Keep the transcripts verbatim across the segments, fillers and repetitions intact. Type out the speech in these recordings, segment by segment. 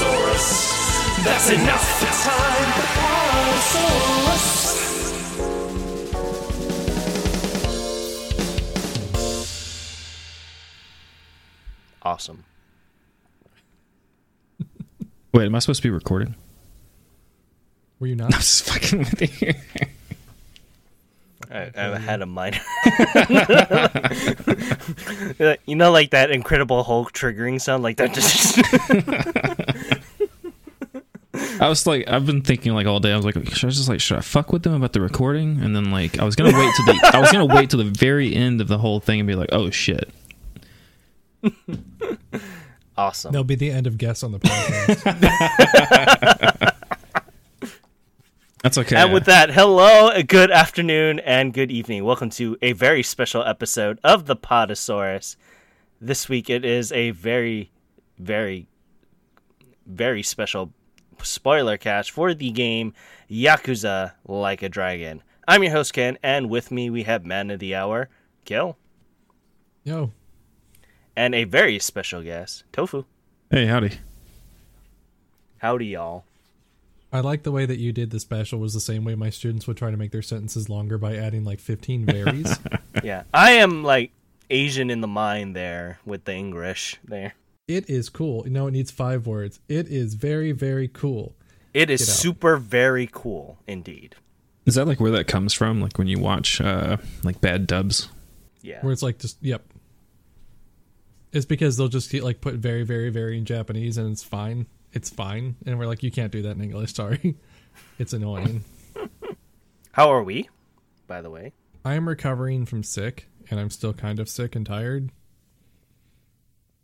Podasaurus. That's enough. It's time for Podasaurus. Awesome. Wait, am I supposed to be recording? Were you not? I was fucking with you. I, I had a minor. You know, like that Incredible Hulk triggering sound, like that. Just. I was like, I've been thinking like all day. I was like, should I just like, should I fuck with them about the recording? And then like, I was gonna wait to the, I was gonna wait till the very end of the whole thing and be like, oh shit. Awesome. That'll be the end of Guess on the Podcast. That's okay. And with that, hello, good afternoon, and good evening. Welcome to a very special episode of the Podasaurus. This week it is a very, very, very special spoiler cast for the game Yakuza: Like a Dragon. I'm your host, Ken, and with me we have Man of the Hour, Gil. Yo. And a very special guest, Tofu. Hey, howdy. Howdy, y'all. I like the way that you did the special was the same way my students would try to make their sentences longer by adding like fifteen varies. Yeah, I am like Asian in the mind there with the English there. It is cool. No, it needs five words. It is very, very cool. It is super very cool indeed. Is that like where that comes from? Like when you watch uh, like bad dubs? Yeah. Where it's like just, yep. It's because they'll just like put very, very, very in Japanese and it's fine. It's fine. And we're like, you can't do that in English. Sorry. It's annoying. How are we, by the way? I am recovering from sick, and I'm still kind of sick and tired.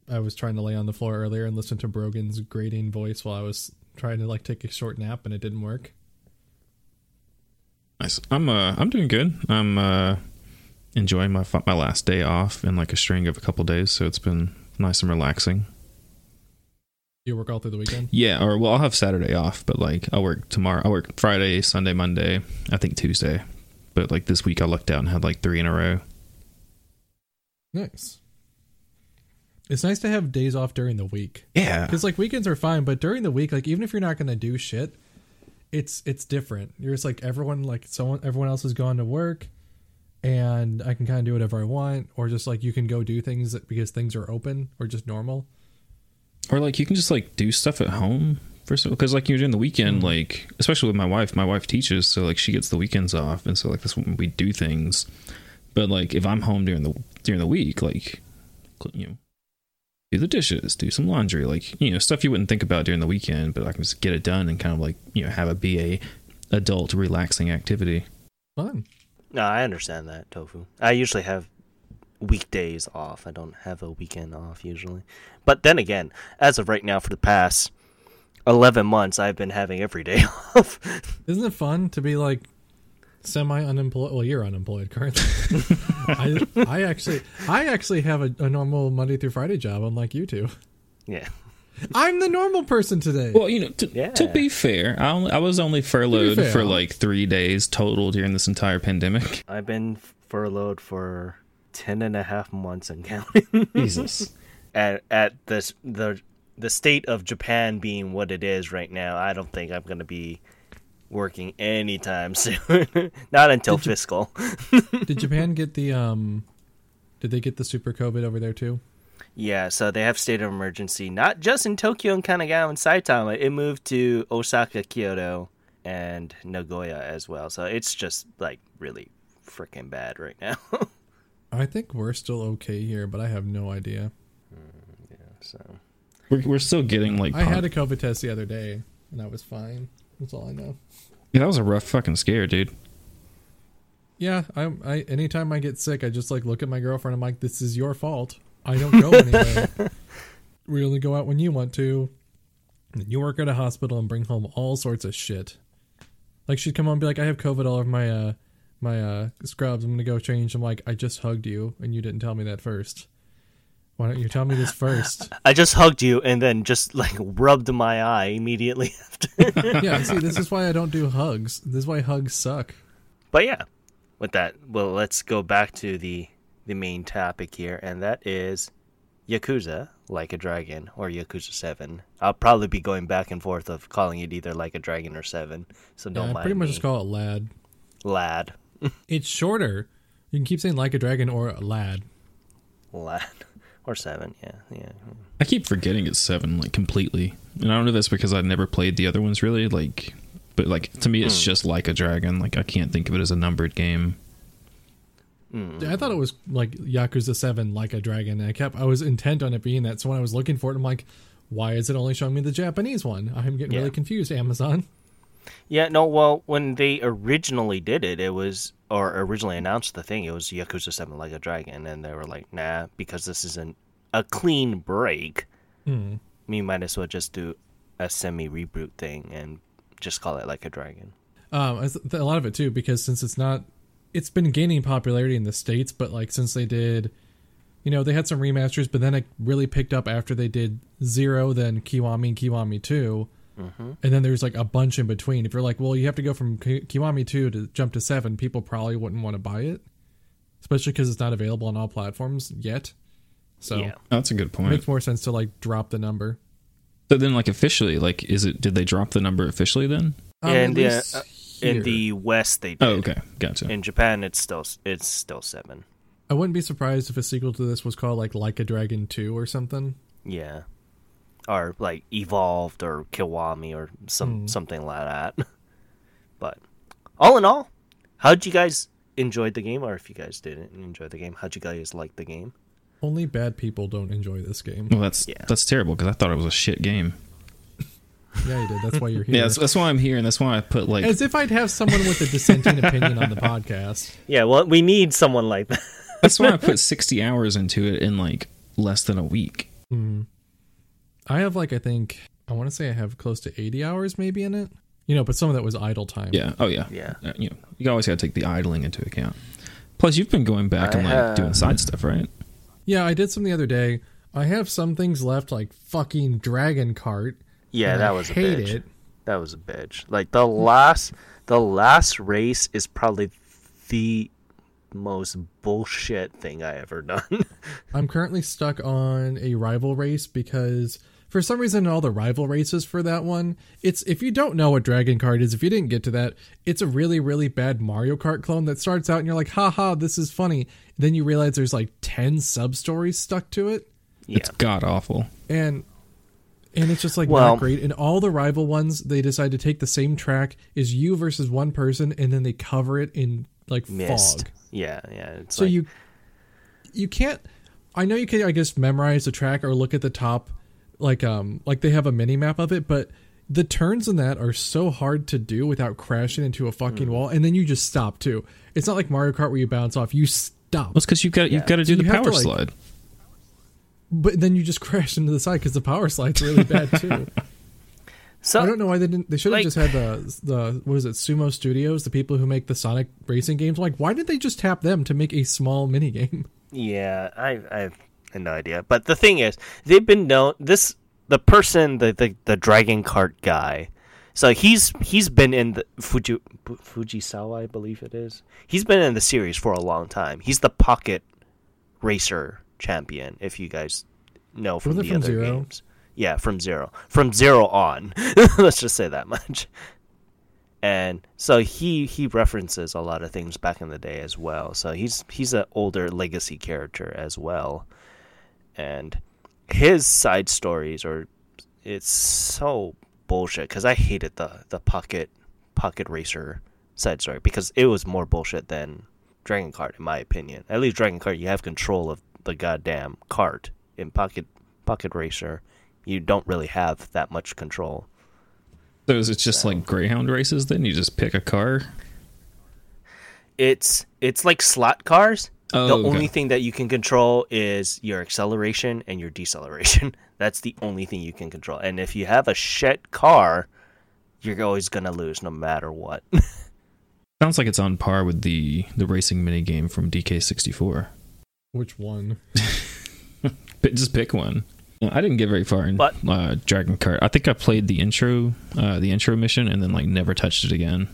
I was trying to lay on the floor earlier and listen to Brogan's grating voice while I was trying to like take a short nap, and it didn't work. Nice. I'm uh, I'm doing good. I'm uh, enjoying my my last day off in like a string of a couple days, so it's been nice and relaxing. You work all through the weekend? Yeah, or well, I'll have Saturday off, but like I'll work tomorrow. I'll work Friday, Sunday, Monday, I think Tuesday. But like this week I lucked out and had like three in a row. Nice. It's nice to have days off during the week. Yeah. Because like weekends are fine, but during the week, like even if you're not going to do shit, it's it's different. You're just like everyone, like someone, everyone else has gone to work and I can kind of do whatever I want. Or just like you can go do things that, because things are open or just normal. Or, like, you can just, like, do stuff at home for so... Because, like, you're doing the weekend, like... Especially with my wife. My wife teaches, so, like, she gets the weekends off. And so, like, that's when we do things. But, like, if I'm home during the during the week, like, you know, do the dishes, do some laundry. Like, you know, stuff you wouldn't think about during the weekend, but I can just get it done and kind of, like, you know, have it be a adult relaxing activity. Fun. No, I understand that, Tofu. I usually have... weekdays off. I don't have a weekend off usually. But then again, as of right now, for the past eleven months, I've been having every day off. Isn't it fun to be like semi unemployed? Well, you're unemployed currently. I, I actually, I actually have a, a normal Monday through Friday job, unlike you two. Yeah, I'm the normal person today. Well, you know, to, yeah. to be fair, I, only, I was only furloughed fair, for like three days total during this entire pandemic. I've been furloughed for. Ten and a half months and counting. Jesus. At at this the the state of Japan being what it is right now, I don't think I'm going to be working anytime soon. Not until did fiscal. J- did Japan get the um? Did they get the super COVID over there too? Yeah, so they have state of emergency, not just in Tokyo and Kanagawa and Saitama. It moved to Osaka, Kyoto, and Nagoya as well. So it's just like really freaking bad right now. I think we're still okay here, but I have no idea. Mm, yeah, so we're we're still getting like. I pop- had a COVID test the other day, and I was fine. That's all I know. Yeah, that was a rough fucking scare, dude. Yeah, I, I anytime I get sick, I just like look at my girlfriend. I'm like, "This is your fault. I don't go anywhere. We only go out when you want to. And you work at a hospital and bring home all sorts of shit." Like she'd come home and be like, "I have COVID all over my." uh my uh scrubs, I'm gonna go change. I'm like, I just hugged you and you didn't tell me that first. Why don't you tell me this first? I just hugged you and then just like rubbed my eye immediately after. Yeah, see, this is why I don't do hugs. This is why hugs suck. But yeah, with that, well, let's go back to the the main topic here, and that is Yakuza, Like a Dragon, or Yakuza seven. I'll probably be going back and forth of calling it either Like a Dragon or seven, so don't yeah, mind I pretty me. Much just call it Lad. Lad. It's shorter. You can keep saying Like a Dragon or Lad. Lad. Or seven, yeah, yeah. I keep forgetting it's seven, like, completely. And I don't know if that's because I've never played the other ones, really, like... But, like, to me, it's mm. just Like a Dragon. Like, I can't think of it as a numbered game. Mm. Yeah, I thought it was, like, Yakuza seven, Like a Dragon. And I kept... I was intent on it being that, so when I was looking for it, I'm like, why is it only showing me the Japanese one? I'm getting yeah. really confused, Amazon. Yeah, no, well, when they originally did it, it was... or originally announced the thing, it was Yakuza seven, Like a Dragon, and they were like, nah, because this isn't a clean break. Mm. We might as well just do a semi-reboot thing and... just call it Like a Dragon. Um, a lot of it too, because since it's not, it's been gaining popularity in the States, but like since they did, you know, they had some remasters, but then it really picked up after they did Zero, then Kiwami, Kiwami two, mm-hmm. and then there's like a bunch in between. If you're like, well, you have to go from Kiwami two to jump to seven, people probably wouldn't want to buy it, especially because it's not available on all platforms yet. So yeah. That's a good point. It makes more sense to like drop the number. So then, like, officially, like, is it? Did they drop the number officially then? Um, and uh, uh, in the West, they did. Oh, okay, gotcha. In Japan, it's still it's still seven. I wouldn't be surprised if a sequel to this was called like Like a Dragon two or something. Yeah, or like Evolved or Kiwami or some mm. something like that. But all in all, how'd you guys enjoy the game? Or if you guys didn't enjoy the game, how'd you guys like the game? Only bad people don't enjoy this game. Well, that's yeah. that's terrible because I thought it was a shit game. Yeah, you did. That's why you're here. Yeah, that's, that's why I'm here, and that's why I put like as if I'd have someone with a dissenting opinion on the podcast. Yeah, well, we need someone like that. That's why I put sixty hours into it in like less than a week. Mm. I have like I think I want to say I have close to eighty hours maybe in it. You know, but some of that was idle time. Yeah. Oh yeah. Yeah. Uh, you know, you always got to take the idling into account. Plus, you've been going back I and like have... doing side stuff, right? Yeah, I did some the other day. I have some things left, like fucking Dragon Cart. Yeah, that I was hate a bitch. It. That was a bitch. Like the last, the last race is probably the most bullshit thing I ever done. I'm currently stuck on a rival race because for some reason, all the rival races for that one, it's if you don't know what Dragon Kart is, if you didn't get to that, it's a really, really bad Mario Kart clone that starts out and you're like, haha, this is funny. Then you realize there's like ten sub-stories stuck to it. Yeah. It's god-awful. And and it's just like well, not great. And all the rival ones, they decide to take the same track as you versus one person, and then they cover it in like mist. Fog. Yeah, yeah. It's so like... you, you can't... I know you can, I guess, memorize the track or look at the top... Like um, like they have a mini map of it, but the turns in that are so hard to do without crashing into a fucking mm. wall, and then you just stop too. It's not like Mario Kart where you bounce off; you stop. Well, it's because you've got yeah. you've got to do so the power to, like, slide. But then you just crash into the side because the power slide's really bad too. So I don't know why they didn't. They should have like, just had the the what is it? Sumo Studios, the people who make the Sonic racing games. Like, why did they just tap them to make a small mini game? Yeah, I I've. No idea, but the thing is, they've been known. This the person, the the, the Dragon Cart guy. So he's he's been in the Fuji, Fujisawa, I believe it is. He's been in the series for a long time. He's the Pocket Racer champion, if you guys know from the from other Zero? Games. Yeah, from Zero, from Zero on. Let's just say that much. And so he he references a lot of things back in the day as well. So he's he's an older legacy character as well. And his side stories are, it's so bullshit because I hated the, the pocket pocket racer side story because it was more bullshit than Dragon Kart in my opinion. At least Dragon Kart, you have control of the goddamn cart. In pocket pocket racer, you don't really have that much control. So is it just so. Like Greyhound races then? You just pick a car? It's it's like slot cars. Oh, the okay. only thing that you can control is your acceleration and your deceleration. That's the only thing you can control. And if you have a shit car, you're always going to lose no matter what. Sounds like it's on par with the, the racing minigame from D K sixty-four. Which one? Just pick one. I didn't get very far in but, uh, Dragon Kart. I think I played the intro uh, the intro mission and then like never touched it again.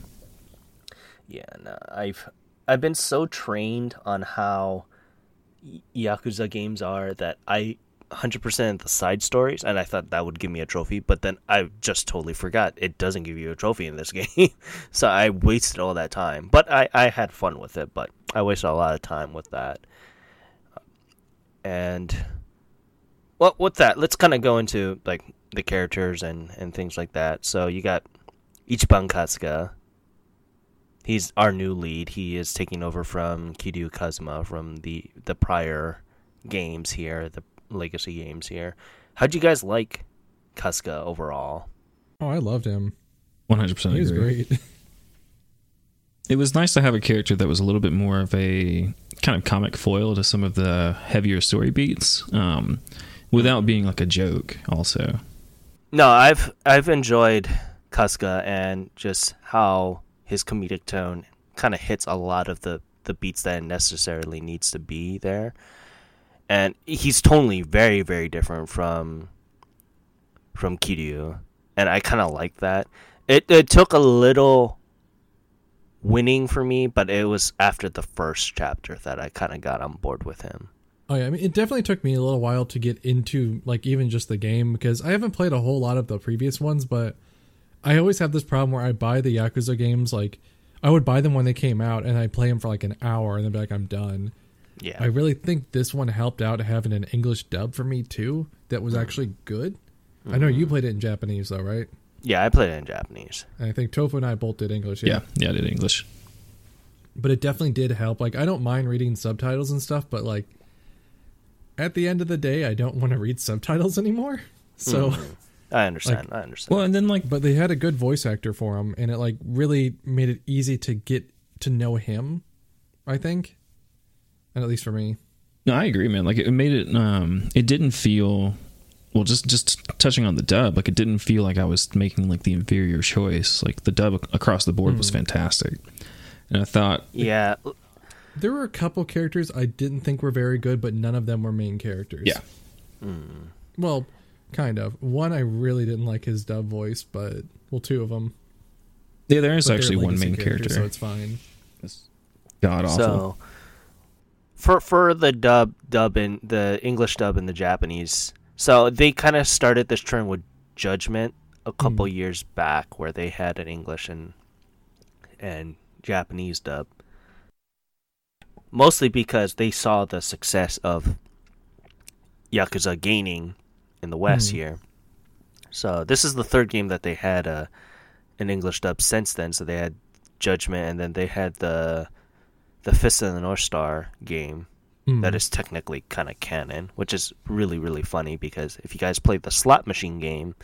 Yeah, no, I've... I've been so trained on how Yakuza games are that I one hundred percent the side stories, and I thought that would give me a trophy, but then I just totally forgot it doesn't give you a trophy in this game. So I wasted all that time, but I, I had fun with it, but I wasted a lot of time with that. And well, with that, let's kind of go into like the characters and, and things like that. So you got Ichiban Kasuga. He's our new lead. He is taking over from Kiryu Kazuma from the, the prior games here, the legacy games here. How'd you guys like Kasuga overall? Oh, I loved him. one hundred percent. He was great. It was nice to have a character that was a little bit more of a kind of comic foil to some of the heavier story beats, um, without being like a joke also. No, I've I've enjoyed Kasuga and just how his comedic tone kind of hits a lot of the, the beats that it necessarily needs to be there. And he's totally very, very different from from Kiryu. And I kind of like that. It it took a little winning for me, but it was after the first chapter that I kind of got on board with him. Oh, yeah. I mean, it definitely took me a little while to get into, like, even just the game, because I haven't played a whole lot of the previous ones, but I always have this problem where I buy the Yakuza games, like, I would buy them when they came out, and I'd play them for, like, an hour, and then be like, I'm done. Yeah. I really think this one helped out having an English dub for me, too, that was actually good. Mm-hmm. I know you played it in Japanese, though, right? Yeah, I played it in Japanese. And I think Tofu and I both did English. Yeah, yeah, yeah I did English. But it definitely did help. Like, I don't mind reading subtitles and stuff, but, like, at the end of the day, I don't want to read subtitles anymore. So... Mm-hmm. I understand. Like, I understand. Well, and then like, but they had a good voice actor for him, and it like really made it easy to get to know him. I think, and at least for me. No, I agree, man. Like it made it. Um, it didn't feel. Well, just just touching on the dub, like it didn't feel like I was making like the inferior choice. Like the dub across the board mm. was fantastic, and I thought, yeah, there were a couple characters I didn't think were very good, but none of them were main characters. Yeah. Mm. Well. Kind of. One, I really didn't like his dub voice, but, well, two of them. Yeah, there is but actually one main character, character. So it's fine. It's god awful. So, for, for the dub, dub in, the English dub and the Japanese, so they kind of started this trend with Judgment a couple mm. years back where they had an English and and Japanese dub. Mostly because they saw the success of Yakuza gaining in the West mm. here. So this is the third game that they had uh, an English dub since then. So they had Judgment, and then they had the the Fist of the North Star game mm. that is technically kind of canon, which is really, really funny because if you guys played the slot machine game,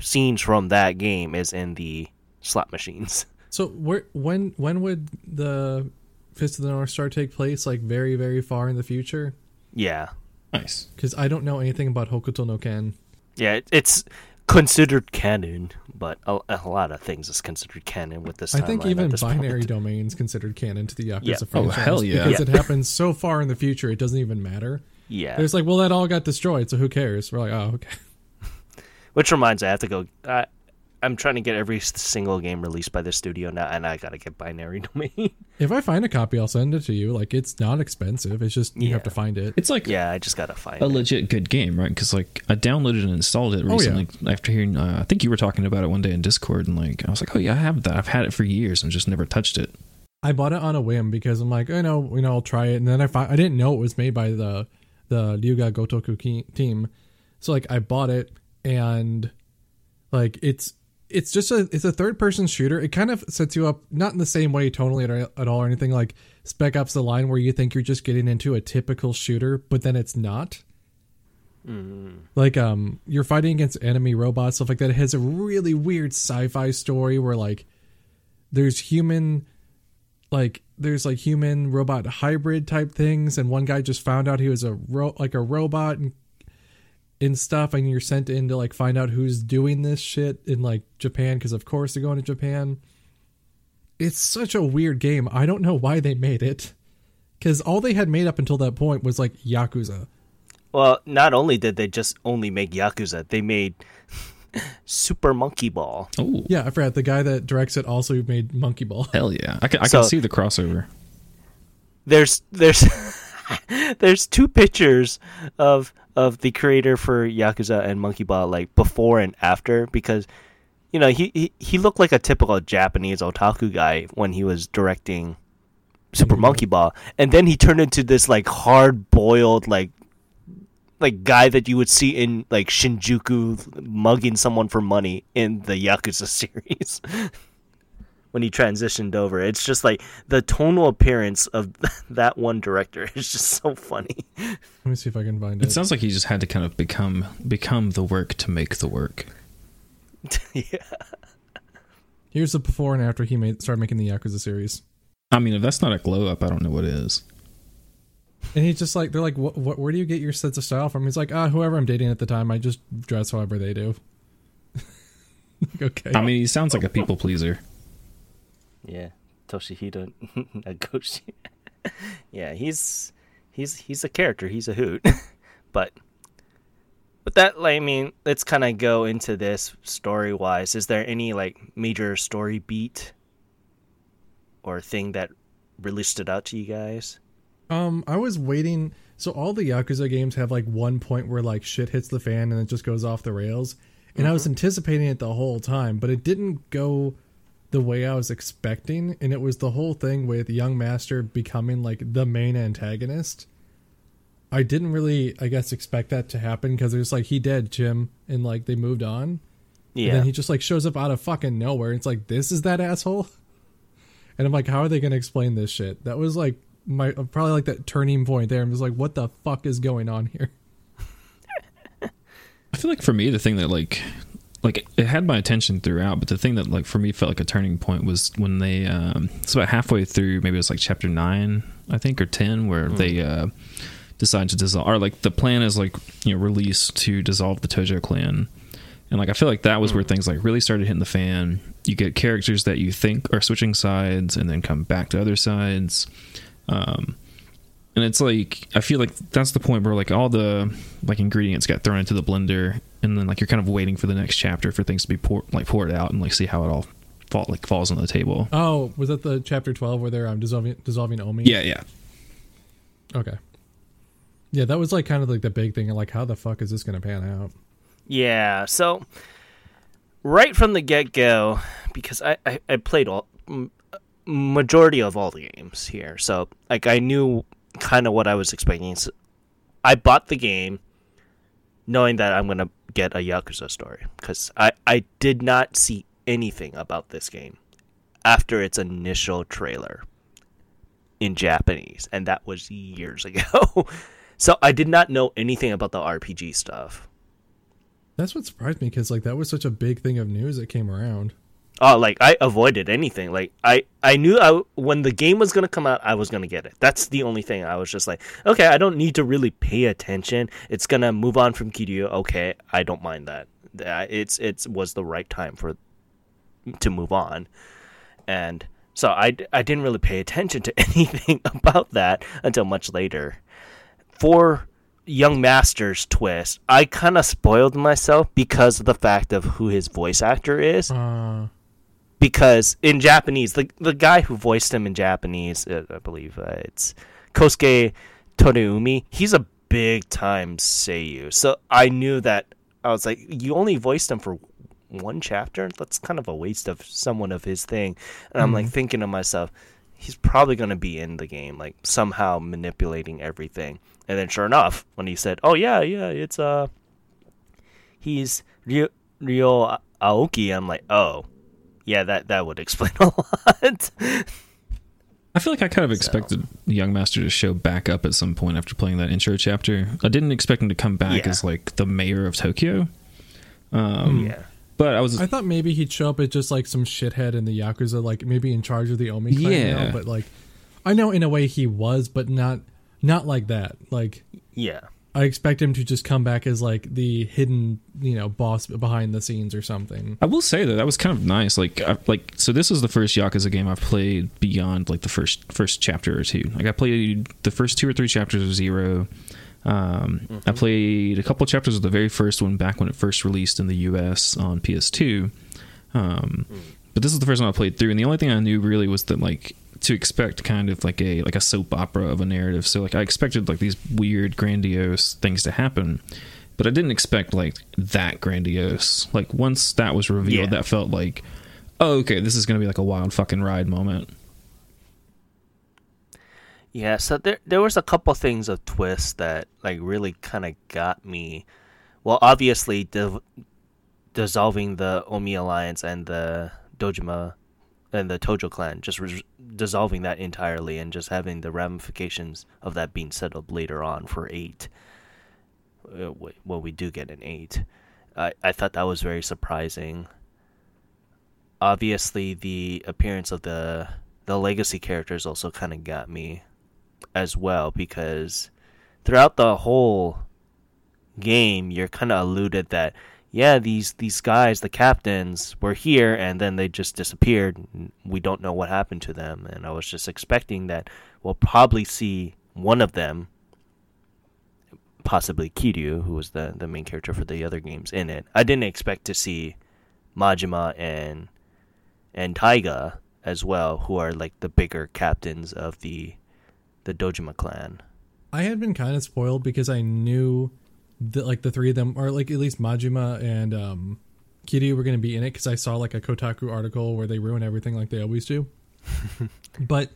scenes from that game is in the slot machines. So where, when when would the Fist of the North Star take place? Like very, very far in the future? Yeah. Nice. Because I don't know anything about Hokuto no Ken. Yeah, it, it's considered canon, but a, a lot of things is considered canon with this timeline. I think even Binary Domain's considered canon to the Yakuza yeah. franchise. Oh, hell yeah. Because yeah. it happens so far in the future, it doesn't even matter. Yeah. It's like, well, that all got destroyed, so who cares? We're like, oh, okay. Which reminds me, I have to go... I, I'm trying to get every single game released by the studio now, and I got to get Binary Domain. If I find a copy, I'll send it to you. Like, it's not expensive. It's just you yeah. have to find it. It's like yeah, I just got to find a it. legit good game, right? Because, like, I downloaded and installed it recently oh, yeah. after hearing... Uh, I think you were talking about it one day in Discord, and, like, I was like, oh, yeah, I have that. I've had it for years and just never touched it. I bought it on a whim because I'm like, I oh, know, you know, I'll try it. And then I find, I didn't know it was made by the, the Ryuga Gotoku team. So, like, I bought it, and, like, it's... It's just a it's a third person shooter. It kind of sets you up not in the same way tonally at, at all or anything like Spec Ops: The Line where you think you're just getting into a typical shooter, but then it's not. Mm. Like um, you're fighting against enemy robots, stuff like that. It has a really weird sci-fi story where like there's human, like there's like human robot hybrid type things, and one guy just found out he was a ro- like a robot and. and stuff, and you're sent in to like find out who's doing this shit in like Japan, because of course they're going to Japan. It's such a weird game. I don't know why they made it, because all they had made up until that point was like Yakuza. Well, not only did they just only make Yakuza, they made Super Monkey Ball. Oh yeah, I forgot the guy that directs it also made Monkey Ball. Hell yeah, I can, I so, can see the crossover. There's there's there's two pictures of of the creator for Yakuza and Monkey Ball, like, before and after, because, you know, he, he, he looked like a typical Japanese otaku guy when he was directing Super Monkey Ball, and then he turned into this, like, hard-boiled, like, like guy that you would see in, like, Shinjuku mugging someone for money in the Yakuza series. When he transitioned over, it's just like the tonal appearance of that one director is just so funny. Let me see if I can find it. It sounds like he just had to kind of become become the work to make the work. Yeah. Here's the before and after he made started making the Yakuza series. I mean, if that's not a glow up, I don't know what is. And he's just like, they're like, what, what? Where do you get your sense of style from? He's like, ah, whoever I'm dating at the time, I just dress however they do. Like, okay. I mean, he sounds like a people pleaser. Yeah, Toshihiro Nagoshi. Yeah, he's he's he's a character. He's a hoot. but but that, like, I mean, let's kind of go into this story wise. Is there any, like, major story beat or thing that really stood out to you guys? Um, I was waiting. So all the Yakuza games have, like, one point where, like, shit hits the fan and it just goes off the rails. And mm-hmm. I was anticipating it the whole time, but it didn't go the way I was expecting, and it was the whole thing with Young Master becoming, like, the main antagonist. I didn't really, I guess, expect that to happen, because it was like, he dead, Jim, and, like, they moved on. Yeah. And then he just, like, shows up out of fucking nowhere, and it's like, this is that asshole? And I'm like, how are they going to explain this shit? That was, like, my probably, like, that turning point there, and was like, what the fuck is going on here? I feel like, for me, the thing that, like... like, it had my attention throughout, but the thing that, like, for me felt like a turning point was when they, um, it's about halfway through, maybe it was, like, chapter nine, I think, or ten, where mm. they uh, decide to dissolve, or, like, the plan is, like, you know, released to dissolve the Tojo clan. And, like, I feel like that was mm. where things, like, really started hitting the fan. You get characters that you think are switching sides and then come back to other sides. Um, and it's, like, I feel like that's the point where, like, all the, like, ingredients got thrown into the blender. And then, like, you're kind of waiting for the next chapter for things to be poured, like, poured out and, like, see how it all fall, like, falls on the table. Oh, was that the chapter twelve where they're um, dissolving dissolving Omi? Yeah, yeah. Okay. Yeah, that was, like, kind of, like, the big thing. Like, how the fuck is this going to pan out? Yeah, so right from the get-go, because I, I, I played all m- majority of all the games here. So, like, I knew kind of what I was expecting. So I bought the game knowing that I'm going to get a Yakuza story, because I, I did not see anything about this game after its initial trailer in Japanese, and that was years ago. So I did not know anything about the R P G stuff. That's what surprised me, because, like, that was such a big thing of news that came around. Oh, like, I avoided anything. Like, I, I knew I, when the game was going to come out, I was going to get it. That's the only thing. I was just like, okay, I don't need to really pay attention. It's going to move on from Kiryu. Okay, I don't mind that. It's it was the right time for to move on. And so I, I didn't really pay attention to anything about that until much later. For Young Master's twist, I kind of spoiled myself because of the fact of who his voice actor is. Uh... Because in Japanese, the the guy who voiced him in Japanese, uh, I believe uh, it's Kosuke Toneumi, he's a big-time seiyuu. So I knew that, I was like, you only voiced him for one chapter? That's kind of a waste of someone of his thing. And I'm mm-hmm. like thinking to myself, he's probably going to be in the game, like somehow manipulating everything. And then sure enough, when he said, oh, yeah, yeah, it's, uh, he's Ryo, Ryo Aoki, I'm like, oh. Yeah, that, that would explain a lot. I feel like I kind of expected so. Young Master to show back up at some point after playing that intro chapter. I didn't expect him to come back yeah. as, like, the mayor of Tokyo. Um, yeah. But I was... I thought maybe he'd show up as just, like, some shithead in the Yakuza, like, maybe in charge of the Omi clan yeah. now, but, like... I know in a way he was, but not not like that. Like... Yeah. I expect him to just come back as, like, the hidden, you know, boss behind the scenes or something. I will say that that was kind of nice. Like, I, like, so this is the first Yakuza game I've played beyond, like, the first first chapter or two. Like, I played the first two or three chapters of Zero. Um, mm-hmm. I played a couple chapters of the very first one back when it first released in the U S on P S two. Um, mm. But this is the first one I played through, and the only thing I knew really was that, like, to expect kind of like a like a soap opera of a narrative. So like I expected like these weird grandiose things to happen, but I didn't expect like that grandiose. Like once that was revealed, yeah. that felt like, oh, okay, this is going to be like a wild fucking ride moment. Yeah, so there there was a couple things of twists that like really kind of got me. Well, obviously div- dissolving the Omi Alliance and the Dojima and the Tojo clan, just re- dissolving that entirely and just having the ramifications of that being settled later on for eight. Well, we do get an eight. I, I thought that was very surprising. Obviously, the appearance of the the legacy characters also kind of got me as well, because throughout the whole game, you're kind of alluded that, yeah, these, these guys, the captains, were here and then they just disappeared. We don't know what happened to them. And I was just expecting that we'll probably see one of them, possibly Kiryu, who was the, the main character for the other games, in it. I didn't expect to see Majima and and Taiga as well, who are like the bigger captains of the the Dojima clan. I had been kind of spoiled because I knew that like the three of them, or like at least Majima and um, Kiryu, were going to be in it because I saw like a Kotaku article where they ruin everything like they always do. But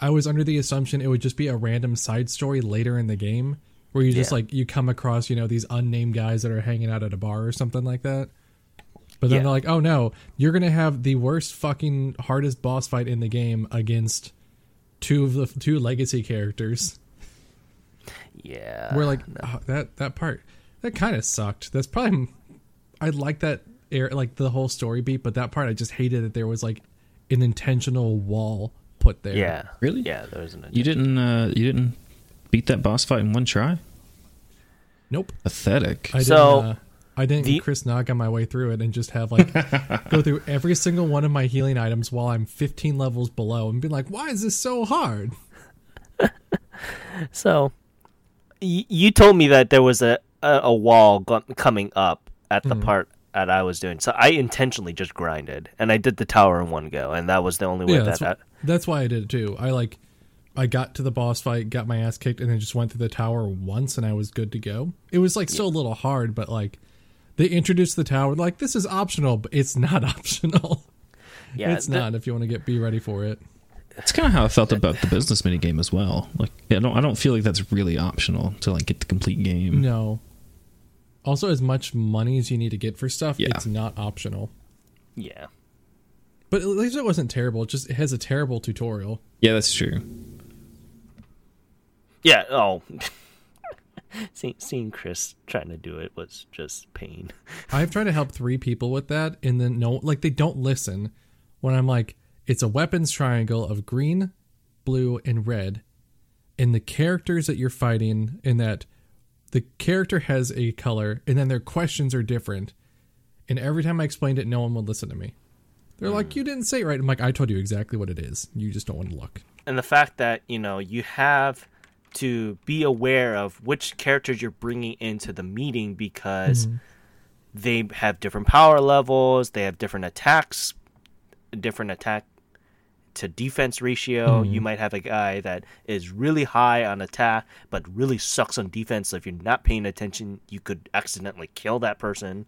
I was under the assumption it would just be a random side story later in the game where you just yeah. like you come across, you know, these unnamed guys that are hanging out at a bar or something like that. But then yeah. they're like, oh no, you're going to have the worst fucking hardest boss fight in the game against two of the two legacy characters. Yeah. We're like, no. oh, that, that part, that kind of sucked. That's probably, I like that air, like the whole story beat, but that part, I just hated that there was like an intentional wall put there. Yeah. Really? Yeah. There was an intentional. You didn't, uh, you didn't beat that boss fight in one try? Nope. Pathetic. I so. Didn't, uh, I didn't the- Chris Nog on my way through it and just have like go through every single one of my healing items while I'm fifteen levels below and be like, why is this so hard? So y- you told me that there was a, a, a wall go- coming up at the mm-hmm. part that I was doing. So I intentionally just grinded and I did the tower in one go. And that was the only way yeah, that, that's, that wh- that's why I did it too. I like, I got to the boss fight, got my ass kicked, and then just went through the tower once and I was good to go. It was like still yeah. a little hard, but like, they introduced the tower like this is optional, but it's not optional. Yeah, it's the, not if you want to get be ready for it. That's kind of how I felt about the business minigame as well. Like, I don't, I don't feel like that's really optional to like get the complete game. No. Also, as much money as you need to get for stuff, yeah. it's not optional. Yeah. But at least it wasn't terrible. It just it has a terrible tutorial. Yeah, that's true. Yeah. Oh. See, seeing Chris trying to do it was just pain. I've tried to help three people with that, and then no, like they don't listen. When I'm like, it's a weapons triangle of green, blue, and red, and the characters that you're fighting, in that the character has a color, and then their questions are different. And every time I explained it, no one would listen to me. They're mm. like, you didn't say it right. I'm like, I told you exactly what it is. You just don't want to look. And the fact that, you know, you have to be aware of which characters you're bringing into the meeting because mm-hmm. they have different power levels, they have different attacks, different attack to defense ratio. Mm-hmm. You might have a guy that is really high on attack but really sucks on defense. So if you're not paying attention, you could accidentally kill that person.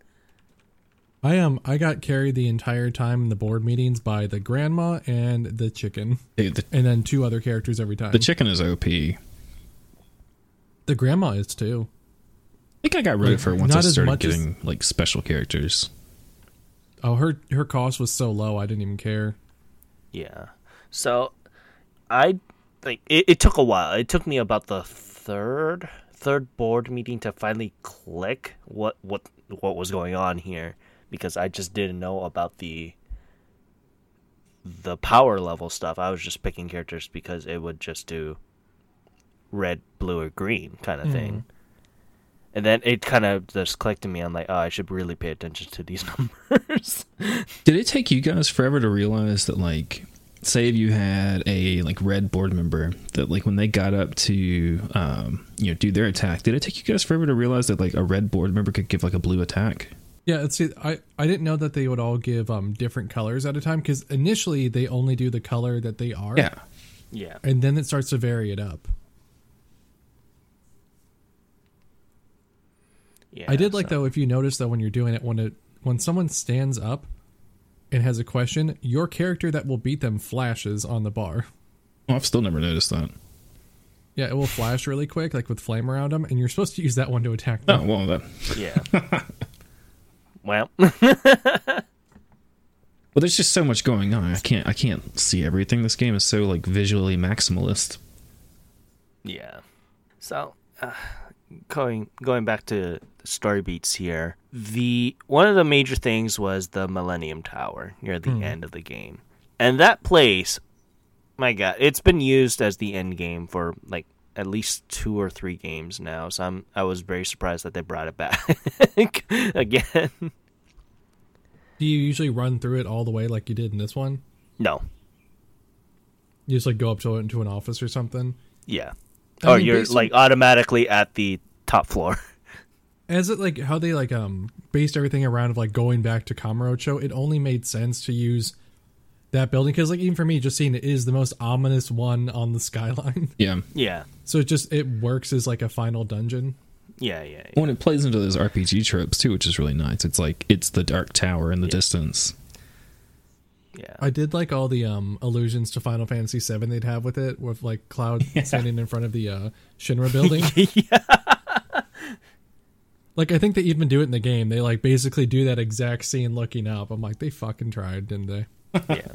I um I got carried the entire time in the board meetings by the grandma and the chicken, hey, the, and then two other characters every time. The chicken is O P. The grandma is too. I think I got rid of her once I started getting as... like special characters. Oh, her her cost was so low I didn't even care. Yeah. So I like it, it took a while. It took me about the third third board meeting to finally click what what what was going on here, because I just didn't know about the the power level stuff. I was just picking characters because it would just do red, blue, or green kind of thing. Mm. And then it kind of just clicked to me. I'm like, oh, I should really pay attention to these numbers. Did it take you guys forever to realize that, like, say if you had a, like, red board member that, like, when they got up to, um, you know, do their attack, did it take you guys forever to realize that, like, a red board member could give, like, a blue attack? Yeah, see, I, I didn't know that they would all give um different colors at a time, because initially they only do the color that they are. Yeah. Yeah. And then it starts to vary it up. Yeah, I did like, so. though, if you notice, though, when you're doing it, when it when someone stands up and has a question, your character that will beat them flashes on the bar. Oh, I've still never noticed that. Yeah, it will flash really quick, like with flame around them, and you're supposed to use that one to attack them. Oh, well, that... Yeah. Well. Well, there's just so much going on. I can't I can't see everything. This game is so, like, visually maximalist. Yeah. So, uh, going going back to story beats here, the one of the major things was the Millennium Tower near the mm. end of the game. And that place, my God, it's been used as the end game for, like, at least two or three games now. So I'm, I was very surprised that they brought it back again. Do you usually run through it all the way like you did in this one? No. You just like go up to it into an office or something? Yeah. Or mean, you're like automatically at the top floor. As it like how they like um based everything around of like going back to Kamurocho, it only made sense to use that building because like even for me, just seeing it is the most ominous one on the skyline. Yeah. Yeah. So it just it works as like a final dungeon. Yeah, yeah, yeah. When it plays into those R P G tropes too, which is really nice. It's like it's the Dark Tower in the yeah. distance. Yeah, I did like all the um, allusions to Final Fantasy seven they'd have with it, with like Cloud yeah. standing in front of the uh, Shinra building. Yeah. Like I think they even do it in the game. They like basically do that exact scene looking up. I'm like, they fucking tried, didn't they? Yeah.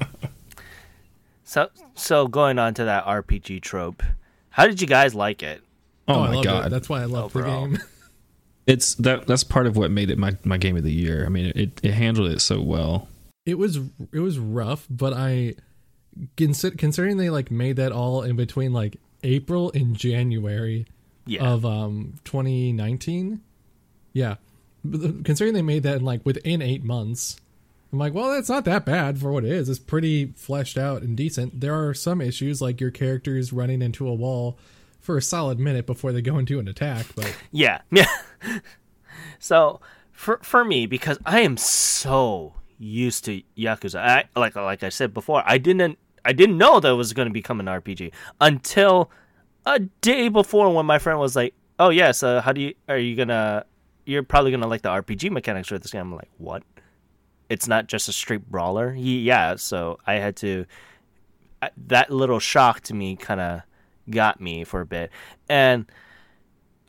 So, so going on to that R P G trope, how did you guys like it? Oh, oh my God! It. That's why I love the game. It's that that's part of what made it my, my game of the year. I mean, it, it handled it so well. It was it was rough, but I considering they like made that all in between like April and January yeah. of um twenty nineteen. Yeah, considering they made that in like within eight months, I'm like, well, that's not that bad for what it is. It's pretty fleshed out and decent. There are some issues like your character's running into a wall for a solid minute before they go into an attack, but yeah, yeah. So for for me, because I am so used to Yakuza, I, like like I said before, I didn't I didn't know that it was going to become an R P G until a day before when my friend was like, "Oh yeah, so how do you are you gonna? You're probably gonna like the R P G mechanics for this game." I'm like, "What? It's not just a straight brawler." Yeah, so I had to. That little shock to me kind of got me for a bit, and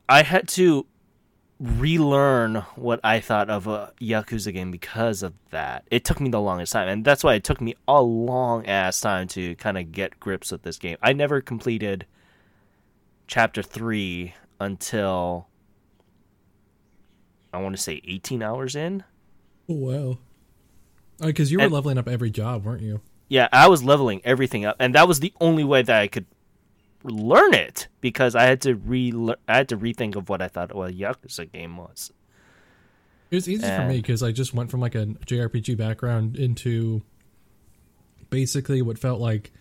I had to relearn what I thought of a Yakuza game because of that. It took me the longest time, and that's why it took me a long ass time to kind of get grips with this game. I never completed chapter three until I want to say eighteen hours in. Oh, wow. Because you were and, leveling up every job, weren't you? Yeah, I was leveling everything up, and that was the only way that I could learn it, because I had to re I had to rethink of what I thought well Yakuza game was. It was easy and... for me because I just went from like a J R P G background into basically what felt like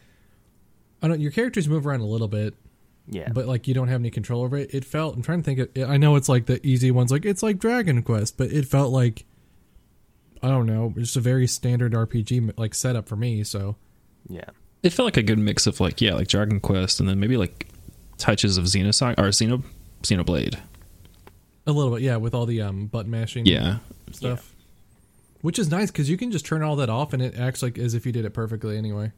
I don't your characters move around a little bit, yeah, but like you don't have any control over it. It felt I'm trying to think. Of, I know it's like the easy ones, like it's like Dragon Quest, but it felt like I don't know, just a very standard R P G like setup for me. So yeah. It felt like a good mix of like yeah, like Dragon Quest, and then maybe like touches of Xenosaga or Xeno Xenoblade. A little bit, yeah, with all the um, button mashing, yeah, stuff, yeah. Which is nice because you can just turn all that off, and it acts like as if you did it perfectly anyway.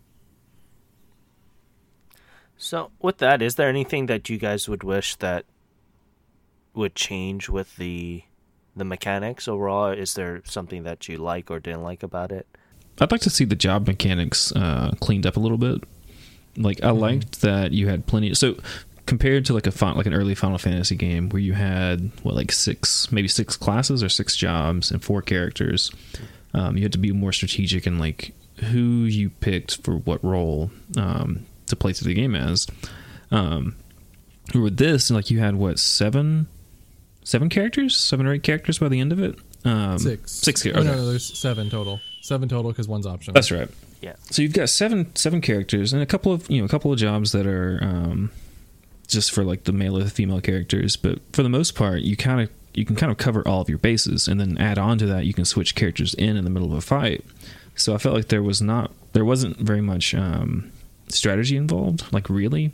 So, with that, is there anything that you guys would wish that would change with the the mechanics overall? Is there something that you like or didn't like about it? I'd like to see the job mechanics uh, cleaned up a little bit. Like, I liked that you had plenty. Of, so, compared to like a like an early Final Fantasy game where you had what like six, maybe six classes or six jobs and four characters, um, you had to be more strategic in like who you picked for what role um, to play through the game as. Um, with this, like you had what seven, seven characters, seven or eight characters by the end of it. Um, six, six. Okay. No, no, there's seven total. Seven total because one's optional. That's right. Yeah. So you've got seven seven characters and a couple of you know a couple of jobs that are um, just for like the male or the female characters, but for the most part, you kind of you can kind of cover all of your bases, and then add on to that you can switch characters in in the middle of a fight. So I felt like there was not there wasn't very much um, strategy involved. Like, really?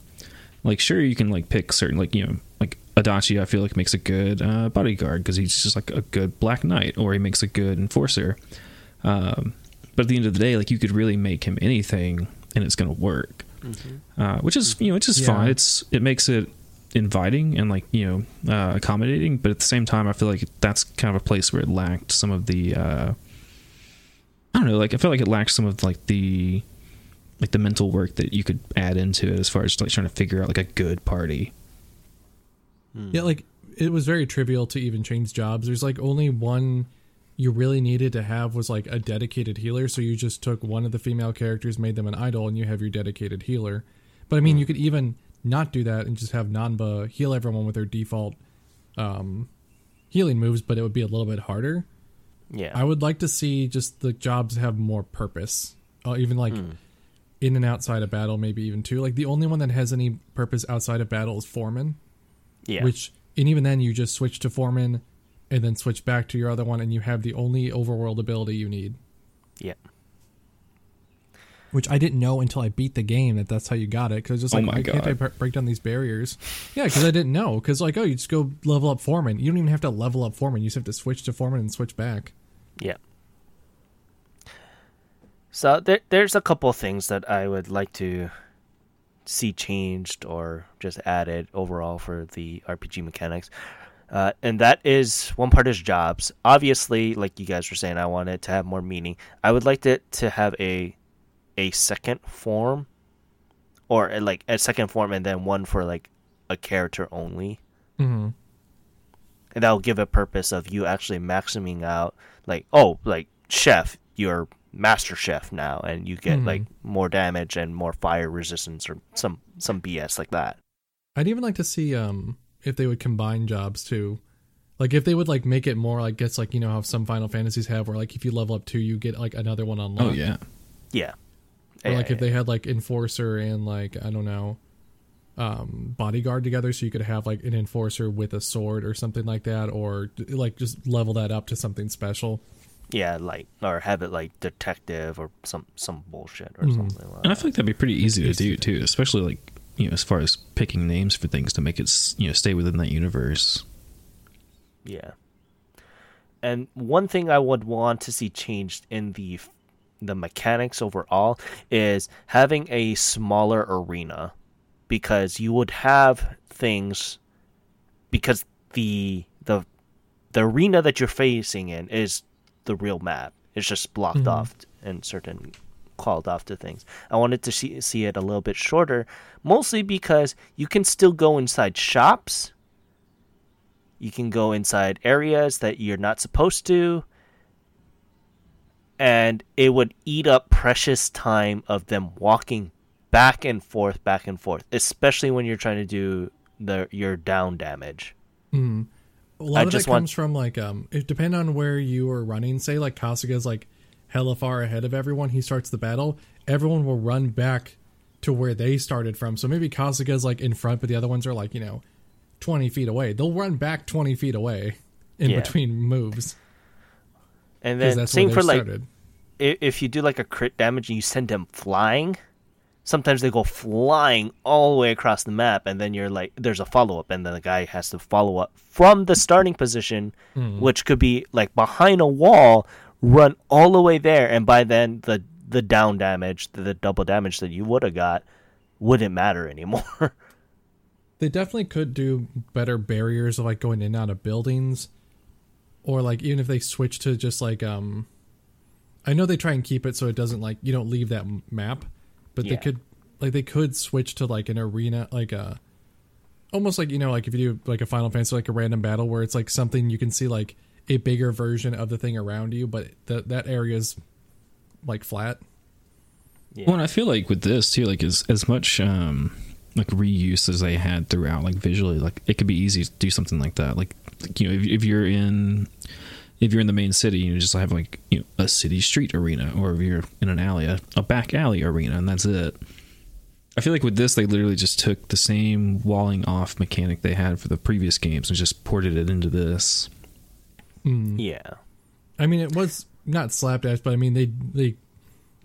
Like, sure, you can, like, pick certain, like, you know, like, Adachi, I feel like, makes a good uh, bodyguard because he's just, like, a good Black Knight, or he makes a good enforcer. Um, but at the end of the day, like, you could really make him anything, and it's going to work. Mm-hmm. Uh, which is, you know, which is yeah. fine. It's, it makes it inviting and, like, you know, uh, accommodating. But at the same time, I feel like that's kind of a place where it lacked some of the, uh, I don't know, like, I felt like it lacked some of, like, the... like the mental work that you could add into it as far as like trying to figure out like a good party. Yeah. Like it was very trivial to even change jobs. There's like only one you really needed to have was like a dedicated healer. So you just took one of the female characters, made them an idol, and you have your dedicated healer. But I mean, mm. you could even not do that and just have Nanba heal everyone with their default um, healing moves, but it would be a little bit harder. Yeah. I would like to see just the jobs have more purpose. Uh, even like, mm. in and outside of battle, maybe even too. Like the only one that has any purpose outside of battle is foreman. Yeah. Which, and even then you just switch to foreman and then switch back to your other one and you have the only overworld ability you need. Yeah. Which I didn't know until I beat the game that that's how you got it. Cause it's just like, oh my why God. can't I break down these barriers? Yeah. Cause I didn't know. Cause like, oh, you just go level up foreman. You don't even have to level up foreman. You just have to switch to foreman and switch back. Yeah. So there, there's a couple of things that I would like to see changed or just added overall for the R P G mechanics. Uh, and that is, one part is jobs. Obviously, like you guys were saying, I want it to have more meaning. I would like it to have a a second form, or a, like a second form and then one for like a character only. Mm-hmm. And that'll give a purpose of you actually maximizing out like, oh, like chef, you're Master Chef now, and you get mm. like more damage and more fire resistance or some some B S like that. I'd even like to see um if they would combine jobs too, like if they would like make it more like, guess like, you know how some Final Fantasies have where like if you level up two you get like another one unlocked. Oh yeah, yeah. Or yeah, like yeah, if yeah. they had like enforcer and like I don't know, um bodyguard together, so you could have like an enforcer with a sword or something like that, or like just level that up to something special. Yeah, like, or have it like detective or some some bullshit or mm. something like that. And I feel like that'd be pretty easy to do too, especially like, you know, as far as picking names for things to make it, you know, stay within that universe. Yeah. And one thing I would want to see changed in the the mechanics overall is having a smaller arena, because you would have things, because the the the arena that you're facing in is the real map. It's just blocked mm-hmm. off and certain called off to things. I wanted to see, see it a little bit shorter, mostly because you can still go inside shops. You can go inside areas that you're not supposed to. And it would eat up precious time of them walking back and forth, back and forth, especially when you're trying to do the your down damage. Mm-hmm. A lot I of that comes want... from, like, um, it depends on where you are running. Say, like, Kasuga's, like, hella far ahead of everyone. He starts the battle. Everyone will run back to where they started from. So maybe Kasuga's, like, in front, but the other ones are, like, you know, twenty feet away. They'll run back twenty feet away in yeah. between moves. And then, same for, like, started. If you do, like, a crit damage and you send them flying, sometimes they go flying all the way across the map, and then you're like, there's a follow-up, and then the guy has to follow up from the starting position, mm. which could be like behind a wall, run all the way there, and by then the, the down damage, the, the double damage that you would have got wouldn't matter anymore. They definitely could do better barriers of like going in and out of buildings, or like even if they switch to just like, um, I know they try and keep it so it doesn't like, you don't leave that map. But yeah. they could, like, they could switch to like an arena, like a, almost like, you know, like if you do like a Final Fantasy, like a random battle where it's like something you can see like a bigger version of the thing around you, but that that area's like flat. Yeah. Well, and I feel like with this too, like as as much um, like reuse as they had throughout, like visually, like it could be easy to do something like that. Like, like you know, if, if you're in. If you're in the main city, you just have like, you know, a city street arena, or if you're in an alley, a back alley arena, and that's it. I feel like with this, they literally just took the same walling off mechanic they had for the previous games and just ported it into this. Mm. Yeah. I mean, it was not slapdash, but I mean, they, they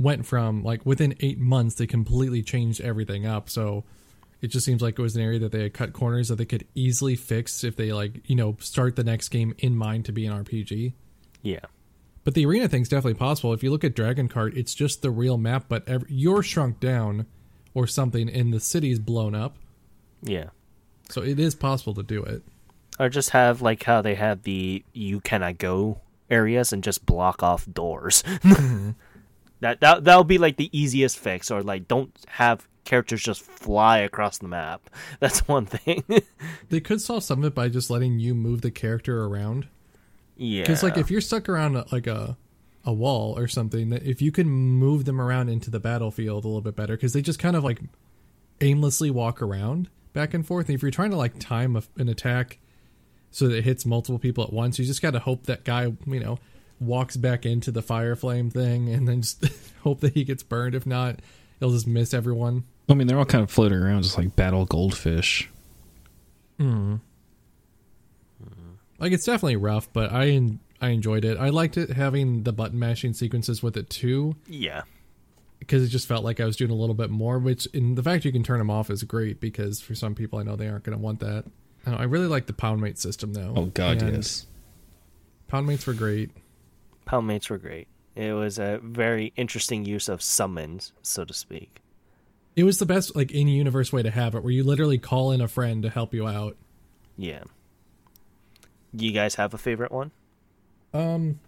went from, like, within eight months, they completely changed everything up. So it just seems like it was an area that they had cut corners that they could easily fix if they, like, you know, start the next game in mind to be an R P G. Yeah. But the arena thing's definitely possible. If you look at Dragon Kart, it's just the real map, but every, you're shrunk down or something, and the city's blown up. Yeah. So it is possible to do it. Or just have, like, how they have the you cannot go areas and just block off doors. Mm-hmm. That that that'll be like the easiest fix, or like don't have characters just fly across the map. That's one thing. They could solve some of it by just letting you move the character around. Yeah, because like if you're stuck around like a a wall or something, that if you can move them around into the battlefield a little bit better, because they just kind of like aimlessly walk around back and forth. And if you're trying to like time a, an attack so that it hits multiple people at once, you just got to hope that guy, you know, walks back into the fire flame thing and then just hope that he gets burned. If not, he'll just miss everyone. I mean, they're all kind of floating around just like battle goldfish. Hmm. Like, it's definitely rough, but I I enjoyed it. I liked it having the button mashing sequences with it too. Yeah. Because it just felt like I was doing a little bit more, which in the fact you can turn them off is great, because for some people I know they aren't going to want that. I, I really like the pound mate system though. Oh god, and yes. Pound mates were great. Poundmates were great. It was a very interesting use of summons, so to speak. It was the best, like, in-universe way to have it, where you literally call in a friend to help you out. Yeah. You guys have a favorite one? Um,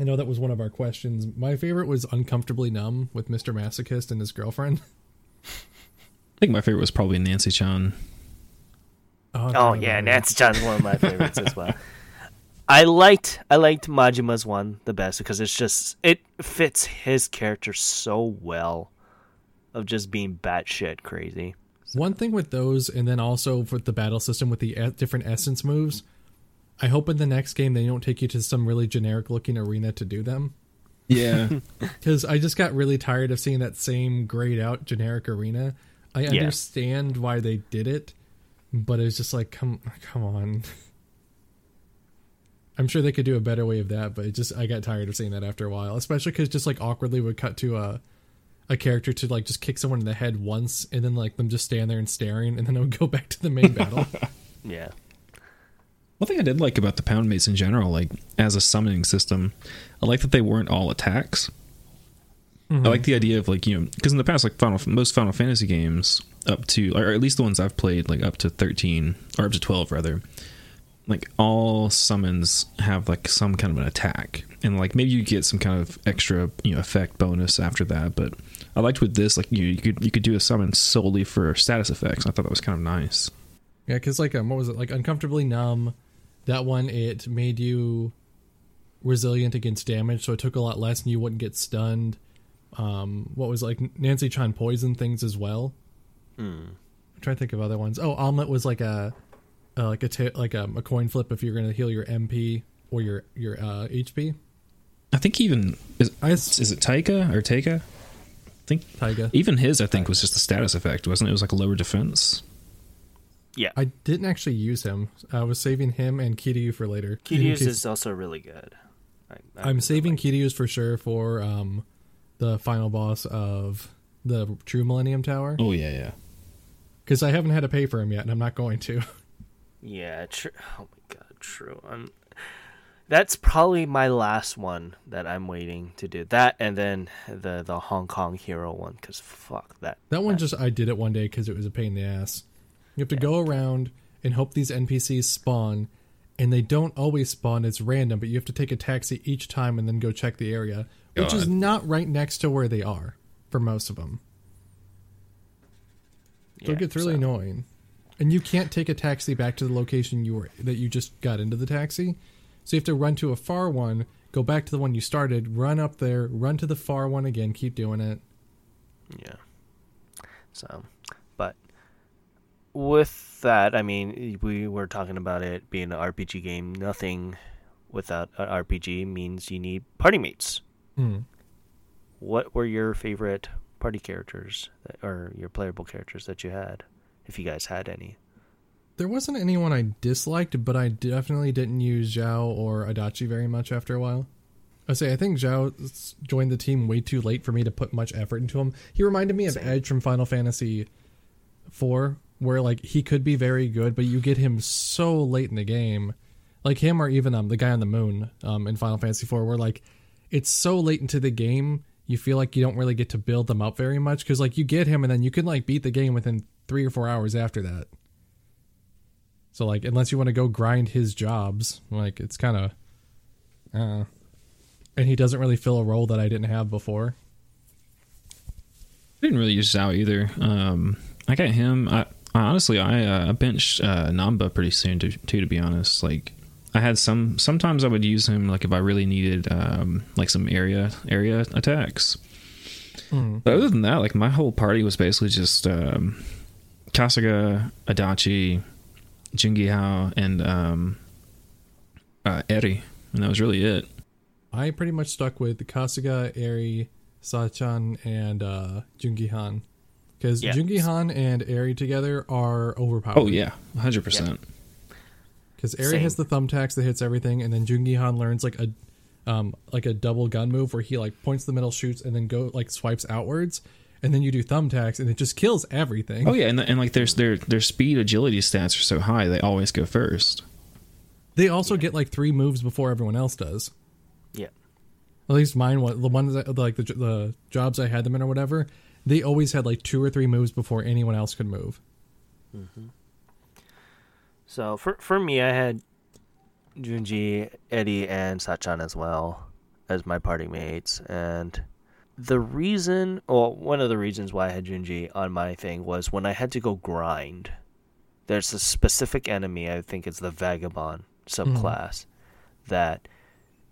I know that was one of our questions. My favorite was Uncomfortably Numb with Mister Masochist and his girlfriend. I think my favorite was probably Nancy Chan. Oh, oh yeah, Nancy Chan's one of my favorites as well. I liked I liked Majima's one the best because it's just it fits his character so well of just being batshit crazy. So. One thing with those, and then also with the battle system with the different essence moves, I hope in the next game they don't take you to some really generic looking arena to do them. Yeah. Because I just got really tired of seeing that same grayed out generic arena. I yeah. understand why they did it, but it's just like, come come on. I'm sure they could do a better way of that, but it just I got tired of seeing that after a while, especially because just like awkwardly would cut to a a character to like just kick someone in the head once and then like them just stand there and staring, and then it would go back to the main battle. Yeah. One thing I did like about the pound mates in general, like as a summoning system, I like that they weren't all attacks. Mm-hmm. I like the idea of like, you know, because in the past, like Final most Final Fantasy games up to, or at least the ones I've played, like up to thirteen or up to twelve rather. Like, all summons have, like, some kind of an attack. And, like, maybe you get some kind of extra, you know, effect bonus after that. But I liked with this, like, you, you could you could do a summon solely for status effects. I thought that was kind of nice. Yeah, because, like, um, what was it? Like, Uncomfortably Numb. That one, it made you resilient against damage, so it took a lot less and you wouldn't get stunned. Um, what was, like, Nancy Chan poison things as well? Mm. I'm trying to think of other ones. Oh, Omelette was, like, a... Uh, like a t- like um, a coin flip if you're going to heal your M P or your your uh, H P. I think even is I, is it Taiga or Taiga? I think Taiga. Even his I think Taiga. was just a status effect, wasn't it? It was like a lower defense. Yeah, I didn't actually use him. I was saving him and Kiryu for later. Kiryu's is also really good. I, I I'm saving like Kiryu's for sure for um the final boss of the True Millennium Tower. Oh yeah, yeah. Because I haven't had to pay for him yet, and I'm not going to. Yeah, true. Oh my god, true. I'm, that's probably my last one that I'm waiting to do. That and then the, the Hong Kong Hero one, because fuck that. That one that. just, I did it one day because it was a pain in the ass. You have to yeah. go around and hope these N P Cs spawn, and they don't always spawn. It's random, but you have to take a taxi each time and then go check the area, god. which is not right next to where they are for most of them. So yeah, it gets really so. annoying. And you can't take a taxi back to the location you were that you just got into the taxi. So you have to run to a far one, go back to the one you started, run up there, run to the far one again, keep doing it. Yeah. So, but with that, I mean, we were talking about it being an R P G game. Nothing without an R P G means you need party mates. Mm. What were your favorite party characters that, or your playable characters that you had? If you guys had any. There wasn't anyone I disliked, but I definitely didn't use Zhao or Adachi very much after a while. I say I think Zhao joined the team way too late for me to put much effort into him. He reminded me of Same. Edge from Final Fantasy four, where like he could be very good, but you get him so late in the game, like him or even um the guy on the moon um in Final Fantasy four, where like it's so late into the game you feel like you don't really get to build them up very much, because like you get him and then you can like beat the game within three or four hours after that. So like unless you want to go grind his jobs, like it's kind of uh. And he doesn't really fill a role that I didn't have before. I didn't really use Zhao either. Um, I got him. I, I honestly, I uh, benched uh, Nanba pretty soon too, too. To be honest, like I had some. Sometimes I would use him like if I really needed um, like some area area attacks. Mm. But other than that, like my whole party was basically just um, Kasuga, Adachi, Joon-gi Han, and um, uh, Eri, and that was really it. I pretty much stuck with Kasuga, Eri, Sachan, and uh, Joon-gi Han. Because yeah. Joon-gi Han and Eri together are overpowered. Oh, yeah. one hundred percent. Because yep. Eri Same. Has the thumbtacks that hits everything, and then Joon-gi Han learns like a um, like a double gun move where he like points the middle, shoots, and then go like swipes outwards. And then you do thumbtacks, and it just kills everything. Oh, yeah. And, the, and like there's their, their speed agility stats are so high, they always go first. They also yeah. get like three moves before everyone else does. Yeah, at least mine was the ones that, like the the jobs I had them in or whatever. They always had like two or three moves before anyone else could move. Mm-hmm. So for for me, I had Joon-gi, Eri, and Sachan as well as my party mates, and the reason, well, one of the reasons why I had Joon-gi on my thing was when I had to go grind. There's a specific enemy. I think it's the Vagabond subclass mm-hmm. that.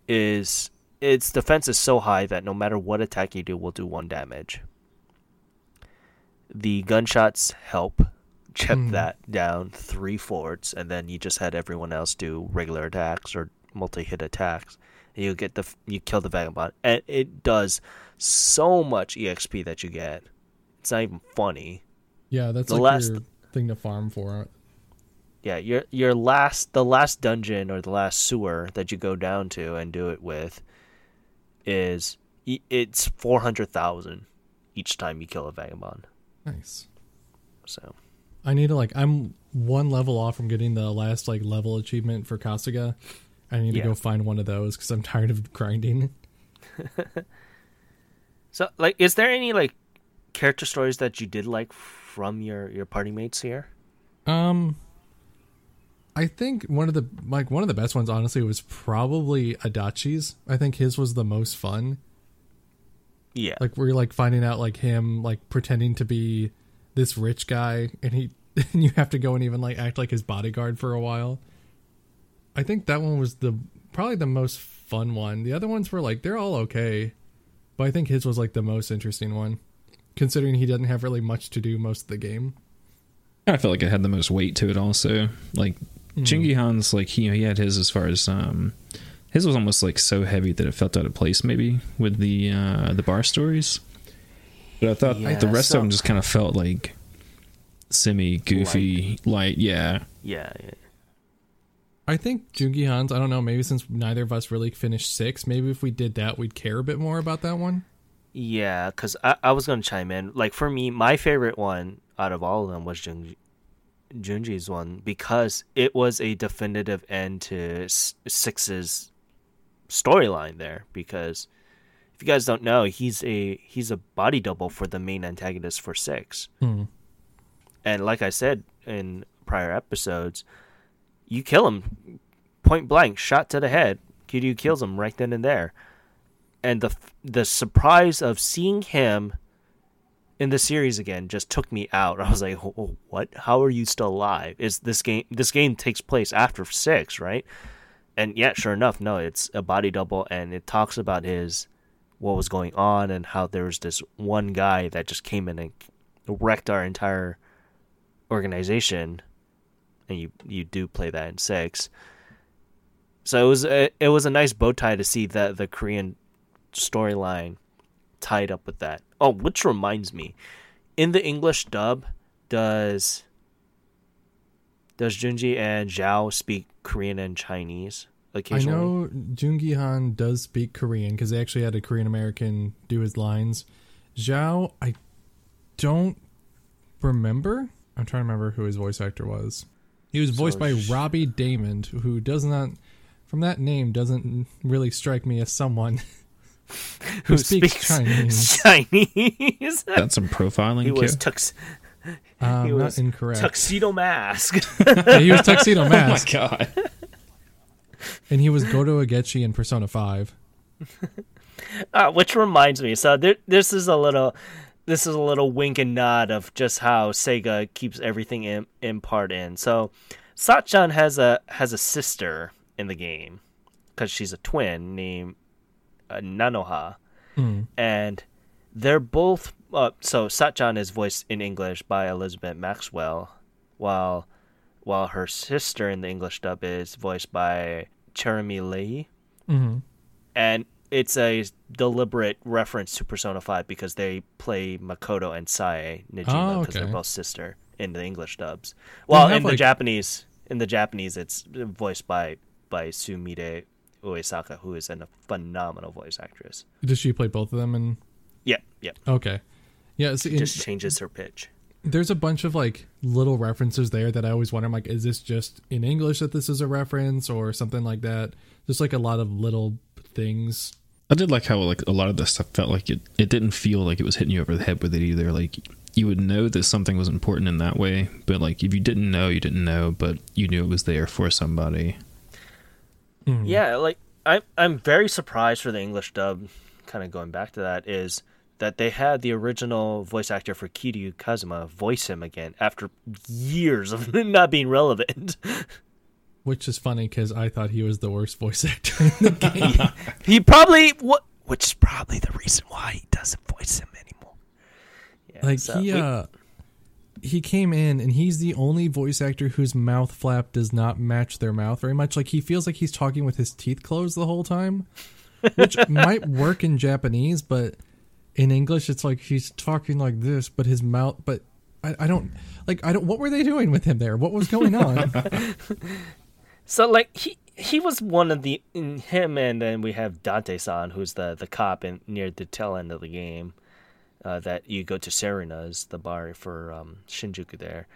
Is its defense is so high that no matter what attack you do will do one damage. The gunshots help chip mm. that down three fourths, and then you just had everyone else do regular attacks or multi-hit attacks. And you get the you kill the Vagabond, and it does so much E X P that you get. It's not even funny. Yeah, that's the like last your thing to farm for. Yeah, your your last the last dungeon or the last sewer that you go down to and do it with is it's four hundred thousand each time you kill a Vagabond. Nice. So, I need to like I'm one level off from getting the last like level achievement for Kasuga. I need to yeah. go find one of those because I'm tired of grinding. So, like, is there any like character stories that you did like from your your party mates here? Um. I think one of the like one of the best ones, honestly, was probably Adachi's. I think his was the most fun. Yeah, like we're like finding out like him like pretending to be this rich guy, and he and you have to go and even like act like his bodyguard for a while. I think that one was the probably the most fun one. The other ones were like they're all okay, but I think his was like the most interesting one, considering he doesn't have really much to do most of the game. I felt like it had the most weight to it. Also, like. Joon-gi Han's like he, you know, he had his as far as um his was almost like so heavy that it felt out of place maybe with the uh the bar stories, but I thought yeah, the rest so of them just kind of felt like semi goofy light. light yeah yeah yeah I think Joon-gi Han's, I don't know, maybe since neither of us really finished six, maybe if we did that we'd care a bit more about that one. Yeah, because I, I was gonna chime in, like for me my favorite one out of all of them was Joon-gi Junji's one, because it was a definitive end to Six's storyline there, because if you guys don't know, he's a he's a body double for the main antagonist for Six. Mm. And like I said in prior episodes, you kill him point blank, shot to the head. Kiryu kills him right then and there. And the the surprise of seeing him in the series again just took me out. I was like, oh, what? How are you still alive? Is this game this game takes place after six, right? And yet, sure enough, no, it's a body double, and it talks about his what was going on and how there was this one guy that just came in and wrecked our entire organization. And you you do play that in six. So it was a, it was a nice bow tie to see the the Korean storyline tied up with that. Oh, which reminds me, in the English dub, does does Joon-gi and Zhao speak Korean and Chinese? occasionally. I know Joon-gi Han does speak Korean because they actually had a Korean American do his lines. Zhao, I don't remember. I'm trying to remember who his voice actor was. He was voiced so, by Robbie Damon, who does not, from that name, doesn't really strike me as someone who, who speaks, speaks Chinese. Chinese. That's some profiling. He was tux. Um, he was not incorrect. Tuxedo Mask. Yeah, he was Tuxedo Mask. Oh my god. And he was Goto Agechi in Persona five. Uh, which reminds me, so there, this is a little, this is a little wink and nod of just how Sega keeps everything in, in part in. So, Sachan has a has a sister in the game because she's a twin named uh, Nanoha, mm. and they're both. Uh, so Sachan is voiced in English by Elizabeth Maxwell, while while her sister in the English dub is voiced by Jeremy Lee, mm-hmm. and. It's a deliberate reference to Persona five because they play Makoto and Sae Nijima because oh, okay. they're both sister in the English dubs. Well, in like... the Japanese, in the Japanese, it's voiced by by Sumire Uesaka, who is a phenomenal voice actress. Does she play both of them? And yeah, yeah, okay, yeah. So it just changes her pitch. There's a bunch of like little references there that I always wonder. I'm like, is this just in English that this is a reference or something like that? Just like a lot of little. Things. I did like how like a lot of this stuff felt like it it didn't feel like it was hitting you over the head with it either. Like you would know that something was important in that way, but like if you didn't know, you didn't know, but you knew it was there for somebody. Mm. Yeah, like I'm I'm very surprised for the English dub, kind of going back to that, is that they had the original voice actor for Kiryu Kazuma voice him again after years of not being relevant. Which is funny because I thought he was the worst voice actor in the game. Yeah. He probably, what, which is probably the reason why he doesn't voice him anymore. Yeah, like so he, we, uh, he came in and he's the only voice actor whose mouth flap does not match their mouth very much. Like he feels like he's talking with his teeth closed the whole time, which might work in Japanese, but in English it's like he's talking like this, but his mouth, but I, I don't like I don't. What were they doing with him there? What was going on? So, like, he he was one of the... In him, and then we have Dante-san, who's the, the cop in, near the tail end of the game, uh, that you go to Serena's, the bar for um, Shinjuku there,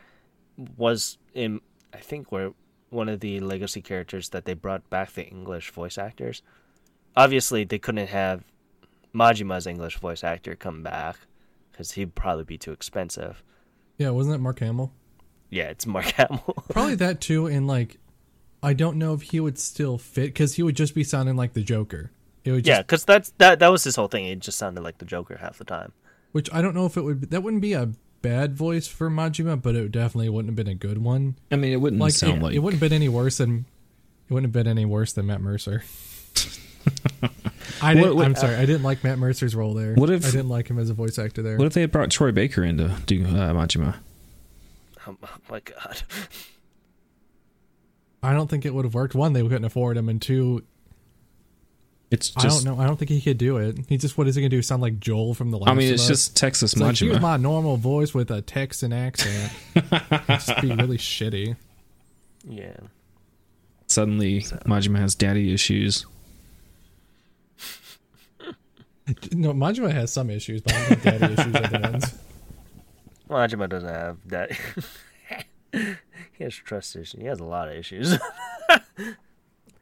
was, in I think, were one of the legacy characters that they brought back the English voice actors. Obviously, they couldn't have Majima's English voice actor come back, because he'd probably be too expensive. Yeah, wasn't that Mark Hamill? Yeah, it's Mark Hamill. Probably that, too, in, like... I don't know if he would still fit because he would just be sounding like the Joker. It would just, yeah, because that's that, that was his whole thing. It just sounded like the Joker half the time. Which I don't know if it would. That wouldn't be a bad voice for Majima, but it definitely wouldn't have been a good one. I mean, it wouldn't like, sound it, like it wouldn't have been any worse than it wouldn't have been any worse than Matt Mercer. I didn't, what, what, I'm sorry, I didn't like Matt Mercer's role there. What if I didn't like him as a voice actor there? What if they had brought Troy Baker in to do uh, Majima? Oh my god. I don't think it would have worked. One, they couldn't afford him, and two, it's just, I don't know. I don't think he could do it. He just, what is he going to do? Sound like Joel from The Last of Us? I mean, it's just Texas Majima. Like, use my normal voice with a Texan accent. It'd just be really shitty. Yeah. Suddenly, so. Majima has daddy issues. No, Majima has some issues, but I don't have daddy issues at the end. Majima doesn't have daddy. He has trust issues. He has a lot of issues.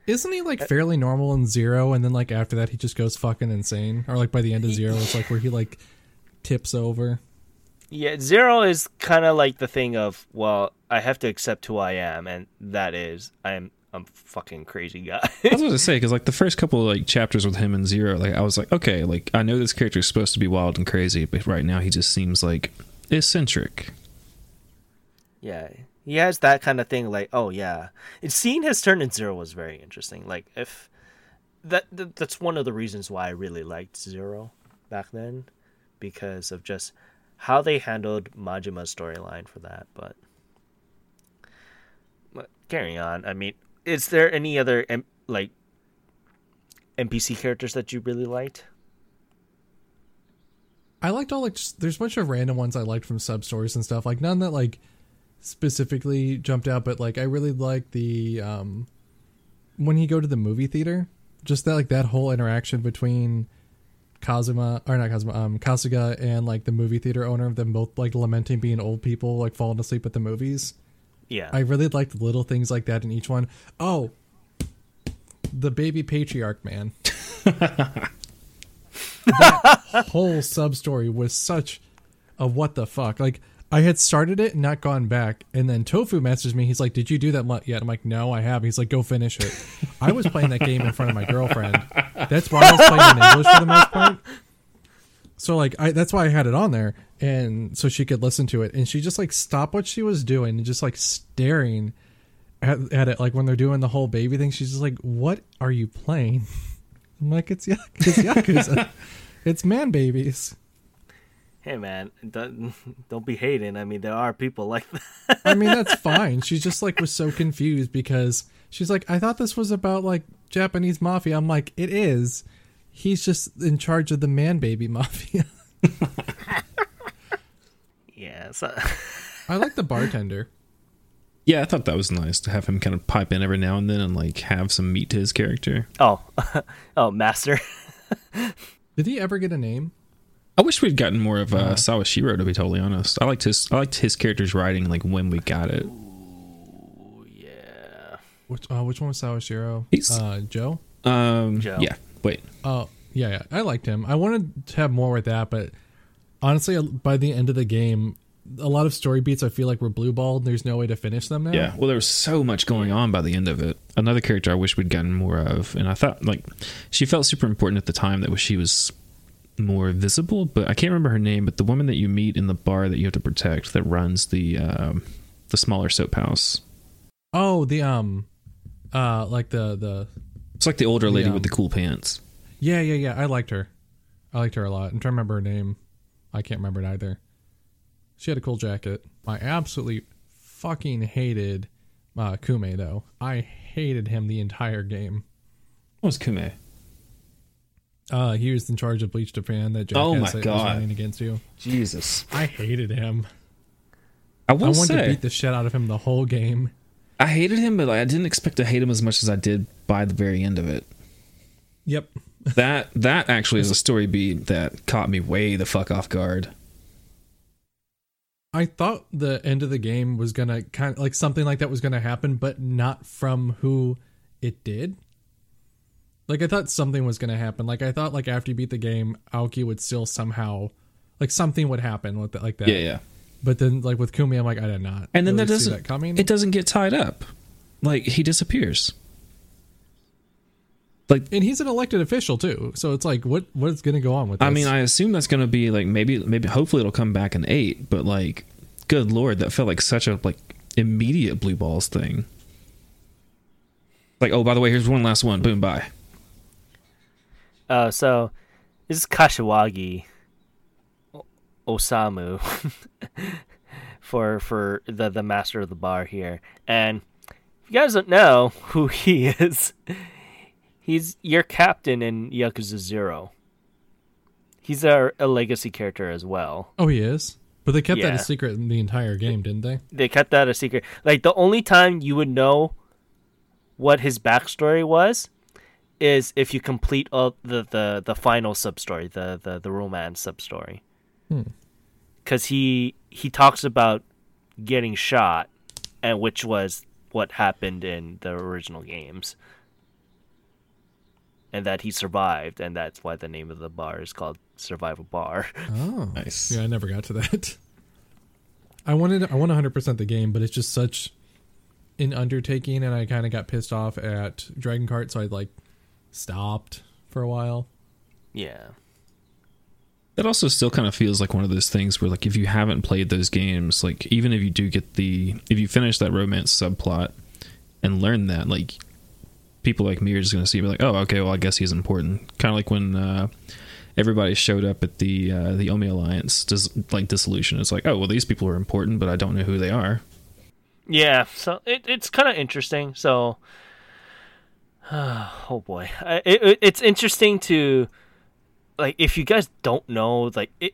Isn't he like fairly normal in Zero, and then like after that he just goes fucking insane? Or like by the end of Zero, it's like where he like tips over. Yeah, Zero is kind of like the thing of, well, I have to accept who I am, and that is I'm I'm fucking crazy guy. I was gonna say because like the first couple of like chapters with him in Zero, like I was like, okay, like I know this character is supposed to be wild and crazy, but right now he just seems like eccentric. Yeah. He has that kind of thing, like, oh, yeah. And seeing his turn in Zero was very interesting. Like, if that, that that's one of the reasons why I really liked Zero back then, because of just how they handled Majima's storyline for that. But, but carrying on, I mean, is there any other, like, N P C characters that you really liked? I liked all, like, just, there's a bunch of random ones I liked from sub-stories and stuff. Like, none that, like, specifically jumped out, but like I really like the um when you go to the movie theater, just that like that whole interaction between Kazuma or not Kazuma, um, Kasuga and like the movie theater owner of them both like lamenting being old people, like falling asleep at the movies. Yeah, I really liked little things like that in each one. Oh, the baby patriarch man. That whole sub story was such a what the fuck. Like I had started it and not gone back, and then Tofu messaged me. He's like, "Did you do that much yet?" I'm like, "No, I haven't." He's like, "Go finish it." I was playing that game in front of my girlfriend. That's why I was playing in English for the most part. So like, I, that's why I had it on there, and so she could listen to it. And she just like stopped what she was doing and just like staring at, at it. Like when they're doing the whole baby thing, she's just like, "What are you playing?" I'm like, "It's Yakuza. It's Yakuza. It's man babies." Hey man, don't, don't be hating. I mean, there are people like that. I mean, that's fine. She just like was so confused because she's like, I thought this was about like Japanese mafia. I'm like, it is. He's just in charge of the man baby mafia. Yeah. So I like the bartender. Yeah, I thought that was nice to have him kind of pipe in every now and then and like have some meat to his character. Oh, oh, master. Did he ever get a name? I wish we'd gotten more of uh, Sawashiro, to be totally honest. I liked his I liked his character's writing, like, when we got it. Ooh, yeah. Which uh, which one was Sawashiro? Uh, Joe? Um, Joe. Yeah, wait. Oh, uh, yeah, yeah. I liked him. I wanted to have more with that, but honestly, by the end of the game, a lot of story beats I feel like were blue-balled. There's no way to finish them now. Yeah, well, there was so much going on by the end of it. Another character I wish we'd gotten more of, and I thought, like, she felt super important at the time that she was more visible, but I can't remember her name, but the woman that you meet in the bar that you have to protect that runs the um the smaller soap house. Oh, the um uh like the the it's like the older lady the, um, with the cool pants. Yeah, yeah, yeah. I liked her. I liked her a lot. I'm trying to remember her name. I can't remember it either. She had a cool jacket. I absolutely fucking hated uh Kume though. I hated him the entire game. What was Kume? Uh, he was in charge of Bleach Japan. That jackass oh my that God. was running against you. Jesus, I hated him. I, will I wanted say, to beat the shit out of him the whole game. I hated him, but I didn't expect to hate him as much as I did by the very end of it. Yep. That that actually is a story beat that caught me way the fuck off guard. I thought the end of the game was gonna kind of like something like that was gonna happen, but not from who it did. Like, I thought something was going to happen. Like, I thought, like, after you beat the game, Aoki would still somehow, like, something would happen with the, like that. Yeah, yeah. But then, like, with Kumi, I'm like, I did not. And then really that doesn't, see that coming. It doesn't get tied up. Like, he disappears. Like, and he's an elected official, too. So it's like, what what's going to go on with this? I mean, I assume that's going to be, like, maybe, maybe, hopefully it'll come back in eight. But, like, good Lord, that felt like such a, like, immediate blue balls thing. Like, oh, by the way, here's one last one. Boom, bye. Uh, so, this is Kashiwagi Osamu for for the, the master of the bar here. And if you guys don't know who he is, he's your captain in Yakuza Zero. He's a, a legacy character as well. Oh, he is? But they kept yeah. that a secret in the entire game, didn't they? They kept that a secret. Like, the only time you would know what his backstory was is if you complete all the, the, the final sub-story, the, the, the romance sub-story. Because hmm. he he talks about getting shot, and which was what happened in the original games. And that he survived, and that's why the name of the bar is called Survival Bar. Oh, nice. Yeah, I never got to that. I wanted I want one hundred percent the game, but it's just such an undertaking, and I kind of got pissed off at Dragon Kart, so I like stopped for a while. Yeah. That also still kind of feels like one of those things where, like, if you haven't played those games, like, even if you do get the, if you finish that romance subplot and learn that, like, people like me are just going to see, be like, oh, okay, well, I guess he's important. Kind of like when uh, everybody showed up at the uh, the Omi Alliance, dis- like, dissolution. It's like, oh, well, these people are important, but I don't know who they are. Yeah, so it, it's kind of interesting, so... Oh boy, I, it, it's interesting to, like, if you guys don't know, like it,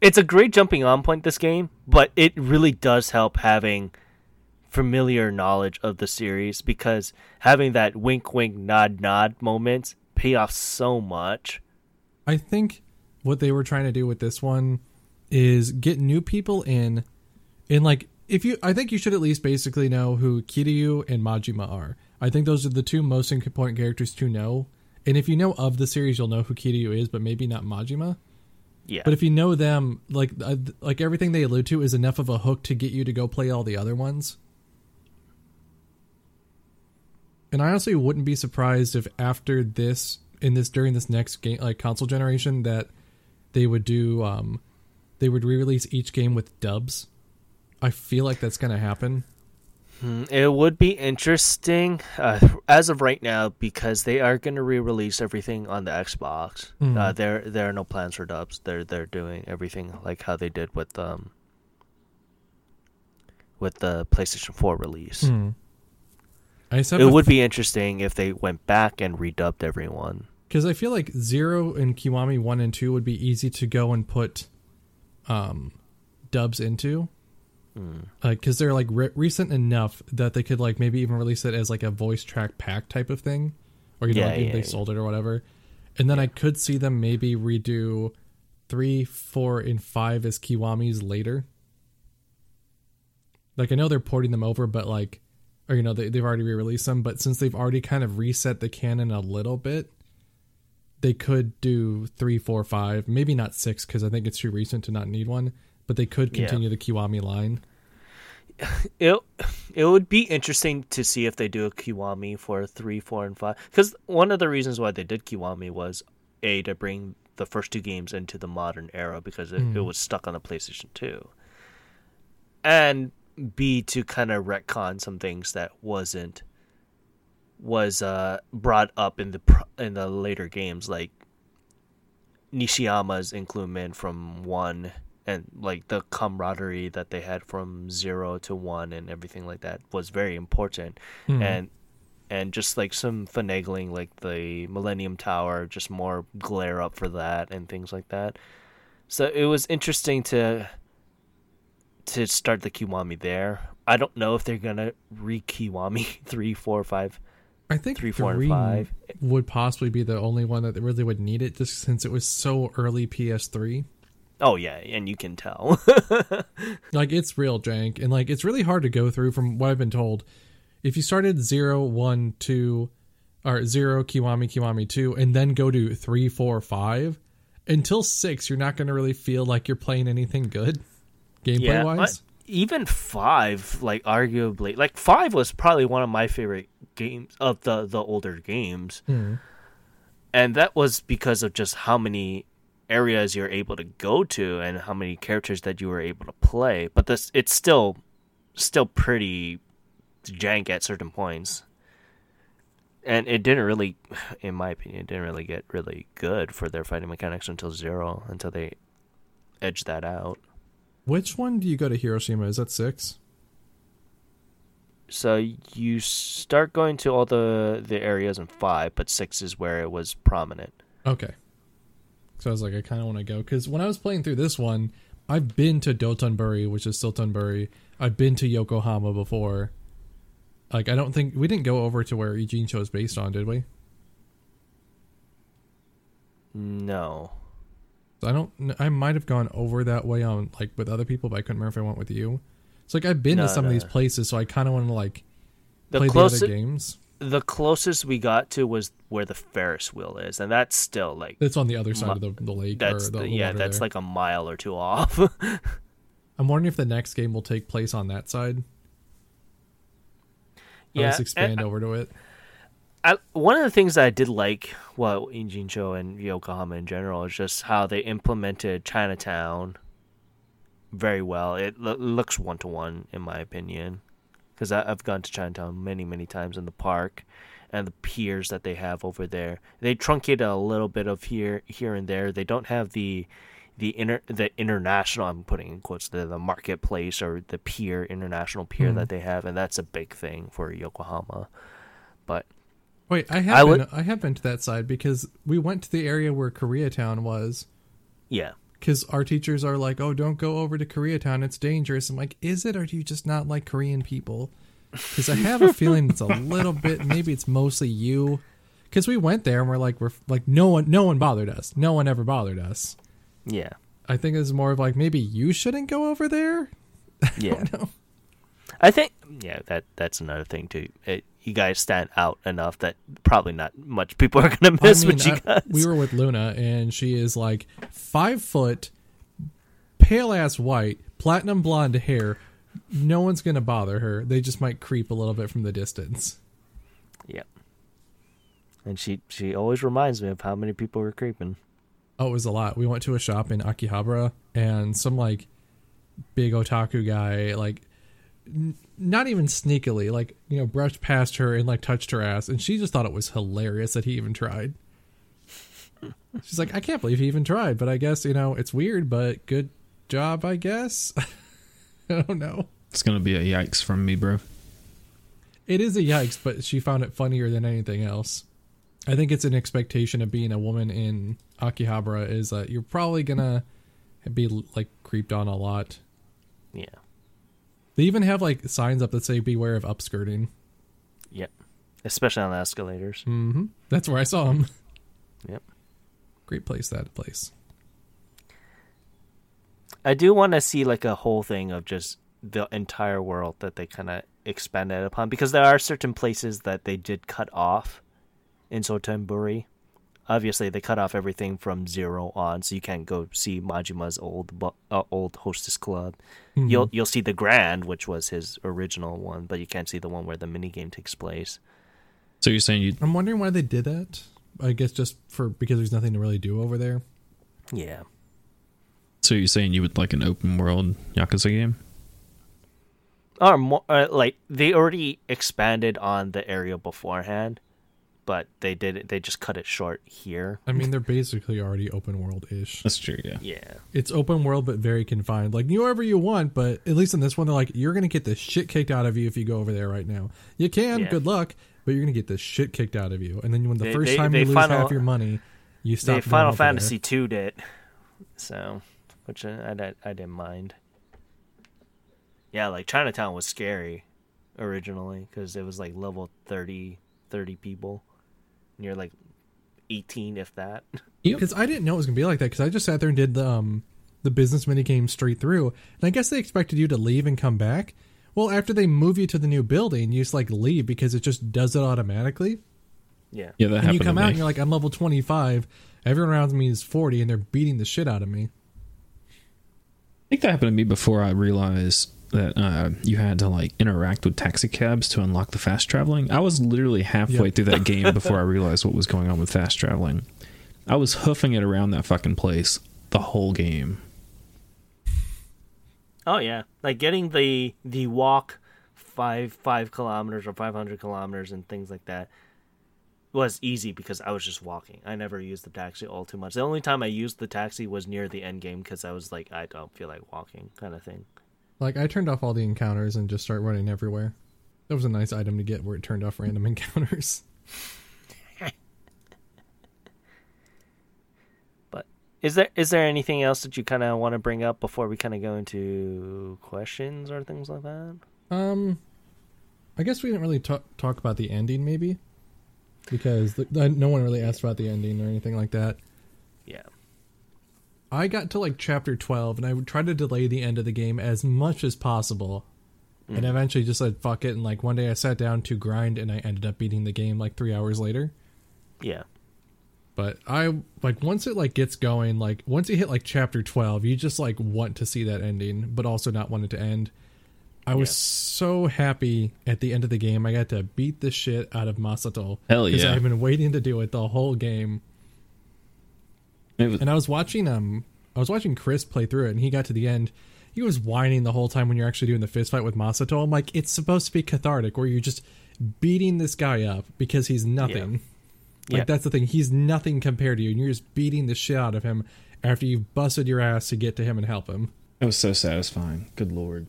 it's a great jumping on point, this game, but it really does help having familiar knowledge of the series, because having that wink wink nod nod moments pay off so much. I think what they were trying to do with this one is get new people in, and like if you I think you should at least basically know who Kiryu and Majima are. I think those are the two most important characters to know. And if you know of the series, you'll know who Kiryu is, but maybe not Majima. Yeah. But if you know them, like like everything they allude to is enough of a hook to get you to go play all the other ones. And I honestly wouldn't be surprised if after this, in this during this next game, like console generation, that they would do, um, they would re-release each game with dubs. I feel like that's going to happen. It would be interesting uh, as of right now, because they are going to re-release everything on the Xbox. Mm. Uh, there, there are no plans for dubs. They're they're doing everything like how they did with um with the PlayStation four release. Mm. I said it with, would be interesting if they went back and redubbed everyone, because I feel like Zero and Kiwami One and Two would be easy to go and put um dubs into. Because uh, they're like re- recent enough that they could like maybe even release it as like a voice track pack type of thing, or you know, yeah, like, yeah, they yeah. sold it or whatever. And then yeah. I could see them maybe redo three, four, and five as Kiwami's later. Like I know they're porting them over, but like, or you know, they, they've already re-released them. But since they've already kind of reset the canon a little bit, they could do three, four, five, maybe not six, because I think it's too recent to not need one. But they could continue yeah. the Kiwami line. It it would be interesting to see if they do a Kiwami for three, four, and five. Because one of the reasons why they did Kiwami was a to bring the first two games into the modern era, because it, mm. it was stuck on the PlayStation two, and B to kind of retcon some things that wasn't was uh, brought up in the in the later games, like Nishiyama's inclusion from one. And like the camaraderie that they had from zero to one and everything like that was very important. Mm-hmm. And and just like some finagling, like the Millennium Tower, just more glare up for that and things like that. So it was interesting to to start the Kiwami there. I don't know if they're gonna re-Kiwami three, four, five. I think three, four, three and five would possibly be the only one that they really would need it, just since it was so early P S three. Oh, yeah, and you can tell. Like, it's real jank, and, like, it's really hard to go through from what I've been told. If you started zero, one, two, or zero, Kiwami, Kiwami two, and then go to three, four, five, until six, you're not going to really feel like you're playing anything good, gameplay-wise. Yeah, even five, like, arguably. Like, five was probably one of my favorite games of the, the older games. Mm. And that was because of just how many areas you're able to go to and how many characters that you were able to play, but this it's still still pretty jank at certain points, and it didn't really, in my opinion, it didn't really get really good for their fighting mechanics until zero, until they edged that out. Which one do you go to Hiroshima? Is that six? So you start going to all the the areas in five, but six is where it was prominent. Okay. So I was like, I kind of want to go. Because when I was playing through this one, I've been to Dotonbori, which is Siltonburi. I've been to Yokohama before. Like, I don't think... We didn't go over to where Eugene-cho is based on, did we? No. So I don't... I might have gone over that way on, like, with other people, but I couldn't remember if I went with you. So, like, I've been no, to some no. of these places, so I kind of want to, like, the play closest- the other games. The closest we got to was where the Ferris wheel is, and that's still like it's on the other side mi- of the, the lake. That's or the, the yeah, that's there. Like a mile or two off. I'm wondering if the next game will take place on that side. Yeah, I'll just expand over to it. I, one of the things that I did like, well, Eugene-cho and Yokohama in general, is just how they implemented Chinatown very well. It l- looks one to one, in my opinion. Because I've gone to Chinatown many, many times in the park and the piers that they have over there. They truncate a little bit of here here and there. They don't have the the inter, the international, I'm putting in quotes, the, the marketplace or the pier, international pier mm. that they have. And that's a big thing for Yokohama. But Wait, I have, I, been, would, I have been to that side because we went to the area where Koreatown was. Yeah. because our teachers are like, oh, don't go over to Koreatown, it's dangerous. I'm like, is it, or do you just not like Korean people? Because I have a feeling it's a little bit, maybe it's mostly you. Because we went there and we're like, we're like, no one, no one bothered us. No one ever bothered us. Yeah. I think it's more of like, maybe you shouldn't go over there. I yeah. Don't know. I think, yeah, that that's another thing too. It, you guys stand out enough that probably not much people are going to miss I mean, what you guys. I, we were with Luna and she is like five foot, pale ass white, platinum blonde hair. No one's going to bother her. They just might creep a little bit from the distance. Yep. Yeah. And she, she always reminds me of how many people were creeping. Oh, it was a lot. We went to a shop in Akihabara, and some, like, big otaku guy, like, n- not even sneakily, like, you know, brushed past her and, like, touched her ass. And she just thought it was hilarious that he even tried. She's like, I can't believe he even tried. But I guess, you know, it's weird, but good job, I guess. I don't know. It's going to be a yikes from me, bro. It is a yikes, but she found it funnier than anything else. I think it's an expectation of being a woman in Akihabara is that you're probably going to be like creeped on a lot. Yeah. They even have like signs up that say beware of upskirting. Yep. Especially on the escalators. Mm-hmm. That's where I saw them. Yep. Great place, that place. I do want to see like a whole thing of just the entire world that they kind of expanded upon, because there are certain places that they did cut off. In Sotenbori, obviously they cut off everything from zero on, so you can't go see Majima's old uh, old hostess club. Mm-hmm. You'll you'll see the Grand, which was his original one, but you can't see the one where the minigame takes place. So you're saying you? I'm wondering why they did that. I guess just for because there's nothing to really do over there. Yeah. So you're saying you would like an open world Yakuza game? Or more, uh, like they already expanded on the area beforehand. But they did it. They just cut it short here. I mean, they're basically already open world ish. That's true. Yeah. Yeah. It's open world, but very confined. Like, do whatever you want, but at least in this one, they're like, you're going to get the shit kicked out of you if you go over there right now. You can. Yeah. Good luck. But you're going to get the shit kicked out of you. And then when the they, first they, time they you final, lose half your money, you stop. They Final Fantasy two did. So, which I, I, I didn't mind. Yeah. Like, Chinatown was scary originally because it was like level thirty, thirty people. And you're like eighteen, if that. Because I didn't know it was going to be like that, because I just sat there and did the um, the business minigame straight through. And I guess they expected you to leave and come back. Well, after they move you to the new building, you just like leave because it just does it automatically. Yeah. Yeah, that happened. And you come to out me. And you're like, I'm level twenty-five. Everyone around me is forty and they're beating the shit out of me. I think that happened to me before I realized that uh, you had to like interact with taxi cabs to unlock the fast traveling. I was literally halfway yep. through that game before I realized what was going on with fast traveling. I was hoofing it around that fucking place the whole game. Oh yeah, like getting the the walk five five kilometers or five hundred kilometers and things like that was easy because I was just walking. I never used the taxi all too much. The only time I used the taxi was near the end game because I was like, I don't feel like walking, kind of thing. Like, I turned off all the encounters and just started running everywhere. That was a nice item to get where it turned off random encounters. But is there is there anything else that you kind of want to bring up before we kind of go into questions or things like that? Um, I guess we didn't really talk, talk about the ending, maybe. Because the, the, no one really asked about the ending or anything like that. Yeah. I got to like chapter twelve and I would try to delay the end of the game as much as possible. Mm. And eventually just said, fuck it. And like one day I sat down to grind and I ended up beating the game like three hours later. Yeah. But I like once it like gets going, like once you hit like chapter twelve, you just like want to see that ending, but also not want it to end. I was yeah. so happy at the end of the game. I got to beat the shit out of Masato. Hell yeah. Because I've been waiting to do it the whole game. Was, and I was watching um I was watching Chris play through it, and he got to the end. He was whining the whole time when you're actually doing the fist fight with Masato. I'm like, it's supposed to be cathartic where you're just beating this guy up because he's nothing. Yeah. Like yeah. That's the thing. He's nothing compared to you, and you're just beating the shit out of him after you've busted your ass to get to him and help him. That was so satisfying. Good lord.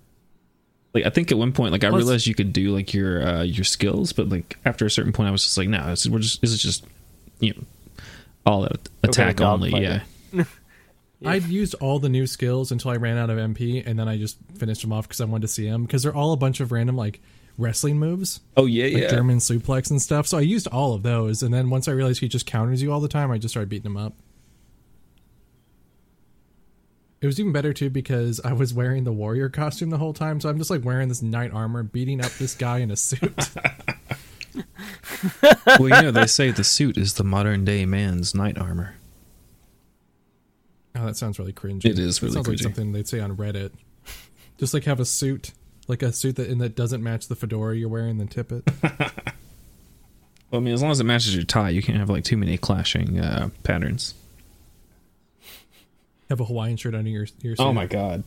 Like I think at one point, like I Plus, realized you could do like your uh, your skills, but like after a certain point I was just like, no, nah, we're just this is just you know all attack okay, only, yeah. Yeah. I'd used all the new skills until I ran out of M P, and then I just finished them off because I wanted to see them, because they're all a bunch of random like wrestling moves. Oh yeah, like yeah. German suplex and stuff. So I used all of those, and then once I realized he just counters you all the time, I just started beating him up. It was even better too because I was wearing the warrior costume the whole time, so I'm just like wearing this knight armor, beating up this guy in a suit. Well, you know, they say the suit is the modern day man's knight armor. Oh, that sounds really cringy. It is really it sounds cringy. Like something they'd say on Reddit. Just like have a suit, like a suit that and that doesn't match the fedora you're wearing, then tip it. Well, I mean, as long as it matches your tie, you can't have like too many clashing uh, patterns. Have a Hawaiian shirt under your your suit. Oh my god!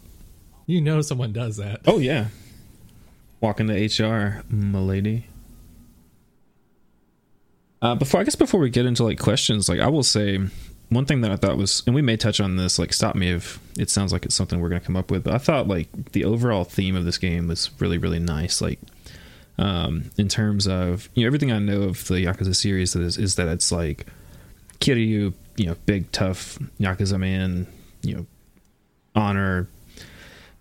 You know someone does that. Oh yeah. Walk into H R, m'lady. Uh, before I guess before we get into like questions, like I will say. One thing that I thought was, and we may touch on this, like stop me if it sounds like it's something we're going to come up with, but I thought like the overall theme of this game was really, really nice. Like, um, in terms of, you know, everything I know of the Yakuza series is, is that it's like Kiryu, you know, big, tough Yakuza man, you know, honor,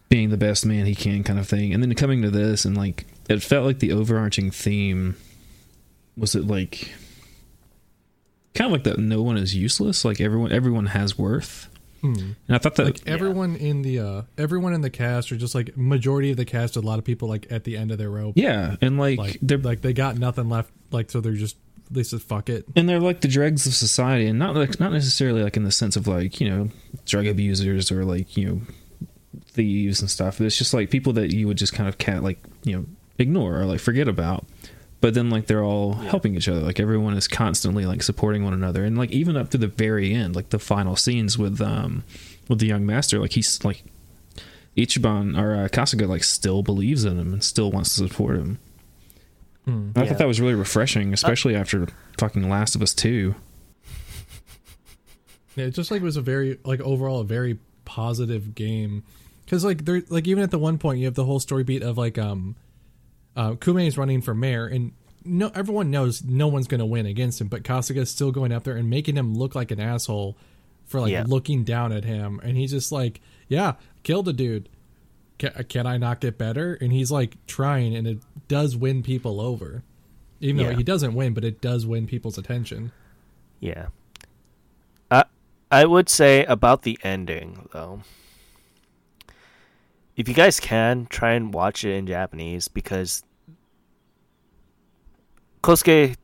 being the best man he can kind of thing. And then coming to this and like, it felt like the overarching theme was it like... kind of like that no one is useless, like everyone everyone has worth. Hmm. And I thought that like everyone yeah. in the uh everyone in the cast, or just like majority of the cast, a lot of people like at the end of their rope. Yeah, and like, like they're like they got nothing left, like so they're just they said fuck it. And they're like the dregs of society, and not like not necessarily like in the sense of like, you know, drug abusers or like, you know, thieves and stuff. But it's just like people that you would just kind of cat like, you know, ignore or like forget about. But then, like, they're all yeah. helping each other. Like, everyone is constantly, like, supporting one another. And, like, even up to the very end, like, the final scenes with um with the young master, like, he's, like, Ichiban, or uh, Kasuga, like, still believes in him and still wants to support him. Mm, I yeah. thought that was really refreshing, especially uh, after fucking Last of Us two. Yeah, it just, like, was a very, like, overall a very positive game. Because, like, there, like, even at the one point, you have the whole story beat of, like, um... Uh, Kume is running for mayor, and no, everyone knows no one's going to win against him, but Kasuga is still going up there and making him look like an asshole for like yeah. looking down at him, and he's just like, yeah, killed a dude. Can, can I not get better? And he's like trying, and it does win people over. Even yeah. though he doesn't win, but it does win people's attention. Yeah. I, I would say about the ending, though. If you guys can, try and watch it in Japanese, because Kosuke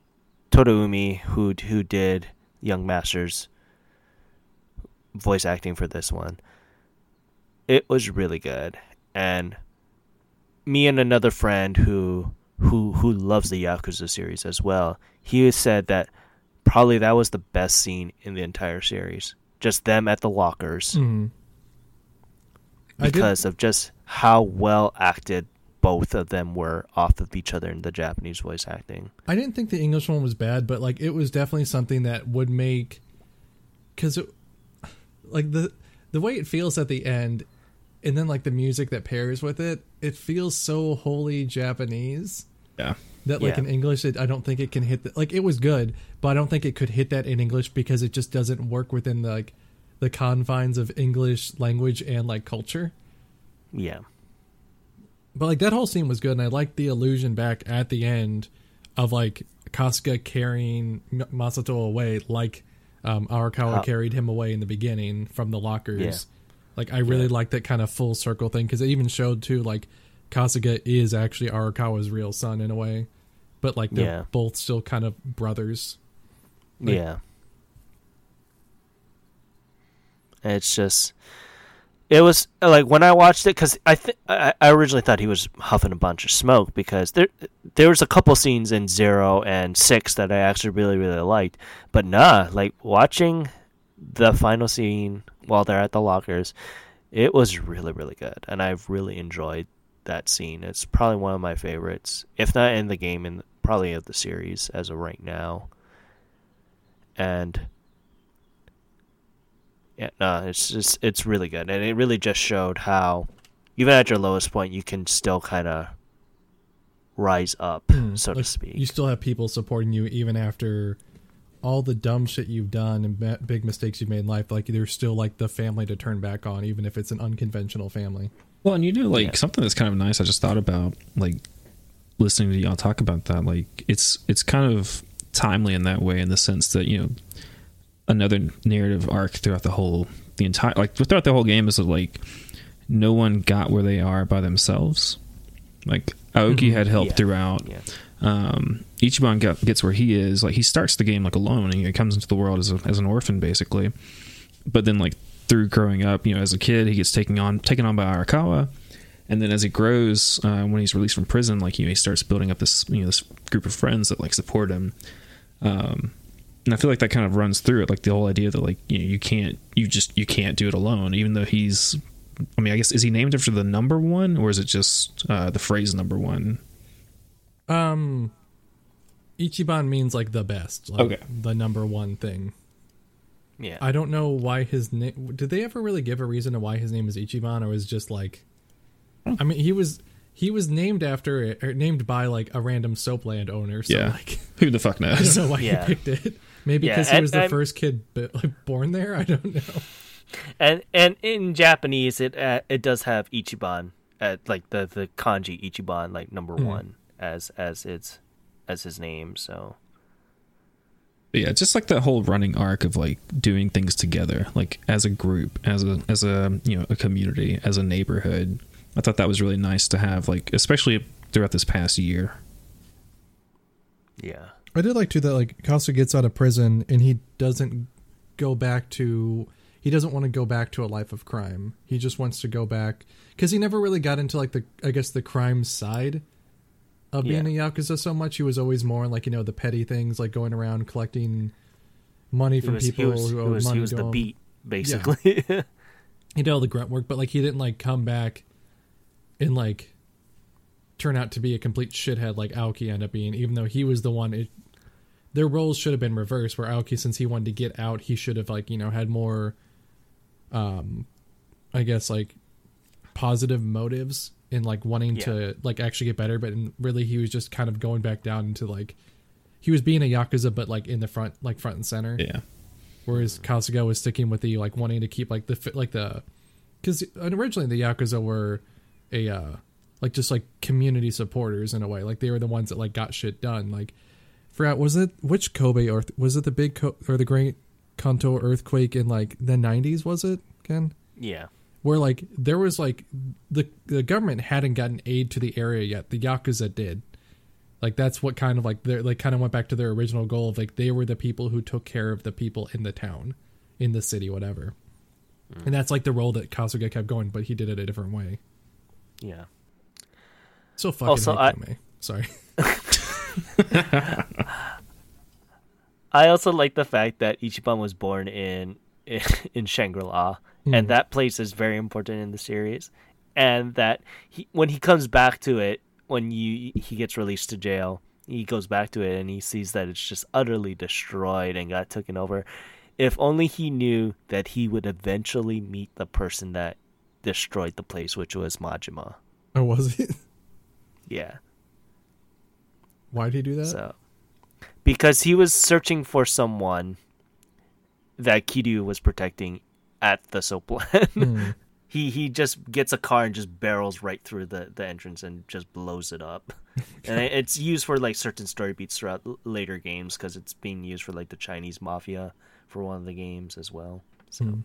Toraumi, who who did Young Master's voice acting for this one, it was really good. And me and another friend who who who loves the Yakuza series as well, he said that probably that was the best scene in the entire series. Just them at the lockers. Mm-hmm. Because of just how well acted both of them were off of each other in the Japanese voice acting. I didn't think the English one was bad, but like it was definitely something that would make, because like the the way it feels at the end, and then like the music that pairs with it, it feels so wholly Japanese. Yeah. That like yeah. in English, it, I don't think it can hit. The, like it was good, but I don't think it could hit that in English because it just doesn't work within the. Like, the confines of English language and like culture. Yeah. But like that whole scene was good. And I liked the allusion back at the end of like Kasuga carrying Masato away. Like um, Arakawa oh. carried him away in the beginning from the lockers. Yeah. Like I really yeah. liked that kind of full circle thing. Cause it even showed too, like Kasuga is actually Arakawa's real son in a way, but like they're yeah. both still kind of brothers. Like, yeah. It's just, it was like when I watched it, because I, th- I I originally thought he was huffing a bunch of smoke, because there there was a couple scenes in Zero and Six that I actually really really liked, but nah, like watching the final scene while they're at the lockers, it was really really good, and I've really enjoyed that scene. It's probably one of my favorites, if not in the game, in the, probably of the series as of right now, and. Yeah, no, it's just it's really good, and it really just showed how, even at your lowest point, you can still kind of rise up, mm, so like to speak. You still have people supporting you even after, all the dumb shit you've done and b- big mistakes you've made in life, like there's still like the family to turn back on, even if it's an unconventional family. Well, and you know, like yeah. something that's kind of nice, I just thought about, like listening to y'all talk about that, like it's it's kind of timely in that way, in the sense that, you know, another narrative arc throughout the whole the entire like throughout the whole game is that, like, no one got where they are by themselves. Like Aoki mm-hmm. had help yeah. throughout. Yeah. Um, Ichiban got, gets where he is. Like he starts the game like alone, and he comes into the world as a, as an orphan basically. But then, like through growing up, you know, as a kid, he gets taken on taken on by Arakawa, and then as he grows, uh, when he's released from prison, like you know, he starts building up this you know this group of friends that like support him. Um, and I feel like that kind of runs through it, like the whole idea that like you know you can't you just you can't do it alone, even though he's. I mean, I guess, is he named after the number one, or is it just uh, the phrase number one? Um, Ichiban means like the best, like okay. the number one thing. Yeah, I don't know why his name. Did they ever really give a reason to why his name is Ichiban, or was it just like? I mean, he was he was named after or named by like a random soapland owner. So yeah, like, who the fuck knows? I don't know why yeah. he picked it. Maybe because yeah, he was the I'm... first kid born there. I don't know. And and in Japanese, it uh, it does have Ichiban, uh, like the, the kanji Ichiban, like number mm. one, as as its as his name. So yeah, just like that whole running arc of like doing things together, like as a group, as a as a you know a community, as a neighborhood. I thought that was really nice to have, like especially throughout this past year. Yeah, I did like too that like Kasuga gets out of prison and he doesn't go back to. He doesn't want to go back to a life of crime. He just wants to go back because he never really got into like the, I guess the crime side of being yeah. a Yakuza so much. He was always more like, you know, the petty things, like going around collecting money from was, people he was, who owed was, money. He was to the him. Beat basically. Yeah. He did all the grunt work, but like, he didn't like come back and like turn out to be a complete shithead. Like Aoki ended up being, even though he was the one, it, their roles should have been reversed where Aoki, since he wanted to get out, he should have like, you know, had more, um I guess like positive motives and like wanting yeah. to like actually get better, but in, really he was just kind of going back down into like he was being a Yakuza but like in the front like front and center, yeah whereas Kasuga was sticking with the like wanting to keep like the like the because originally the Yakuza were a uh like just like community supporters in a way, like they were the ones that like got shit done, like forgot was it which Kobe or was it the big Co- or the great Kanto earthquake in like the nineties, was it, Ken? Yeah. Where like there was like the the government hadn't gotten aid to the area yet. The Yakuza did. Like that's what kind of like they like kind of went back to their original goal of like they were the people who took care of the people in the town, in the city, whatever. Mm. And that's like the role that Kasuga kept going, but he did it a different way. Yeah. So fucking also, hate I- Kume. Sorry. I also like the fact that Ichiban was born in in, in Shangri-La, mm. and that place is very important in the series. And that he, when he comes back to it, when you he gets released to jail, he goes back to it and he sees that it's just utterly destroyed and got taken over. If only he knew that he would eventually meet the person that destroyed the place, which was Majima. Oh, was it? Yeah. Why did he do that? So. Because he was searching for someone that Kiryu was protecting at the soapland. Mm. he he just gets a car and just barrels right through the, the entrance and just blows it up. And it's used for like certain story beats throughout later games because it's being used for like the Chinese mafia for one of the games as well. So mm.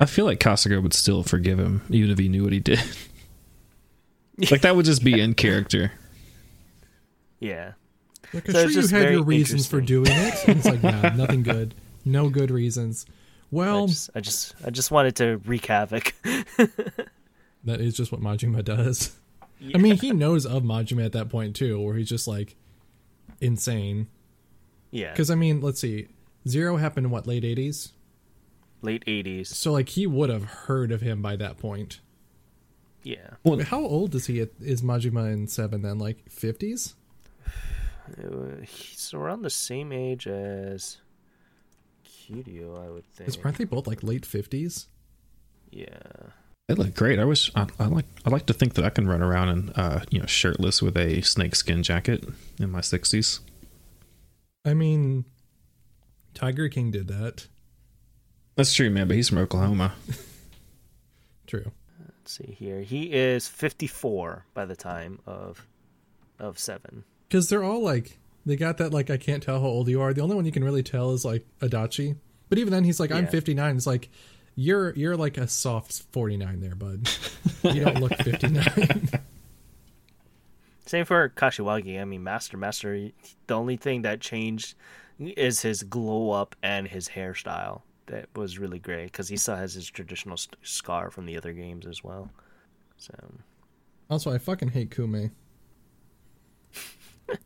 I feel like Kasuga would still forgive him even if he knew what he did. Like that would just be in character. Yeah. Like, I'm so sure you had your reasons for doing it. And it's like, no, nothing good. No good reasons. Well... I just I just, I just wanted to wreak havoc. That is just what Majima does. Yeah. I mean, he knows of Majima at that point, too, where he's just, like, insane. Yeah. Because, I mean, let's see. Zero happened in, what, late eighties? Late eighties. So, like, he would have heard of him by that point. Yeah. Well, how old is he? At, is Majima in seven, then? Like, fifties? He's around the same age as Kiryu, I would think. Aren't they both like late fifties? Yeah, they look great. I wish I, I like. I like to think that I can run around and uh, you know, shirtless with a snakeskin jacket in my sixties. I mean, Tiger King did that. That's true, man, but he's from Oklahoma. True. Let's see here. He is fifty-four by the time of of seven. Because they're all like, they got that like, I can't tell how old you are. The only one you can really tell is like Adachi. But even then he's like, I'm yeah. fifty-nine. It's like, you're you're like a soft forty-nine there, bud. You don't look fifty-nine. Same for Kashiwagi. I mean, Master Master, the only thing that changed is his glow up and his hairstyle. That was really great because he still has his traditional st- scar from the other games as well. So, also, I fucking hate Kume.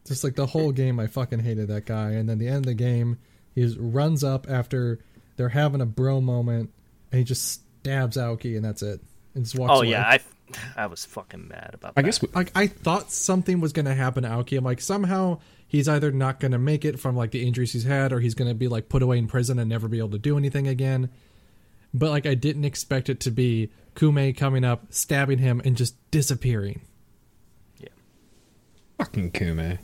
Just like the whole game, I fucking hated that guy. And then the end of the game, he just runs up after they're having a bro moment and he just stabs Aoki and that's it. And just walks oh, away. Yeah. I I was fucking mad about that. I guess we, like, I thought something was going to happen to Aoki. I'm like, somehow he's either not going to make it from like the injuries he's had, or he's going to be like put away in prison and never be able to do anything again. But like, I didn't expect it to be Kume coming up, stabbing him, and just disappearing. Yeah. Fucking Kume.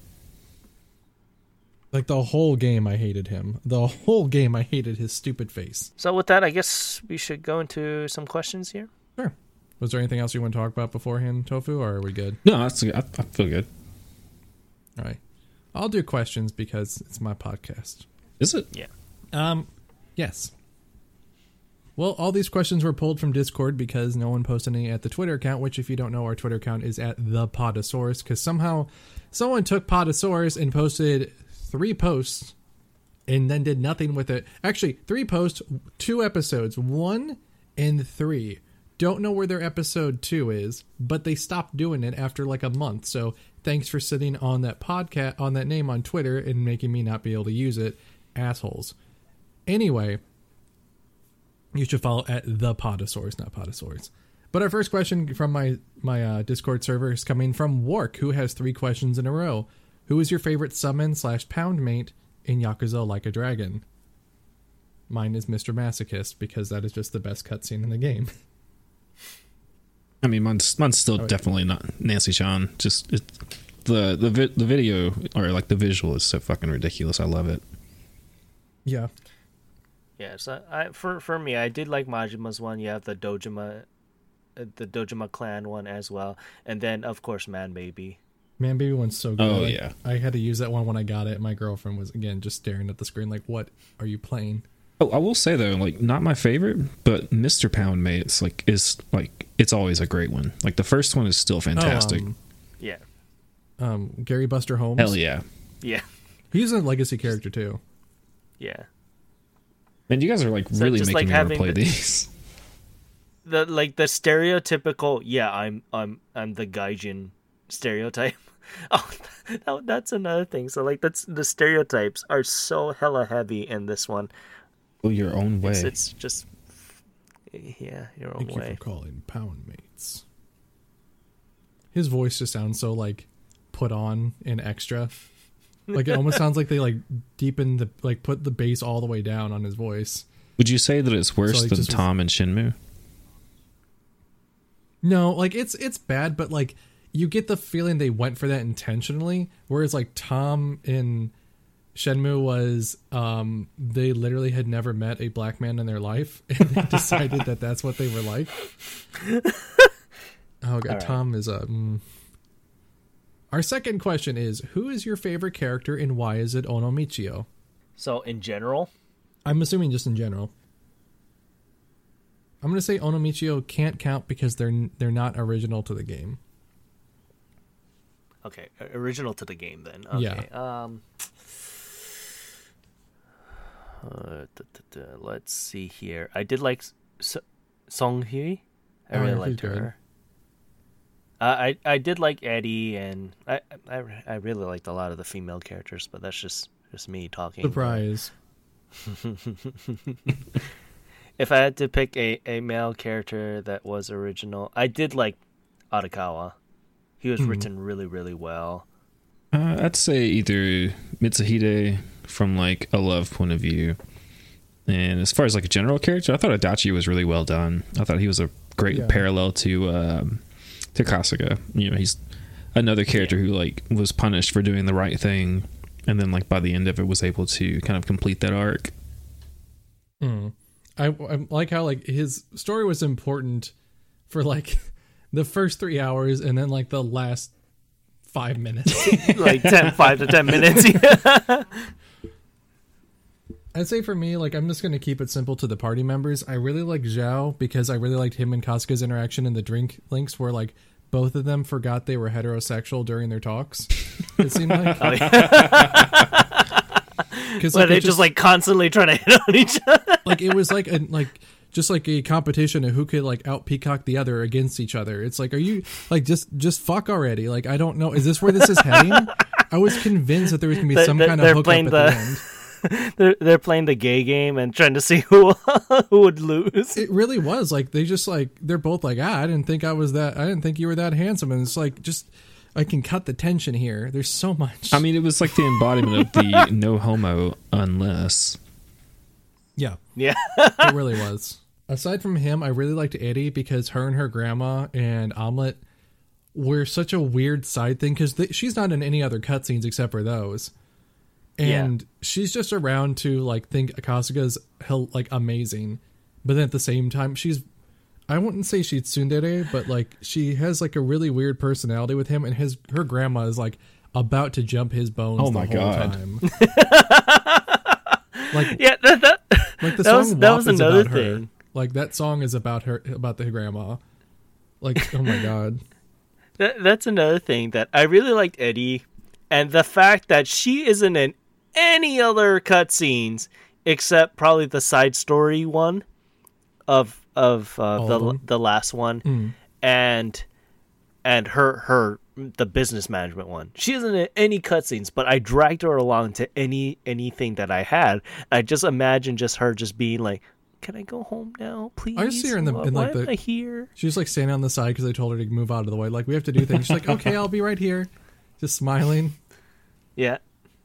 Like the whole game, I hated him. The whole game, I hated his stupid face. So with that, I guess we should go into some questions here. Sure. Was there anything else you want to talk about beforehand, Tofu, or are we good? No, that's I, I feel good. All right. I'll do questions because it's my podcast. Is it? Yeah. Um, yes. Well, all these questions were pulled from Discord because no one posted any at the Twitter account, which, if you don't know, our Twitter account is at the Podasaurus, because somehow someone took Podasaurus and posted three posts and then did nothing with it. Actually, three posts, two episodes, one and three. Don't know where their episode two is, but they stopped doing it after like a month. So thanks for sitting on that podcast, on that name on Twitter and making me not be able to use it. Assholes. Anyway, you should follow at the Podasaurus, not Podasaurus. But our first question from my, my uh, Discord server is coming from Wark, who has three questions in a row. Who is your favorite summon slash pound mate in Yakuza Like a Dragon? Mine is Mister Masochist because that is just the best cutscene in the game. I mean, mine's, mine's still oh, definitely yeah. not Nancy Chan. Just it, the the vi- the video or like the visual is so fucking ridiculous. I love it. Yeah, yeah. So I for for me, I did like Majima's one. You have the Dojima, the Dojima clan one as well, and then of course Man Baby. Man Baby one's so good. Oh yeah, I, I had to use that one when I got it. My girlfriend was again just staring at the screen like, "What are you playing?" Oh, I will say though, like not my favorite, but Mister Pound Mate's like is like it's always a great one. Like the first one is still fantastic. Oh, um, yeah. Um, Gary Buster Holmes. Hell yeah. Yeah. He's a legacy character too. Yeah. And you guys are like so really making like me want to play the, these. The like the stereotypical, yeah, I'm I'm I'm the gaijin stereotype. Oh, that, that's another thing. So like that's the stereotypes are so hella heavy in this one. Well, your own way. It's, it's just, yeah, your own Thank way. Thank you for calling Pound Mates. His voice just sounds so like put on and extra. Like it almost sounds like they like deepened the like put the bass all the way down on his voice. Would you say that it's worse so, like, than Tom was... and Shinmu? No, like it's it's bad, but like you get the feeling they went for that intentionally. Whereas like Tom in Shenmue was, um, they literally had never met a black man in their life, and they decided that that's what they were like. Oh, God. Right. Tom is a... Mm. Our second question is, who is your favorite character and why is it Ono Michio? So, in general? I'm assuming just in general. I'm going to say Ono Michio can't count because they're they're not original to the game. Okay, original to the game then. Okay. Yeah. Um... Uh, da, da, da. Let's see here. I did like so- Song Hui. I really oh, liked her. Uh, I I did like Eddie, and I, I I really liked a lot of the female characters, but that's just, just me talking. Surprise. If I had to pick a, a male character that was original, I did like Arakawa. He was mm. written really, really well. Uh, I'd say either Mitsuhide from like a love point of view, and as far as like a general character, I thought Adachi was really well done. I thought he was a great yeah. parallel to um to Kasuga. You know, he's another character yeah. who like was punished for doing the right thing, and then like by the end of it was able to kind of complete that arc. Mm. I, I like how like his story was important for like the first three hours and then like the last five minutes. like ten, five to ten minutes. I'd say for me, like, I'm just going to keep it simple to the party members. I really like Zhao because I really liked him and Kasuga's interaction in the drink links where like both of them forgot they were heterosexual during their talks. It seemed like. Oh, yeah. Because like, they just, just like constantly trying to hit on each other. Like it was like a like just like a competition of who could like out peacock the other against each other. It's like, are you like just just fuck already? Like I don't know. Is this where this is heading? I was convinced that there was gonna be the, some the, kind of hookup at the, the end. They're they're playing the gay game and trying to see who who would lose. It really was like they just like they're both like ah I didn't think I was that I didn't think you were that handsome and it's like just. I can cut the tension here. There's so much. I mean, it was like the embodiment of the no homo unless. Yeah. Yeah. It really was. Aside from him, I really liked Eddie because her and her grandma and Omelette were such a weird side thing because she's not in any other cutscenes except for those. And yeah. She's just around to like think Kasuga's like amazing. But then at the same time, she's I wouldn't say she's tsundere, but like she has like a really weird personality with him, and his her grandma is like about to jump his bones. Oh my the whole God. Time. like yeah, that, that, like the that song was, that was another about thing. Her. Like that song is about her about the grandma. Like oh my God, that that's another thing that I really liked Eddie, and the fact that she isn't in any other cutscenes except probably the side story one of. Of uh, the of the last one, mm. and and her her the business management one. She isn't in any cutscenes, but I dragged her along to any anything that I had. I just imagine just her just being like, "Can I go home now, please?" I just see her in the in like the here. She's like standing on the side because I told her to move out of the way. Like we have to do things. She's like, "Okay, I'll be right here," just smiling. Yeah.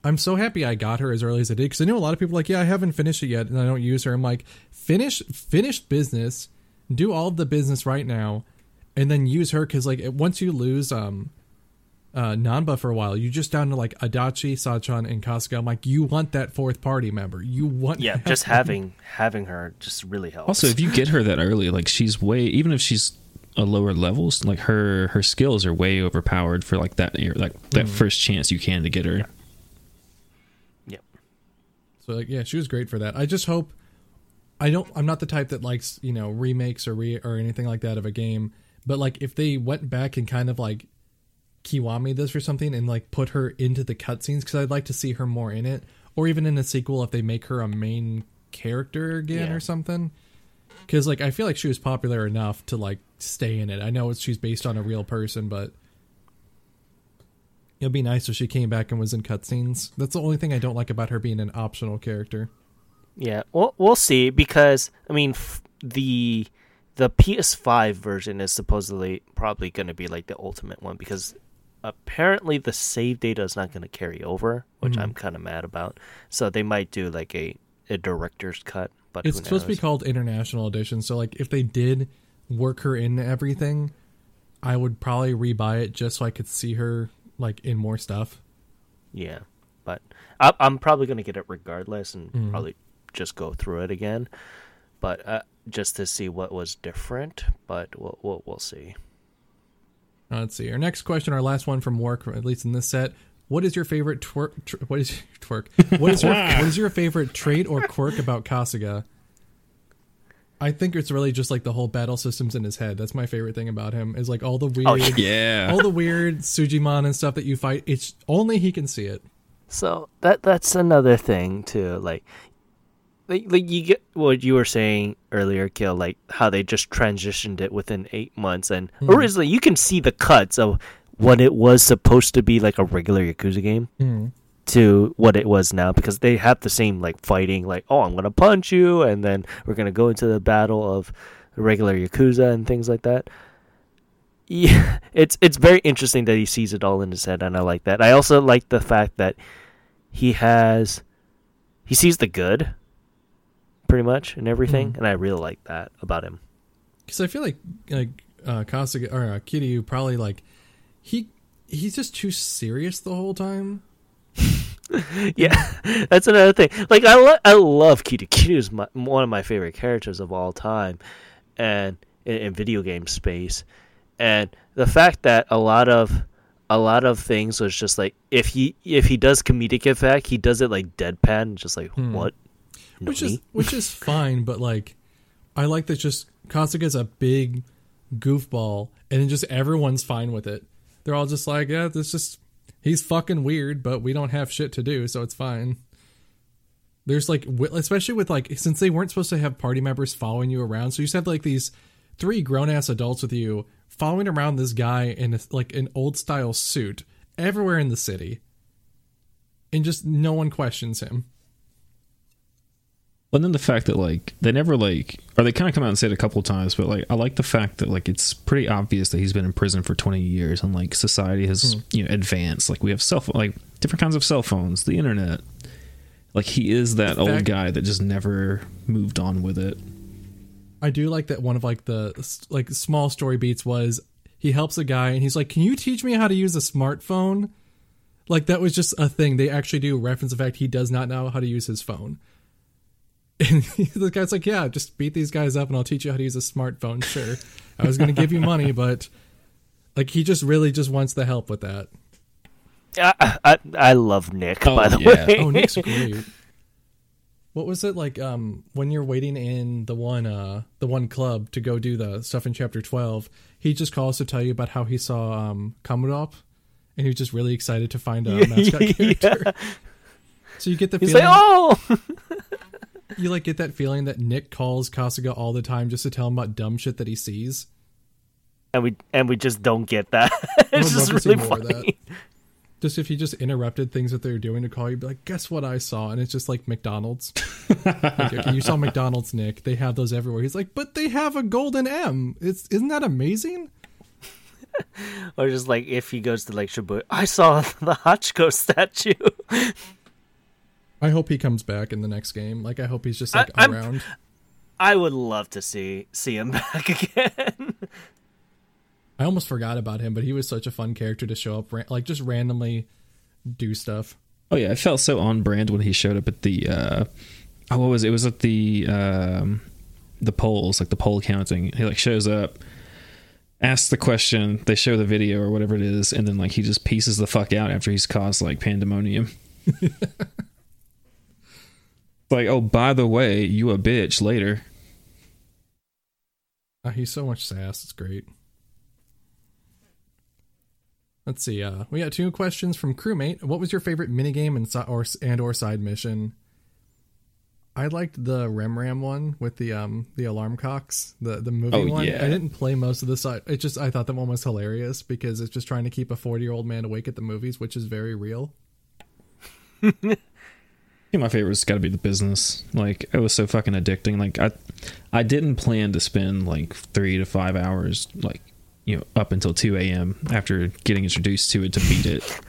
I'm so happy I got her as early as I did because I know a lot of people are like, yeah, I haven't finished it yet and I don't use her. I'm like, finish finish business, do all of the business right now, and then use her because like once you lose um, uh, Nanba for a while, you're just down to like Adachi, Sachan, and Kasuga. I'm like, you want that fourth party member. You want yeah, just having having her just really helps. Also, if you get her that early, like she's way even if she's a lower levels, like her her skills are way overpowered for like that like that mm. first chance you can to get her. Yeah. So like yeah, she was great for that. I just hope I don't. I'm not the type that likes you know remakes or re or anything like that of a game. But like if they went back and kind of like Kiwami this or something and like put her into the cutscenes because I'd like to see her more in it or even in a sequel if they make her a main character again yeah. or something. Because like I feel like she was popular enough to like stay in it. I know she's based on a real person, but it'd be nice if she came back and was in cutscenes. That's the only thing I don't like about her being an optional character. Yeah, well, we'll see because I mean f- the the P S five version is supposedly probably going to be like the ultimate one because apparently the save data is not going to carry over, which mm-hmm. I'm kind of mad about. So they might do like a, a director's cut, but it's supposed to be called International Edition. So like if they did work her into everything, I would probably rebuy it just so I could see her. Like in more stuff, yeah. But I, I'm probably gonna get it regardless, and mm. probably just go through it again. But uh, just to see what was different. But we'll we'll, we'll see. Uh, let's see. Our next question, our last one from work, at least in this set. What is your favorite twerk? Tw- what is your twerk? What is your what is your favorite trait or quirk about Kasuga? I think it's really just like the whole battle systems in his head. That's my favorite thing about him is like all the weird, oh, yeah. all the weird Tsujimon and stuff that you fight. It's only he can see it. So that that's another thing too. Like, like, like you get what you were saying earlier, Kill, like how they just transitioned it within eight months. And mm. originally you can see the cuts of what it was supposed to be like a regular Yakuza game. Mm. to what it was now because they have the same like fighting like oh I'm gonna punch you and then we're gonna go into the battle of regular Yakuza and things like that. Yeah, it's it's very interesting that he sees it all in his head and I like that. I also like the fact that he has he sees the good pretty much and everything mm-hmm. and I really like that about him because I feel like like uh, Kasuga or uh, Kiryu probably like he he's just too serious the whole time. Yeah, that's another thing. Like, I, lo- I love Kiryu. Kiryu is my, one of my favorite characters of all time, and in, in video game space. And the fact that a lot of a lot of things was just like, if he if he does comedic effect, he does it like deadpan, just like hmm. what, no which me? is which is fine. But like, I like that just Kasuga's a big goofball, and then just everyone's fine with it. They're all just like, yeah, this just. He's fucking weird, but we don't have shit to do, so it's fine. There's like, especially with like, since they weren't supposed to have party members following you around, so you just have like these three grown-ass adults with you following around this guy in a, like an old-style suit everywhere in the city. And just no one questions him. And then the fact that like, they never like, or they kind of come out and say it a couple of times, but like, I like the fact that like, it's pretty obvious that he's been in prison for twenty years and like society has, mm. you know, advanced. Like we have cell phone, like different kinds of cell phones, the internet. Like he is that fact, old guy that just never moved on with it. I do like that one of like the like small story beats was he helps a guy and he's like, can you teach me how to use a smartphone? Like that was just a thing. They actually do reference the fact he does not know how to use his phone. And the guy's like, yeah, just beat these guys up and I'll teach you how to use a smartphone. Sure. I was going to give you money, but like, he just really just wants the help with that. I I, I love Nick, oh, by the yeah. way. Oh, Nick's great. What was it like um, when you're waiting in the one uh, the one club to go do the stuff in chapter twelve, he just calls to tell you about how he saw um, Kamurop and he was just really excited to find a mascot character. Yeah. So you get the He's feeling. Like, oh! You like get that feeling that Nick calls Kasuga all the time just to tell him about dumb shit that he sees, and we and we just don't get that. It's just really funny. Just if he just interrupted things that they were doing to call you, be like, guess what I saw, and it's just like McDonald's. Like, okay, you saw McDonald's, Nick. They have those everywhere. He's like, but they have a golden M. It's isn't that amazing? Or just like if he goes to like Shibuya, I saw the Hachiko statue. I hope he comes back in the next game. Like, I hope he's just like I, around. I would love to see see him back again. I almost forgot about him, but he was such a fun character to show up, like just randomly do stuff. Oh yeah, it felt so on brand when he showed up at the. Uh, oh, what was it? It was at the um, the polls, like the poll counting. He like shows up, asks the question, they show the video or whatever it is, and then like he just pieces the fuck out after he's caused like pandemonium. Like, oh, by the way, you a bitch later. Oh, he's so much sass. It's great. Let's see. Uh, we got two questions from crewmate. What was your favorite minigame and or, and or side mission? I liked the RemRam one with the um the alarm cocks, the, the moving oh, one. Yeah. I didn't play most of the side. It just I thought that one was hilarious because it's just trying to keep a forty-year-old man awake at the movies, which is very real. My favorite's got to be the business. Like, it was so fucking addicting. Like, I, I didn't plan to spend like three to five hours, like, you know, up until two a.m. after getting introduced to it to beat it.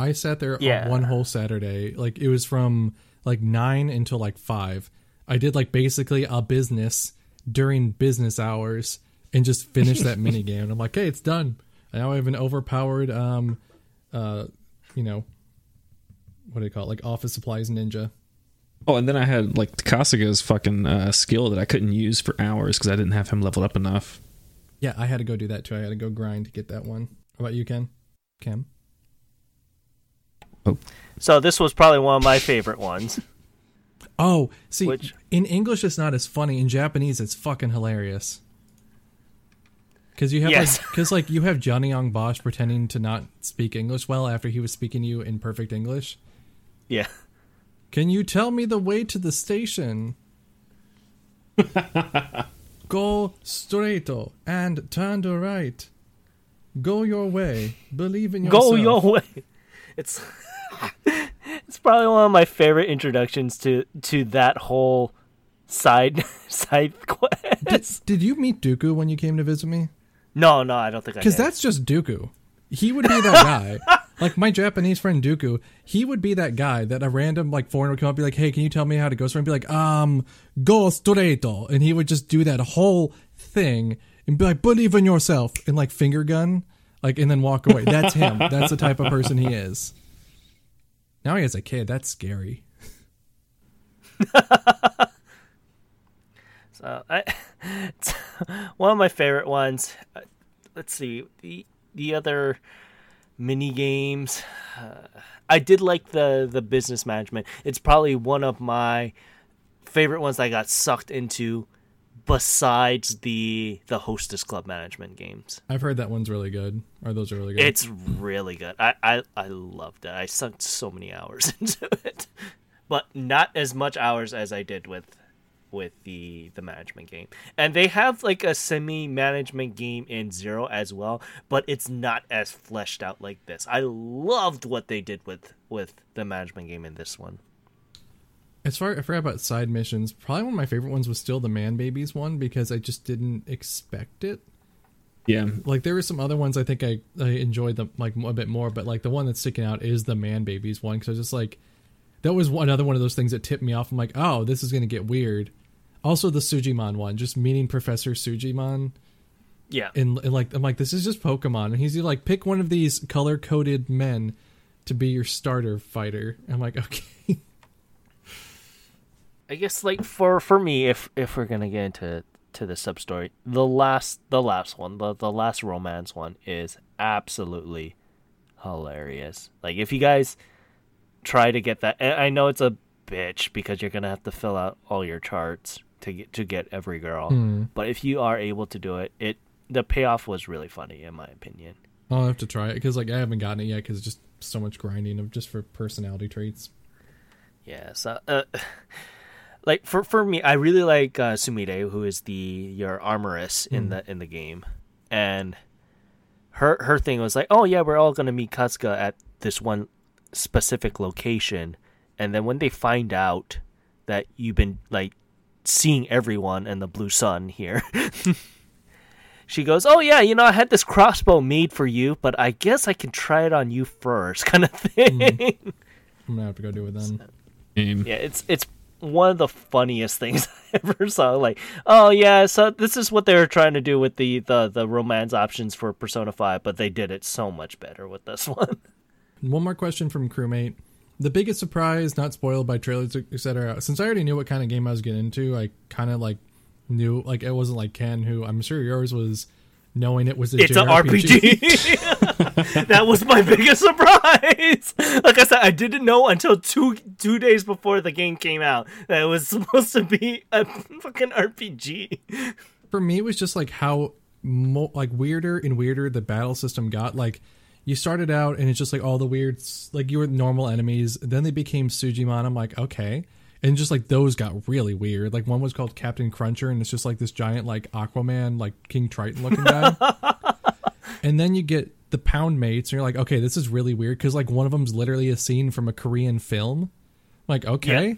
I sat there yeah. one whole Saturday. Like, it was from like nine until like five. I did like basically a business during business hours and just finished that mini game. And I'm like, hey, it's done. And now I have an overpowered, um, uh, you know. What do you call it? Like office supplies ninja. Oh, and then I had like Kasuga's fucking uh, skill that I couldn't use for hours because I didn't have him leveled up enough. Yeah, I had to go do that too. I had to go grind to get that one. How about you, Ken? Kim? Oh. So this was probably one of my favorite ones. Oh, see, Which... in English it's not as funny. In Japanese it's fucking hilarious. Because you have, yes. like, like, you have Johnny Young Bosch pretending to not speak English well after he was speaking to you in perfect English. Yeah. Can you tell me the way to the station? Go straighto and turn to right. Go your way. Believe in yourself. Go your way. It's it's probably one of my favorite introductions to, to that whole side side quest. Did, did you meet Dooku when you came to visit me? No, no, I don't think I did. Because that's just Dooku. He would be that guy. Like, my Japanese friend Dooku, he would be that guy that a random, like, foreigner would come up and be like, hey, can you tell me how to go somewhere? And be like, um, go straighto. And he would just do that whole thing and be like, believe in yourself. And, like, finger gun. Like, and then walk away. That's him. That's the type of person he is. Now he has a kid. That's scary. So I, it's one of my favorite ones. Let's see the the other mini games. Uh, I did like the the business management. It's probably one of my favorite ones that I got sucked into, besides the the Hostess Club management games. I've heard that one's really good. Are those really good? It's really good. I, I, I loved it. I sunk so many hours into it. But not as much hours as I did with with the, the management game. And they have like a semi-management game in Zero as well, but it's not as fleshed out like this. I loved what they did with, with the management game in this one. As far as I forgot about side missions, probably one of my favorite ones was still the Man Babies one because I just didn't expect it. Yeah. Like there were some other ones I think I, I enjoyed them like a bit more, but like the one that's sticking out is the Man Babies one because I was just like, that was one, another one of those things that tipped me off. I'm like, oh, this is going to get weird. Also the Sujimon one, just meeting Professor Sujimon. Yeah. And, and like, I'm like, this is just Pokemon. And he's like, pick one of these color-coded men to be your starter fighter. I'm like, okay. I guess like for, for me, if if we're gonna get into to the sub story, the last the last one, the, the last romance one is absolutely hilarious. Like if you guys try to get that, and I know it's a bitch because you're gonna have to fill out all your charts to get to get every girl. Mm. But if you are able to do it, it the payoff was really funny in my opinion. I'll have to try it because like I haven't gotten it yet because just so much grinding of just for personality traits. Yeah. So. Uh, Like for, for me, I really like uh, Sumire, who is the your armoress in mm. the in the game, and her her thing was like, oh yeah, we're all gonna meet Kasuga at this one specific location, and then when they find out that you've been like seeing everyone in the blue sun here, she goes, oh yeah, you know I had this crossbow made for you, but I guess I can try it on you first, kind of thing. Mm. I'm gonna have to go do it then. So, yeah, it's it's. one of the funniest things I ever saw. Like, oh yeah, so this is what they were trying to do with the, the, the romance options for Persona five, but they did it so much better with this one. One more question from crewmate. The biggest surprise, not spoiled by trailers, et cetera. Since I already knew what kind of game I was getting into, I kind of like knew, like it wasn't like Ken, who I'm sure yours was knowing it was a it's J R P G. It's an R P G. That was my biggest surprise. Like I said, I didn't know until two two days before the game came out that it was supposed to be a fucking R P G. For me, it was just like how mo- like weirder and weirder the battle system got. Like you started out and it's just like all the weird, like you were normal enemies. Then they became Sujimon. I'm like, okay. And just like those got really weird. Like one was called Captain Cruncher, and it's just like this giant, like Aquaman, like King Triton looking guy. And then you get the Pound Mates, and you're like, okay, this is really weird because like one of them's literally a scene from a Korean film. I'm like, okay. Yeah.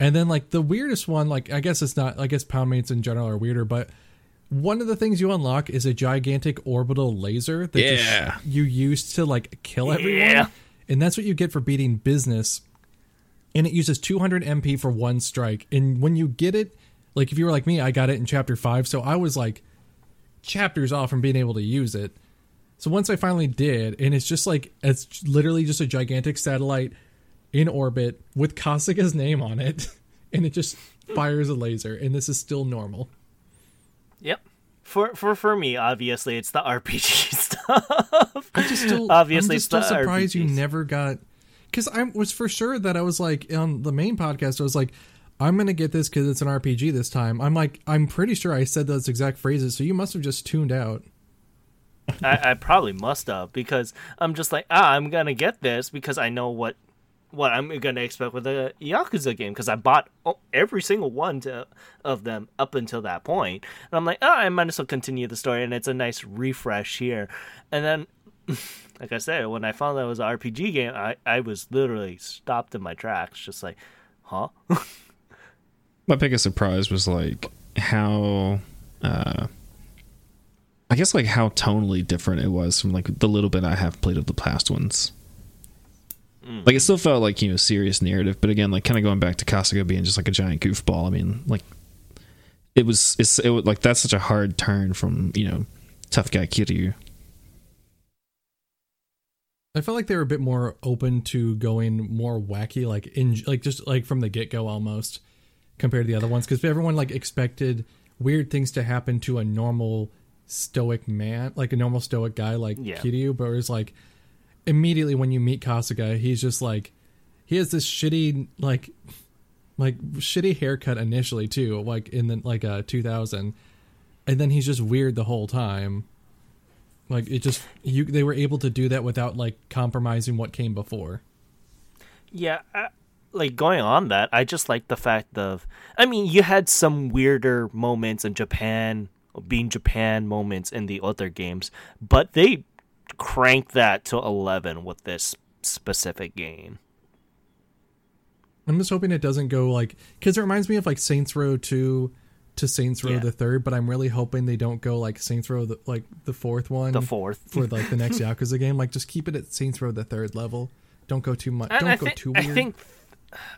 And then like the weirdest one, like I guess it's not. I guess Pound Mates in general are weirder, but one of the things you unlock is a gigantic orbital laser that yeah. just, you use to like kill everyone, yeah. and that's what you get for beating Business. And it uses two hundred M P for one strike. And when you get it, like if you were like me, I got it in chapter five. So I was like chapters off from being able to use it. So once I finally did, and it's just like, it's literally just a gigantic satellite in orbit with Kasuga's name on it. And it just fires a laser. And this is still normal. Yep. For for for me, obviously, it's the R P G stuff. I just still, obviously, I'm just still surprised R P Gs. You never got... Because I was for sure that I was like on the main podcast, I was like, I'm going to get this because it's an R P G this time. I'm like, I'm pretty sure I said those exact phrases. So you must have just tuned out. I, I probably must have because I'm just like, ah, I'm going to get this because I know what what I'm going to expect with a Yakuza game because I bought every single one to, of them up until that point. And I'm like, ah, I might as well continue the story. And it's a nice refresh here. And then... Like I said, when I found that it was an R P G game, I, I was literally stopped in my tracks, just like, huh? My biggest surprise was like how, uh, I guess like how tonally different it was from like the little bit I have played of the past ones. Mm. Like it still felt like, you know, serious narrative, but again, like kind of going back to Kasuga being just like a giant goofball. I mean, like it was, it's it was, like that's such a hard turn from, you know, tough guy Kiryu. I felt like they were a bit more open to going more wacky, like in like just like from the get-go almost, compared to the other ones, because everyone like expected weird things to happen to a normal stoic man, like a normal stoic guy like yeah. Kiryu, but it was like immediately when you meet Kasuga, he's just like he has this shitty like like shitty haircut initially too, like in the like uh two thousand, and then he's just weird the whole time. Like, it just, you, they were able to do that without, like, compromising what came before. Yeah, I, like, going on that, I just like the fact of, I mean, you had some weirder moments in Japan, being Japan moments in the other games, but they cranked that to eleven with this specific game. I'm just hoping it doesn't go, like, because it reminds me of, like, Saints Row two... to Saints Row yeah. the third, but I'm really hoping they don't go like Saints Row the, like the fourth one, the fourth for like the next Yakuza game. Like just keep it at Saints Row the third level. Don't go too much. And don't I go think, too weird. I think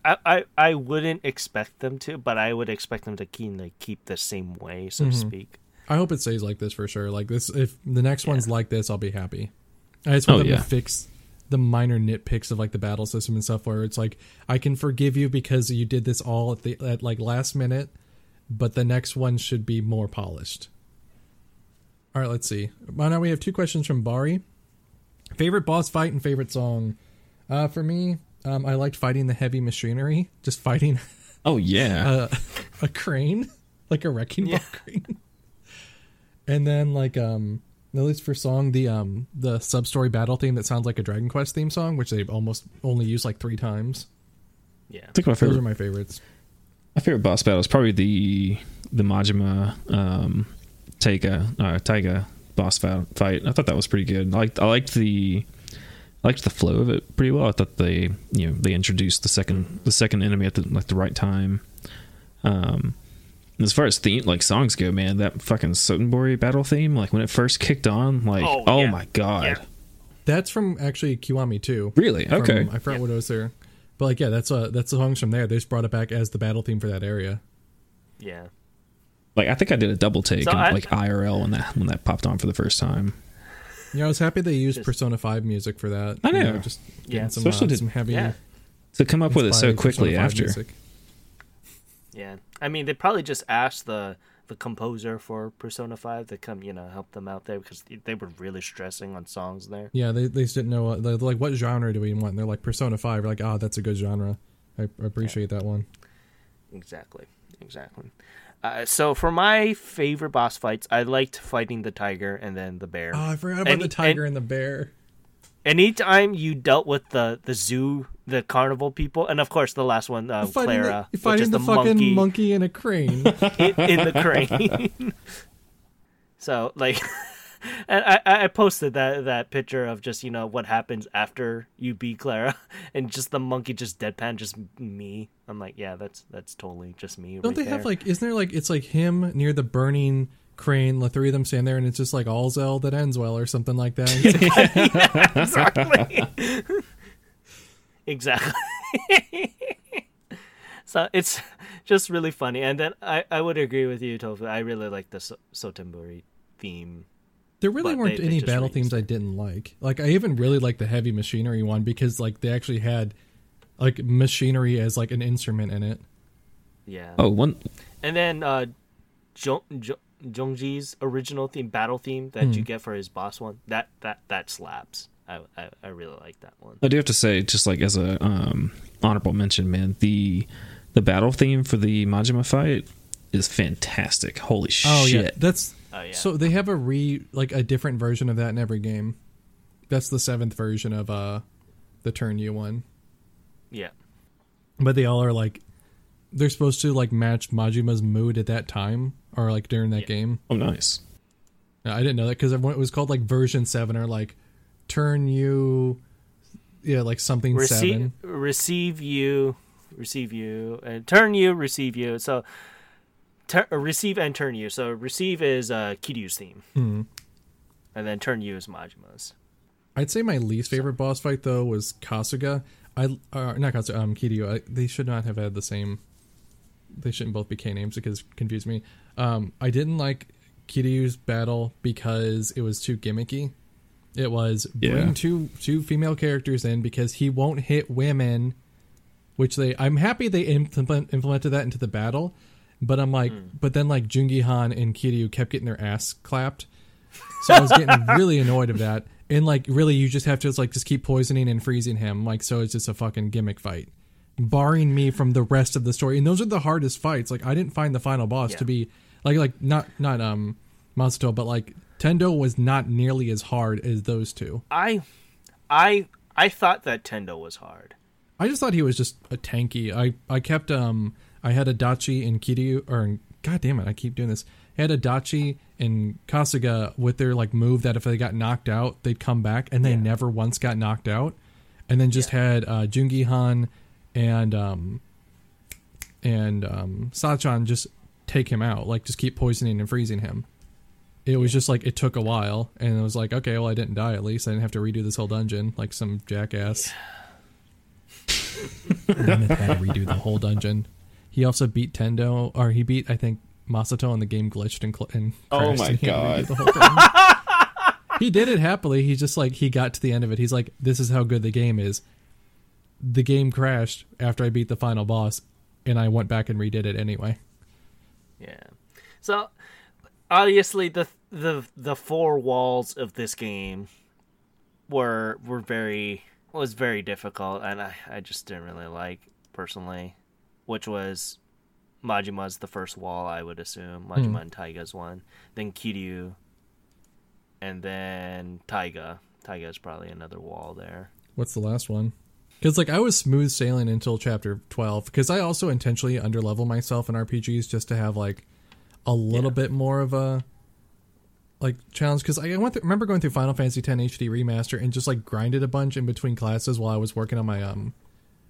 I, I I wouldn't expect them to, but I would expect them to keep like, keep the same way, so mm-hmm. to speak. I hope it stays like this for sure. Like this, if the next yeah. one's like this, I'll be happy. I just want oh, them yeah. to fix the minor nitpicks of like the battle system and stuff, where it's like I can forgive you because you did this all at the at like last minute. But the next one should be more polished. All right, let's see. Well, now we have two questions from Bari. Favorite boss fight and favorite song? Uh, for me, um, I liked fighting the heavy machinery. Just fighting. Oh, yeah. Uh, a crane. Like a wrecking yeah. ball crane. And then, like, um, at least for song, the um, the sub-story battle theme that sounds like a Dragon Quest theme song, which they've almost only used like three times. Yeah. I think my favorite. Those are my favorites. My favorite boss battle is probably the the Majima um, Taiga uh, Taiga boss fight. I thought that was pretty good. I liked I liked the I liked the flow of it pretty well. I thought they you know they introduced the second the second enemy at the like the right time. Um, and as far as theme like songs go, man, that fucking Sotenbori battle theme, like when it first kicked on, like oh, oh yeah. my god, yeah. that's from actually Kiwami too. Really? From, okay, I forgot yeah. what it was there. But like yeah, that's uh that's the songs from there. They just brought it back as the battle theme for that area. Yeah. Like I think I did a double take so and I, like I R L when that when that popped on for the first time. Yeah, I was happy they used just, Persona five music for that. I know, you know just yeah, some, especially uh, did, some heavy yeah. to come up with it so quickly after. Music. Yeah, I mean they probably just asked the the composer for Persona five to come, you know, help them out there because they were really stressing on songs there. Yeah, they they just didn't know, uh, like, what genre do we want? And they're like, Persona five. We're like, ah, oh, that's a good genre. I, I appreciate yeah. that one. Exactly, exactly. Uh, so for my favorite boss fights, I liked fighting the tiger and then the bear. Oh, I forgot about Any, the tiger and, and the bear. Anytime you dealt with the, the zoo, the carnival people, and of course the last one, uh, fighting Clara, the, fighting which is the, the fucking monkey, monkey in a crane, in, in the crane. So like, and I, I posted that that picture of just you know what happens after you beat Clara, and just the monkey just deadpan, just me. I'm like, yeah, that's that's totally just me. Don't right they there. Have like? Isn't there like? It's like him near the burning crane, the three of them stand there, and it's just like all's well that ends well or something like that. Yeah, exactly. Exactly. So it's just really funny. And then I, I would agree with you, Tofu. I really like the so- Sotenbori theme. There really weren't they, any they battle themes it. I didn't like. Like I even really liked the heavy machinery one because like they actually had like machinery as like an instrument in it. Yeah. Oh, one. And then uh, jo- jo- Jung-ji's original theme, battle theme that mm. you get for his boss one, that that that slaps. I, I, I really like that one. I do have to say, just like as a um, honorable mention, man, the the battle theme for the Majima fight is fantastic. Holy shit! Oh yeah, that's oh, yeah. so they have a re like a different version of that in every game. That's the seventh version of uh the Turn U one. Yeah, but they all are like they're supposed to like match Majima's mood at that time or like during that yeah. game. Oh, nice. I didn't know that because it was called like version seven or like. Turn you yeah like something receive, seven receive you receive you and turn you receive you so ter- receive and turn you so receive is uh Kiryu's theme mm-hmm. and then turn you is Majima's. I'd say my least favorite so. boss fight though was Kasuga. I uh, not Kasuga um Kiryu. I, they should not have had the same they shouldn't both be K names because it confused me. um I didn't like Kiryu's battle because it was too gimmicky. It was bring yeah. two two female characters in because he won't hit women, which they I'm happy they implement, implemented that into the battle, but I'm like, mm. but then like Joon-gi Han and Kiryu kept getting their ass clapped, so I was getting really annoyed of that. And like, really, you just have to like just keep poisoning and freezing him, like so it's just a fucking gimmick fight, barring me from the rest of the story. And those are the hardest fights. Like I didn't find the final boss yeah. to be like like not not um Masato, but like Tendo was not nearly as hard as those two. I, I, I thought that Tendo was hard. I just thought he was just a tanky. I, I kept um I had Adachi and Kiryu, or God damn it, I keep doing this. I had Adachi and Kasuga with their like move that if they got knocked out, they'd come back, and they yeah. never once got knocked out. And then just yeah. had uh, Joon-gi Han and um and um Sachan just take him out, like just keep poisoning and freezing him. It was just like, it took a while, and it was like, okay, well, I didn't die at least. I didn't have to redo this whole dungeon like some jackass. Yeah. Then had to redo the whole dungeon. He also beat Tendo, or he beat, I think, Masato, and the game glitched and, cl- and crashed. Oh my and he god. The whole thing. He did it happily. He just like, he got to the end of it. He's like, this is how good the game is. The game crashed after I beat the final boss, and I went back and redid it anyway. Yeah. So... obviously, the the the four walls of this game were were very was very difficult, and I, I just didn't really like personally, which was Majima's the first wall, I would assume. Majima mm. and Taiga's one, then Kiryu, and then Taiga. Taiga's probably another wall there. What's the last one? Because like I was smooth sailing until chapter twelve, because I also intentionally underlevel myself in R P Gs just to have like a little yeah. bit more of a like challenge, because I went through, remember going through Final Fantasy X H D Remaster and just like grinded a bunch in between classes while I was working on my um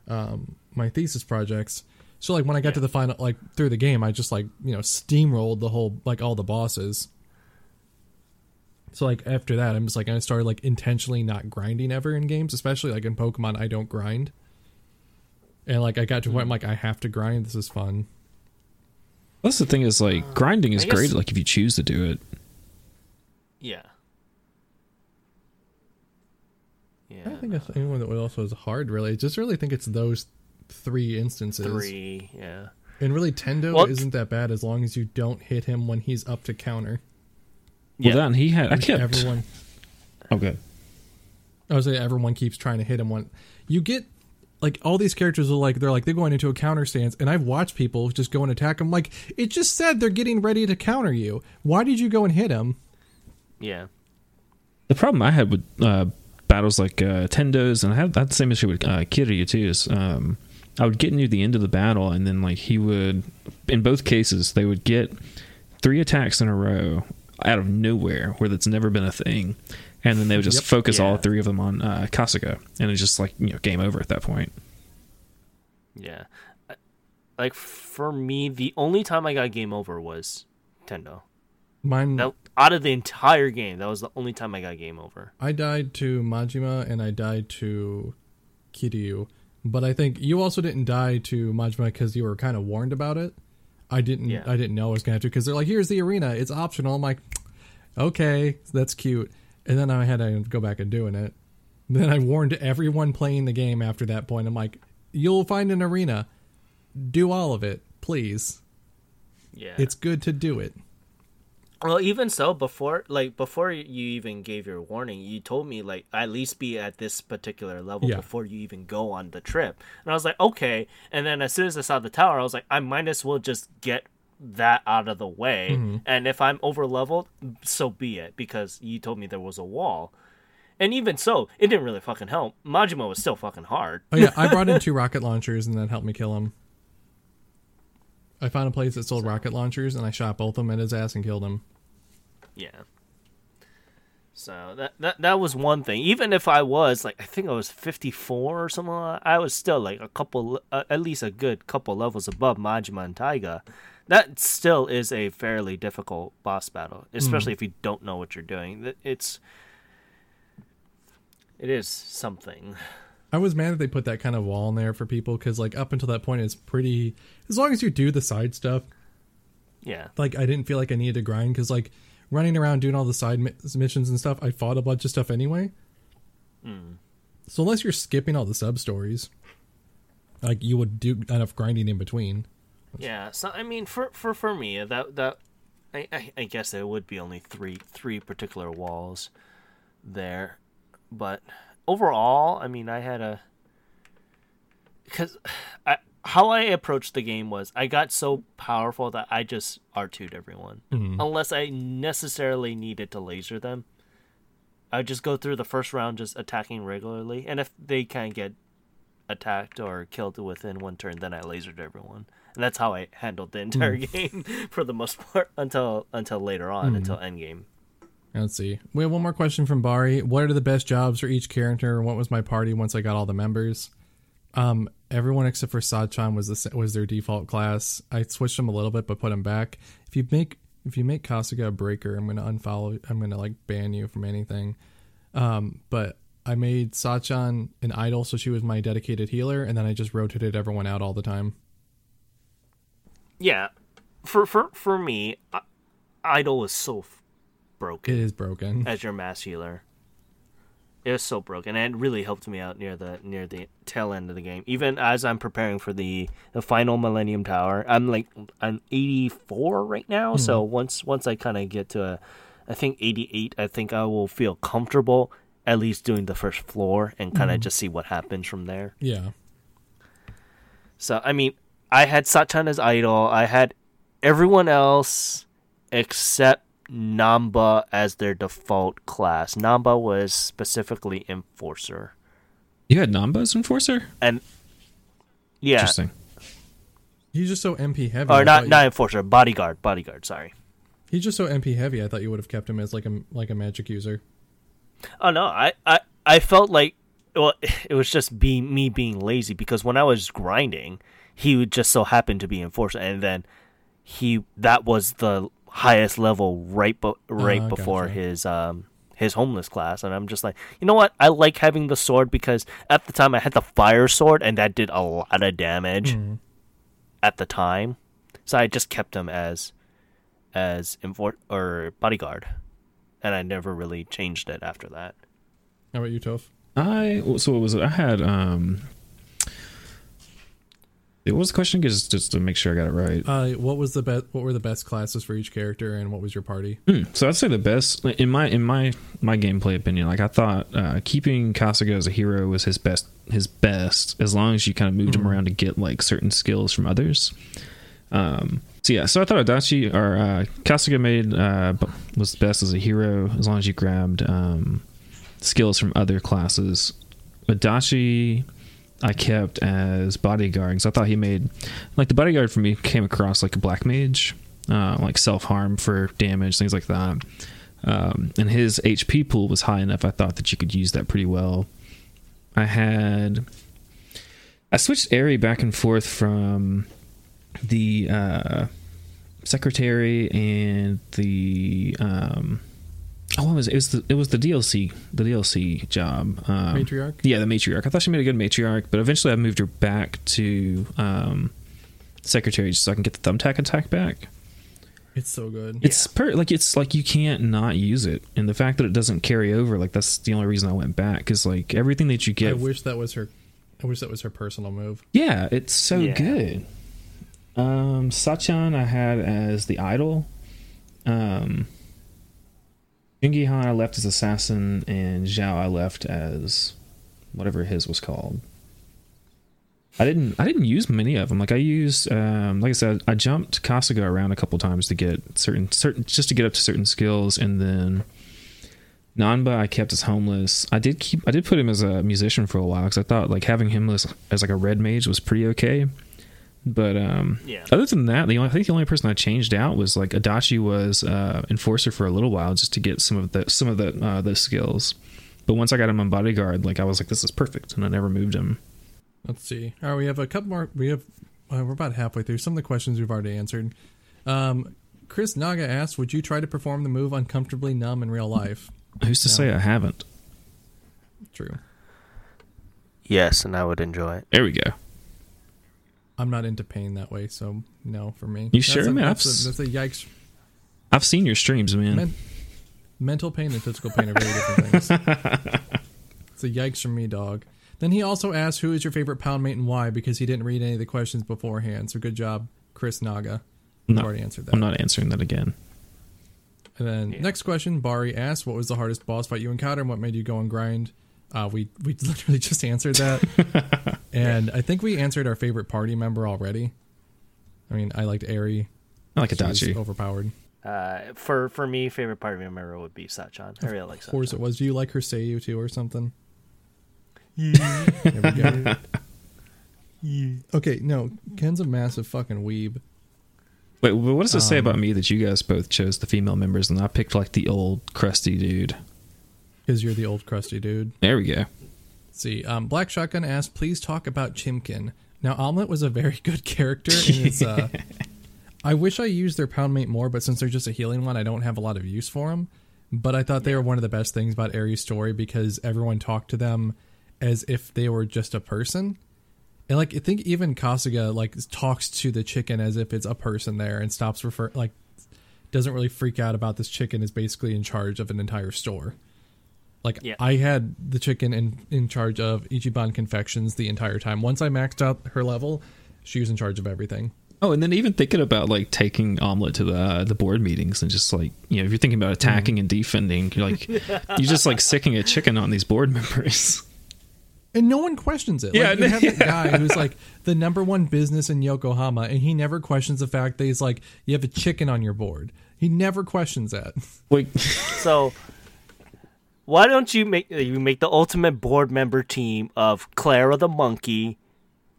um my thesis projects. So like when I got yeah. to the final, like through the game, I just like, you know, steamrolled the whole, like all the bosses. So like after that, I'm just like, I started like intentionally not grinding ever in games, especially like in Pokemon. I don't grind, and like I got to mm-hmm. where I'm like, I have to grind. This is fun. That's the thing, is like grinding is great, like if you choose to do it. Yeah. Yeah. I don't think that's anyone that also is hard, really. I just really think it's those three instances. Three, yeah. And really, Tendo well, isn't that bad as long as you don't hit him when he's up to counter. Well, yeah. then he had. I kept. Everyone. Okay. I was like, everyone keeps trying to hit him when you get. Like, all these characters are like, they're like, they're going into a counter stance. And I've watched people just go and attack them. Like, it just said they're getting ready to counter you. Why did you go and hit them? Yeah. The problem I had with uh, battles like uh, Tendo's, and I had, I had the same issue with uh, Kiryu, too, is um, I would get near the end of the battle, and then, like, he would, in both cases, they would get three attacks in a row out of nowhere, where that's never been a thing. And then they would just yep. focus yeah. all three of them on uh, Kasuga. And it's just like, you know, game over at that point. Yeah. Like, for me, the only time I got game over was Tendo. Mine... That, out of the entire game, that was the only time I got game over. I died to Majima, and I died to Kiryu. But I think you also didn't die to Majima because you were kind of warned about it. I didn't yeah. I didn't know I was going to have to, because they're like, here's the arena. It's optional. I'm like, okay, that's cute. And then I had to go back and doing it. And then I warned everyone playing the game after that point. I'm like, you'll find an arena. Do all of it, please. Yeah. It's good to do it. Well, even so, before like before you even gave your warning, you told me, like, at least be at this particular level yeah. before you even go on the trip. And I was like, okay. And then as soon as I saw the tower, I was like, I might as well just get that out of the way, mm-hmm. and if I'm over leveled, so be it, because you told me there was a wall. And even so, it didn't really fucking help. Majima was still fucking hard. Oh yeah, I brought in two rocket launchers, and that helped me kill him. I found a place that sold so. rocket launchers, and I shot both of them at his ass and killed him. Yeah. So that that that was one thing. Even if I was like, I think I was fifty-four or something, I was still like a couple, uh, at least a good couple levels above Majima and Taiga. That still is a fairly difficult boss battle, especially mm. if you don't know what you're doing. It's, it is something. I was mad that they put that kind of wall in there for people, because like up until that point, it's pretty, as long as you do the side stuff. Yeah. Like I didn't feel like I needed to grind, because like running around doing all the side mi- missions and stuff, I fought a bunch of stuff anyway. Mm. So unless you're skipping all the sub stories, like, you would do enough grinding in between. Yeah, so I mean, for for, for me, that that I, I, I guess there would be only three three particular walls there, but overall, I mean, I had a because I. How I approached the game was I got so powerful that I just R two'd everyone. Mm-hmm. Unless I necessarily needed to laser them. I would just go through the first round just attacking regularly. And if they can't get attacked or killed within one turn, then I lasered everyone. And that's how I handled the entire mm. game for the most part until until later on, mm. until endgame. Let's see. We have one more question from Bari. What are the best jobs for each character? What was my party once I got all the members? Um... Everyone except for Sachan was the, was their default class. I switched them a little bit, but put them back. If you make if you make Kasuga a breaker, I'm gonna unfollow. I'm gonna like ban you from anything. Um, but I made Sachan an idol, so she was my dedicated healer, and then I just rotated everyone out all the time. Yeah, for for for me, I, idol was so f- broken. It is broken as your mass healer. It was so broken, and it really helped me out near the near the tail end of the game. Even as I'm preparing for the, the final Millennium Tower, I'm like I'm eighty-four right now. Mm. So once once I kind of get to a, I think eighty-eight, I think I will feel comfortable at least doing the first floor and kind of mm. just see what happens from there. Yeah. So I mean, I had Sachan as idol. I had everyone else except Nanba as their default class. Nanba was specifically enforcer. You had Nanba as enforcer? And yeah. Interesting. He's just so M P heavy. Or I not not you... enforcer, bodyguard, bodyguard, sorry. He's just so M P heavy. I thought you would have kept him as like a like a magic user. Oh no, I I, I felt like well, it was just be, me being lazy because when I was grinding, he would just so happen to be enforcer, and then he that was the highest level right but be- right uh, before gotcha. his um his homeless class, and I'm just like, you know what, I like having the sword because at the time I had the fire sword and that did a lot of damage mm. at the time, so I just kept him as as infor- or bodyguard, and I never really changed it after that. How about you, Toph? I so what was it I had um What was the question? Just, just to make sure I got it right. Uh, what was the best? What were the best classes for each character, and what was your party? Mm, so I'd say the best in my in my, my gameplay opinion. Like I thought, uh, keeping Kasuga as a hero was his best. His best, as long as you kind of moved mm-hmm. him around to get like certain skills from others. Um, so yeah, so I thought Adachi or uh, Kasuga made uh, was the best as a hero as long as you grabbed um, skills from other classes. Adachi I kept as bodyguard because I thought he made like the bodyguard for me came across like a black mage, uh, like self-harm for damage, things like that. Um, and his H P pool was high enough. I thought that you could use that pretty well. I had, I switched Eri back and forth from the, uh, secretary and the, um, Oh, what was it? It was the, it was the D L C, the D L C job. Um, matriarch? Yeah, the matriarch. I thought she made a good matriarch, but eventually I moved her back to um, secretary just so I can get the thumbtack attack back. It's so good. It's yeah. per, like it's like you can't not use it, and the fact that it doesn't carry over, like that's the only reason I went back because like everything that you get. I wish that was her. I wish that was her personal move. Yeah, it's so yeah. good. Um, Sachan I had as the idol. Um. Joon-gi Han I left as assassin, and Zhao I left as whatever his was called. I didn't I didn't use many of them. Like I used, um, like I said, I jumped Kasuga around a couple times to get certain certain just to get up to certain skills, and then Nanba I kept as homeless. I did keep I did put him as a musician for a while because I thought like having him as, as like a red mage was pretty okay. But um, yeah. other than that, the only, I think the only person I changed out was like Adachi was uh, enforcer for a little while just to get some of the some of the uh, the skills. But once I got him on bodyguard, like I was like, this is perfect, and I never moved him. Let's see. All right, we have a couple more. We have uh, we're about halfway through some of the questions we've already answered. Um, Chris Naga asked, "Would you try to perform the move uncomfortably numb in real life?" Who's to no. say I haven't? True. Yes, and I would enjoy it. There we go. I'm not into pain that way, so no for me. You that's sure, a, man? That's a, that's a yikes. I've seen your streams, man. Men- mental pain and physical pain are very different things. It's a yikes from me, dog. Then he also asked, who is your favorite pound mate and why? Because he didn't read any of the questions beforehand. So good job, Chris Naga. You've no, already answered that. I'm not answering that again. And then yeah. Next question, Bari asked, what was the hardest boss fight you encountered and what made you go and grind? Uh, we, we literally just answered that. And I think we answered our favorite party member already. I mean, I liked Eri. I like Adachi. Overpowered. Uh, for, for me, favorite party member would be Sachan. I really like Sachan. Of course it was. Do you like her Seiyu too or something? Yeah. There we go. Yeah. Okay, no. Ken's a massive fucking weeb. Wait, what does it um, say about me that you guys both chose the female members and I picked like the old crusty dude? Because you're the old crusty dude. There we go. Let's see, um, Black Shotgun asked, please talk about Chimkin. Now, Omelette was a very good character. And it's, uh, I wish I used their pound mate more, but since they're just a healing one, I don't have a lot of use for them. But I thought they were one of the best things about Aries' story because everyone talked to them as if they were just a person. And like, I think even Kasuga like talks to the chicken as if it's a person there and stops refer like doesn't really freak out about this chicken is basically in charge of an entire store. Like yeah. I had the chicken in, in charge of Ichiban Confections the entire time. Once I maxed out her level, she was in charge of everything. Oh, and then even thinking about like taking Omelette to the uh, the board meetings and just like, you know, if you're thinking about attacking mm. and defending, you're like you're just like sicking a chicken on these board members. And no one questions it. Yeah, like, you have yeah. that guy who's like the number one business in Yokohama, and he never questions the fact that he's like, you have a chicken on your board. He never questions that. Wait, so why don't you make you make the ultimate board member team of Clara the monkey,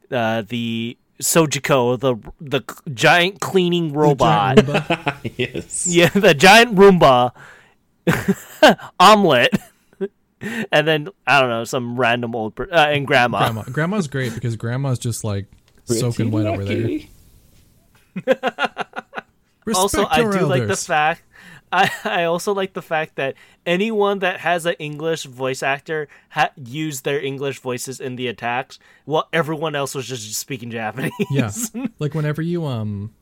uh, the Sojiko, the the giant cleaning robot. The giant yes. Yeah, the giant Roomba, Omelette. And then, I don't know, some random old... Per- uh, and Grandma. Grandma. Grandma's great because Grandma's just, like, pretty soaking wet over there. Also, I do elders. like the fact... I, I also like the fact that anyone that has an English voice actor ha- used their English voices in the attacks while everyone else was just speaking Japanese. Yeah. Like, whenever you um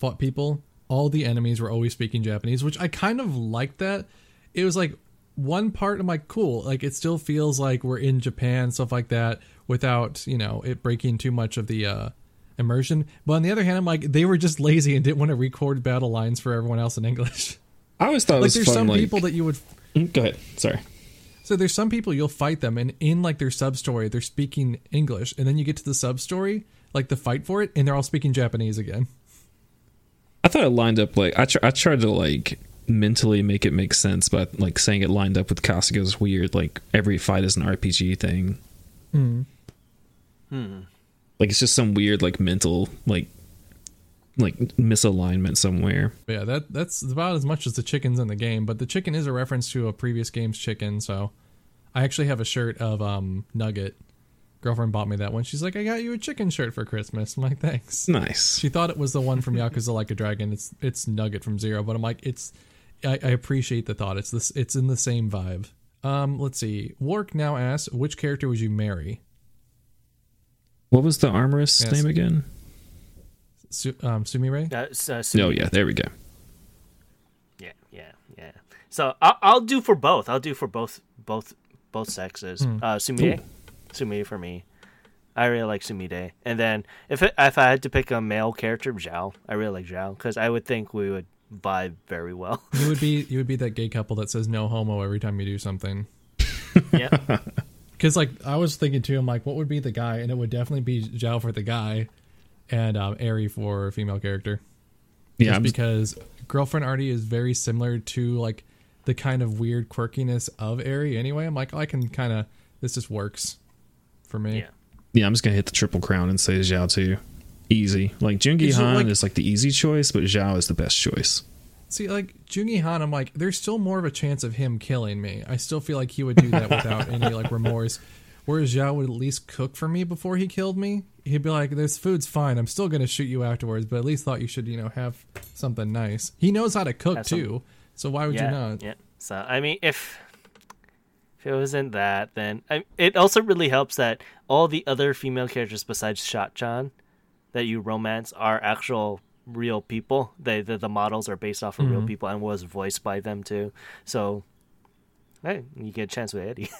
fought people, all the enemies were always speaking Japanese, which I kind of liked that. It was like... One part, I'm like, cool. Like, it still feels like we're in Japan, stuff like that, without, you know, it breaking too much of the uh, immersion. But on the other hand, I'm like, they were just lazy and didn't want to record battle lines for everyone else in English. I always thought like, it was there's fun, some like... people that you would. Go ahead. Sorry. So there's some people you'll fight them, and in like their sub story, they're speaking English, and then you get to the sub story, like the fight for it, and they're all speaking Japanese again. I thought it lined up like I tr- I tried to like. mentally make it make sense, but like saying it lined up with Kasuga's weird. Like every fight is an R P G thing. Mm. Hmm. Like it's just some weird like mental like like misalignment somewhere. Yeah, that that's about as much as the chickens in the game. But the chicken is a reference to a previous game's chicken. So I actually have a shirt of um Nugget. Girlfriend bought me that one. She's like, I got you a chicken shirt for Christmas. I'm like, thanks. Nice. She thought it was the one from Yakuza: Like a Dragon. It's it's Nugget from Zero, but I'm like, it's. I, I appreciate the thought. It's this. It's in the same vibe. Um, let's see. Wark now asks, which character would you marry? What was the armorist's yes. name again? Su- um, Sumire? Uh, uh, Sumi. Oh, yeah. There we go. Yeah, yeah, yeah. So I'll, I'll do for both. I'll do for both both both sexes. Mm. Uh, Sumire. Ooh. Sumire for me. I really like Sumire. And then if it, if I had to pick a male character, Zhao. I really like Zhao because I would think we would vibe very well. You would be you would be that gay couple that says no homo every time you do something. Yeah. Because like I was thinking too, I'm like, what would be the guy? And it would definitely be Zhao for the guy, and um, Eri for female character. Yeah. Just because Girlfriend Artie is very similar to like the kind of weird quirkiness of Eri. Anyway, I'm like, oh, I can kind of this just works for me. Yeah. Yeah, I'm just gonna hit the triple crown and say Zhao too. Easy. Like, Joon-gi Han like, is, like, the easy choice, but Zhao is the best choice. See, like, Joon-gi Han, I'm like, there's still more of a chance of him killing me. I still feel like he would do that without any, like, remorse. Whereas Zhao would at least cook for me before he killed me. He'd be like, this food's fine. I'm still gonna shoot you afterwards, but at least thought you should, you know, have something nice. He knows how to cook, That's too, some... so why would yeah, you not? Yeah, so, I mean, if... If it wasn't that, then... I, it also really helps that all the other female characters besides Shotchan that you romance are actual real people. They the, the models are based off of mm-hmm. real people and was voiced by them too. So, hey, you get a chance with Eddie.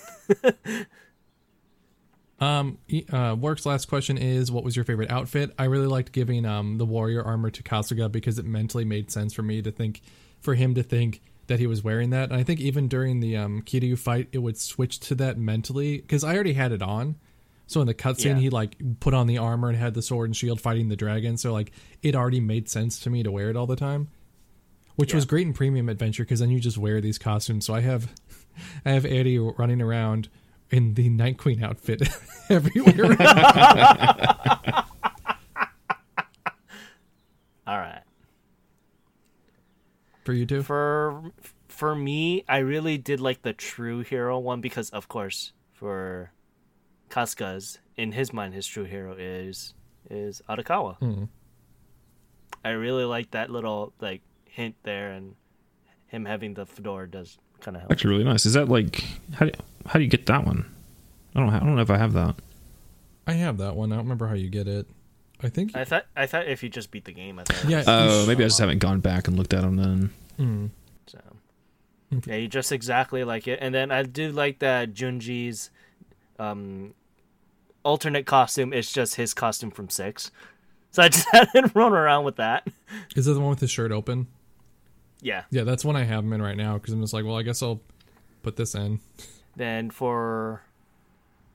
Um, uh, Work's last question is, what was your favorite outfit? I really liked giving um the warrior armor to Kasuga because it mentally made sense for me to think, for him to think that he was wearing that. And I think even during the um Kiryu fight, it would switch to that mentally because I already had it on. So in the cutscene, yeah. he like put on the armor and had the sword and shield fighting the dragon. So like it already made sense to me to wear it all the time, which yeah. was great in Premium Adventure because then you just wear these costumes. So I have, I have Eddie running around in the Night Queen outfit everywhere. All right. For you two? For for me, I really did like the true hero one because, of course, for Kasuga's, in his mind, his true hero is is Arakawa. Mm. I really like that little like hint there, and him having the fedora does kind of help. Actually, really nice. Is that like how do you, how do you get that one? I don't. I don't know if I have that. I have that one. I don't remember how you get it. I think you... I thought. I thought if you just beat the game. I thought. Yeah. Oh, uh, maybe I just haven't gone back and looked at them then. Mm. So. Okay. Yeah, you just exactly like it, and then I do like that Junji's um, alternate costume. It's just his costume from Six, so I just had him run around with that. Is that the one with his shirt open? Yeah. Yeah, that's one I have him in right now because I'm just like, well, I guess I'll put this in. Then for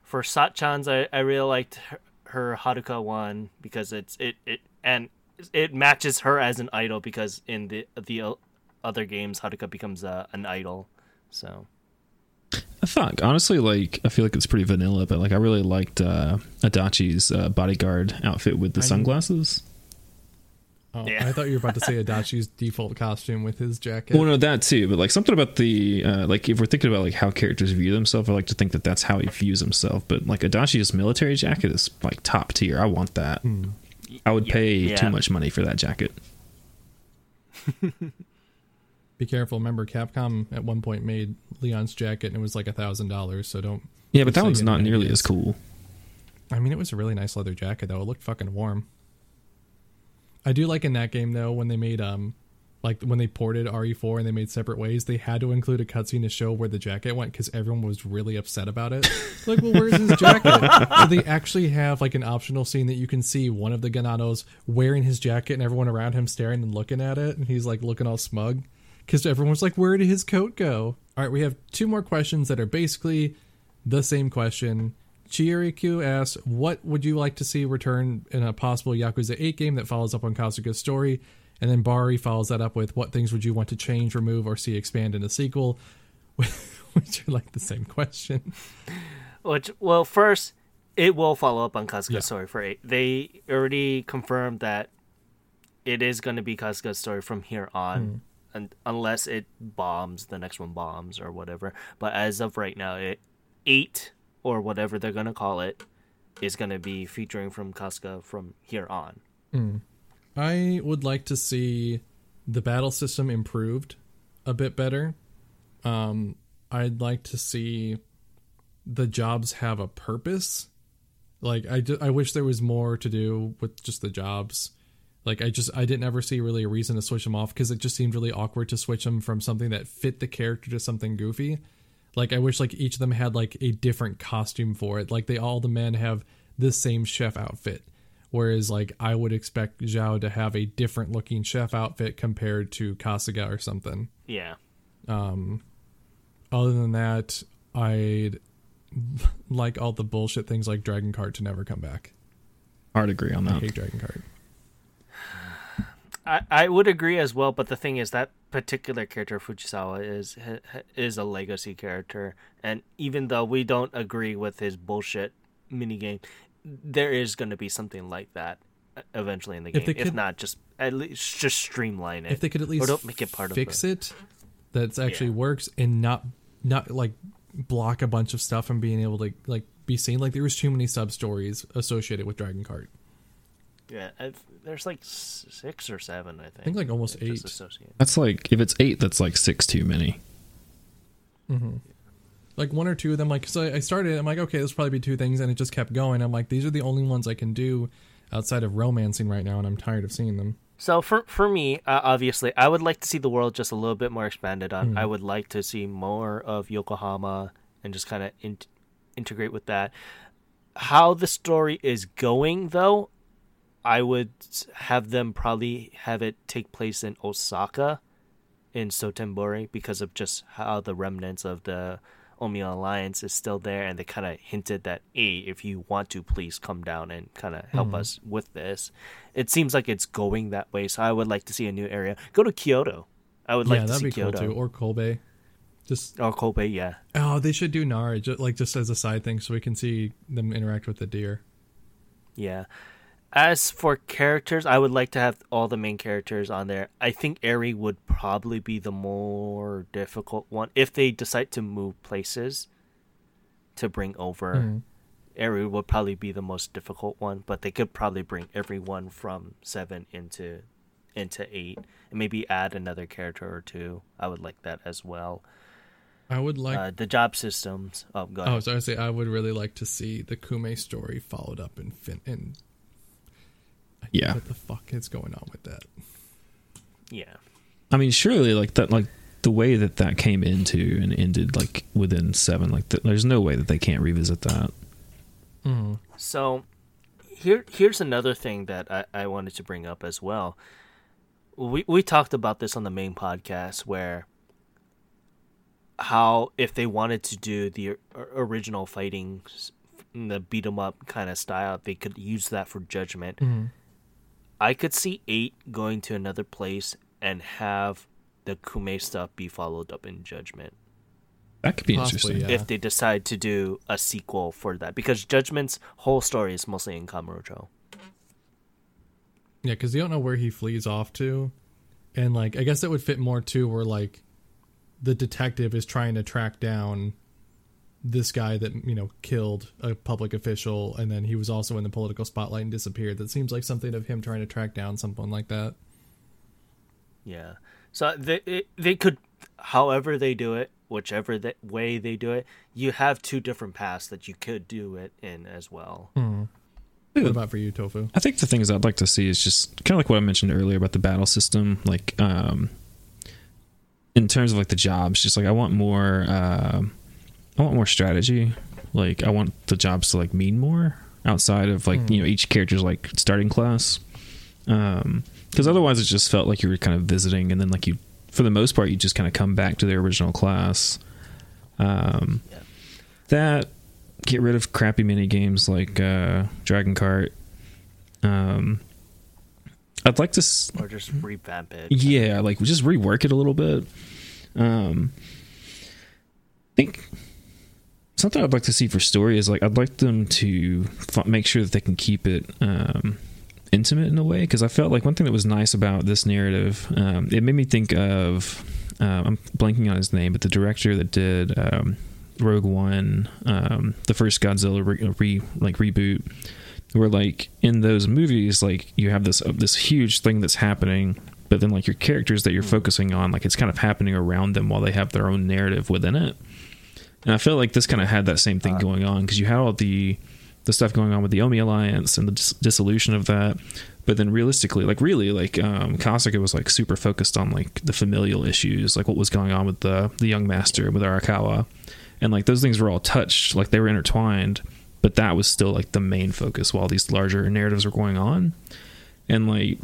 for Satchan's, I, I really liked her, her Haruka one because it's it, it and it matches her as an idol because in the the other games Haruka becomes uh, an idol. So I thought honestly, like I feel like it's pretty vanilla, but like I really liked uh, Adachi's uh, bodyguard outfit with the I sunglasses. Knew- Oh, yeah. I thought you were about to say Adachi's default costume with his jacket. Well, no, that too, but like something about the uh, like if we're thinking about like how characters view themselves, I like to think that that's how he views himself. But like Adachi's military jacket is like top tier. I want that. Mm. I would pay yeah. too much money for that jacket. Be careful. Remember, Capcom at one point made Leon's jacket, and it was like a thousand dollars. So don't. Yeah, but that one's not nearly as cool. I mean, it was a really nice leather jacket though. It looked fucking warm. I do like in that game though when they made um, like when they ported R E four and they made Separate Ways, they had to include a cutscene to show where the jacket went because everyone was really upset about it. Like, well, where's his jacket? So they actually have like an optional scene that you can see one of the Ganados wearing his jacket and everyone around him staring and looking at it, and he's like looking all smug because everyone was like, "Where did his coat go?" All right, we have two more questions that are basically the same question. Chiriku asks, what would you like to see return in a possible Yakuza eight game that follows up on Kasuga's story? And then Bari follows that up with, what things would you want to change, remove, or see expand in a sequel? Which are like the same question. Which, well, first, it will follow up on Kasuga's yeah. story for eight. They already confirmed that it is going to be Kasuga's story from here on. Mm. And unless it bombs, the next one bombs or whatever. But as of right now, it eight... or whatever they're going to call it, is going to be featuring from Kasuga from here on. Mm. I would like to see the battle system improved a bit better. Um, I'd like to see the jobs have a purpose. Like, I, d- I wish there was more to do with just the jobs. Like, I just, I didn't ever see really a reason to switch them off because it just seemed really awkward to switch them from something that fit the character to something goofy. Like, I wish, like, each of them had, like, a different costume for it. Like, they all the men have the same chef outfit. Whereas, like, I would expect Zhao to have a different-looking chef outfit compared to Kasuga or something. Yeah. Um, other than that, I'd like all the bullshit things like Dragon Card to never come back. I'd agree on that. I hate Dragon Card. I, I would agree as well, but the thing is that particular character, Fujisawa, is is a legacy character, and even though we don't agree with his bullshit minigame, there is going to be something like that eventually in the game. If, could, if not, just at least just streamline it. If they could at least or don't make it part of fix the, it, that actually yeah. works, and not not like block a bunch of stuff from being able to like be seen. Like there was too many sub stories associated with Dragon Card. Yeah, I've, there's like six or seven, I think. I think like almost it's eight. That's like, if it's eight, that's like six too many. Mm-hmm. Yeah. Like one or two of them, like, so I started, I'm like, okay, this will probably be two things, and it just kept going. I'm like, these are the only ones I can do outside of romancing right now, and I'm tired of seeing them. So for for me, uh, obviously, I would like to see the world just a little bit more expanded on. Mm. I would like to see more of Yokohama and just kind of in- integrate with that. How the story is going, though, I would have them probably have it take place in Osaka, in Sotenbori, because of just how the remnants of the Omi Alliance is still there, and they kind of hinted that, hey, if you want to, please come down and kind of help mm. us with this. It seems like it's going that way, so I would like to see a new area. Go to Kyoto. I would yeah, like to see Kyoto. Yeah, that'd be cool too. Or Kobe. Just or Kobe, yeah. Oh, they should do Nara, just, like just as a side thing, so we can see them interact with the deer. Yeah. As for characters, I would like to have all the main characters on there. I think Eri would probably be the more difficult one if they decide to move places to bring over. Mm-hmm. Eri would probably be the most difficult one, but they could probably bring everyone from seven into into eight and maybe add another character or two. I would like that as well. I would like uh, the job systems. Oh, go ahead. Oh, so I say I would really like to see the Kume story followed up in fin in. Yeah. What the fuck is going on with that? Yeah. I mean, surely, like that, like the way that that came into and ended, like within seven, like the, there's no way that they can't revisit that. Mm. So, here, here's another thing that I, I wanted to bring up as well. We we talked about this on the main podcast, where how if they wanted to do the original fighting, the beat 'em up kind of style, they could use that for Judgment. Mm-hmm. I could see eight going to another place and have the Kume stuff be followed up in Judgment. That could be possibly interesting. Yeah. If they decide to do a sequel for that. Because Judgment's whole story is mostly in Kamurocho. Yeah, because you don't know where he flees off to. And, like, I guess that would fit more, too, where, like, the detective is trying to track down this guy that, you know, killed a public official, and then he was also in the political spotlight and disappeared. That seems like something of him trying to track down someone like that. Yeah. So they they could, however they do it, whichever the way they do it, you have two different paths that you could do it in as well. Mm. What about for you, Tofu? I think the things I'd like to see is just kind of like what I mentioned earlier about the battle system. Like, um, in terms of like the jobs, just like I want more, um, I want more strategy. Like, I want the jobs to, like, mean more outside of, like, mm. you know, each character's, like, starting class. Um, because otherwise it just felt like you were kind of visiting, and then, like, you, for the most part, you just kind of come back to their original class. Um, yeah. That, get rid of crappy mini games like uh, Dragon Kart. Um, I'd like to... S- or just revamp it. Yeah, like, just rework it a little bit. Um, I think... Something I'd like to see for story is, like, I'd like them to f- make sure that they can keep it um, intimate in a way, because I felt like one thing that was nice about this narrative, um, it made me think of, uh, I'm blanking on his name, but the director that did um, Rogue One, um, the first Godzilla re- re- like reboot, where, like, in those movies, like, you have this uh, this huge thing that's happening, but then, like, your characters that you're focusing on, like, it's kind of happening around them while they have their own narrative within it. And I feel like this kind of had that same thing going on, because you had all the the stuff going on with the Omi Alliance and the dis- dissolution of that. But then realistically, like really, like um, Kasuga was like super focused on like the familial issues, like what was going on with the, the young master, with Arakawa. And like those things were all touched, like they were intertwined, but that was still like the main focus while these larger narratives were going on. And like,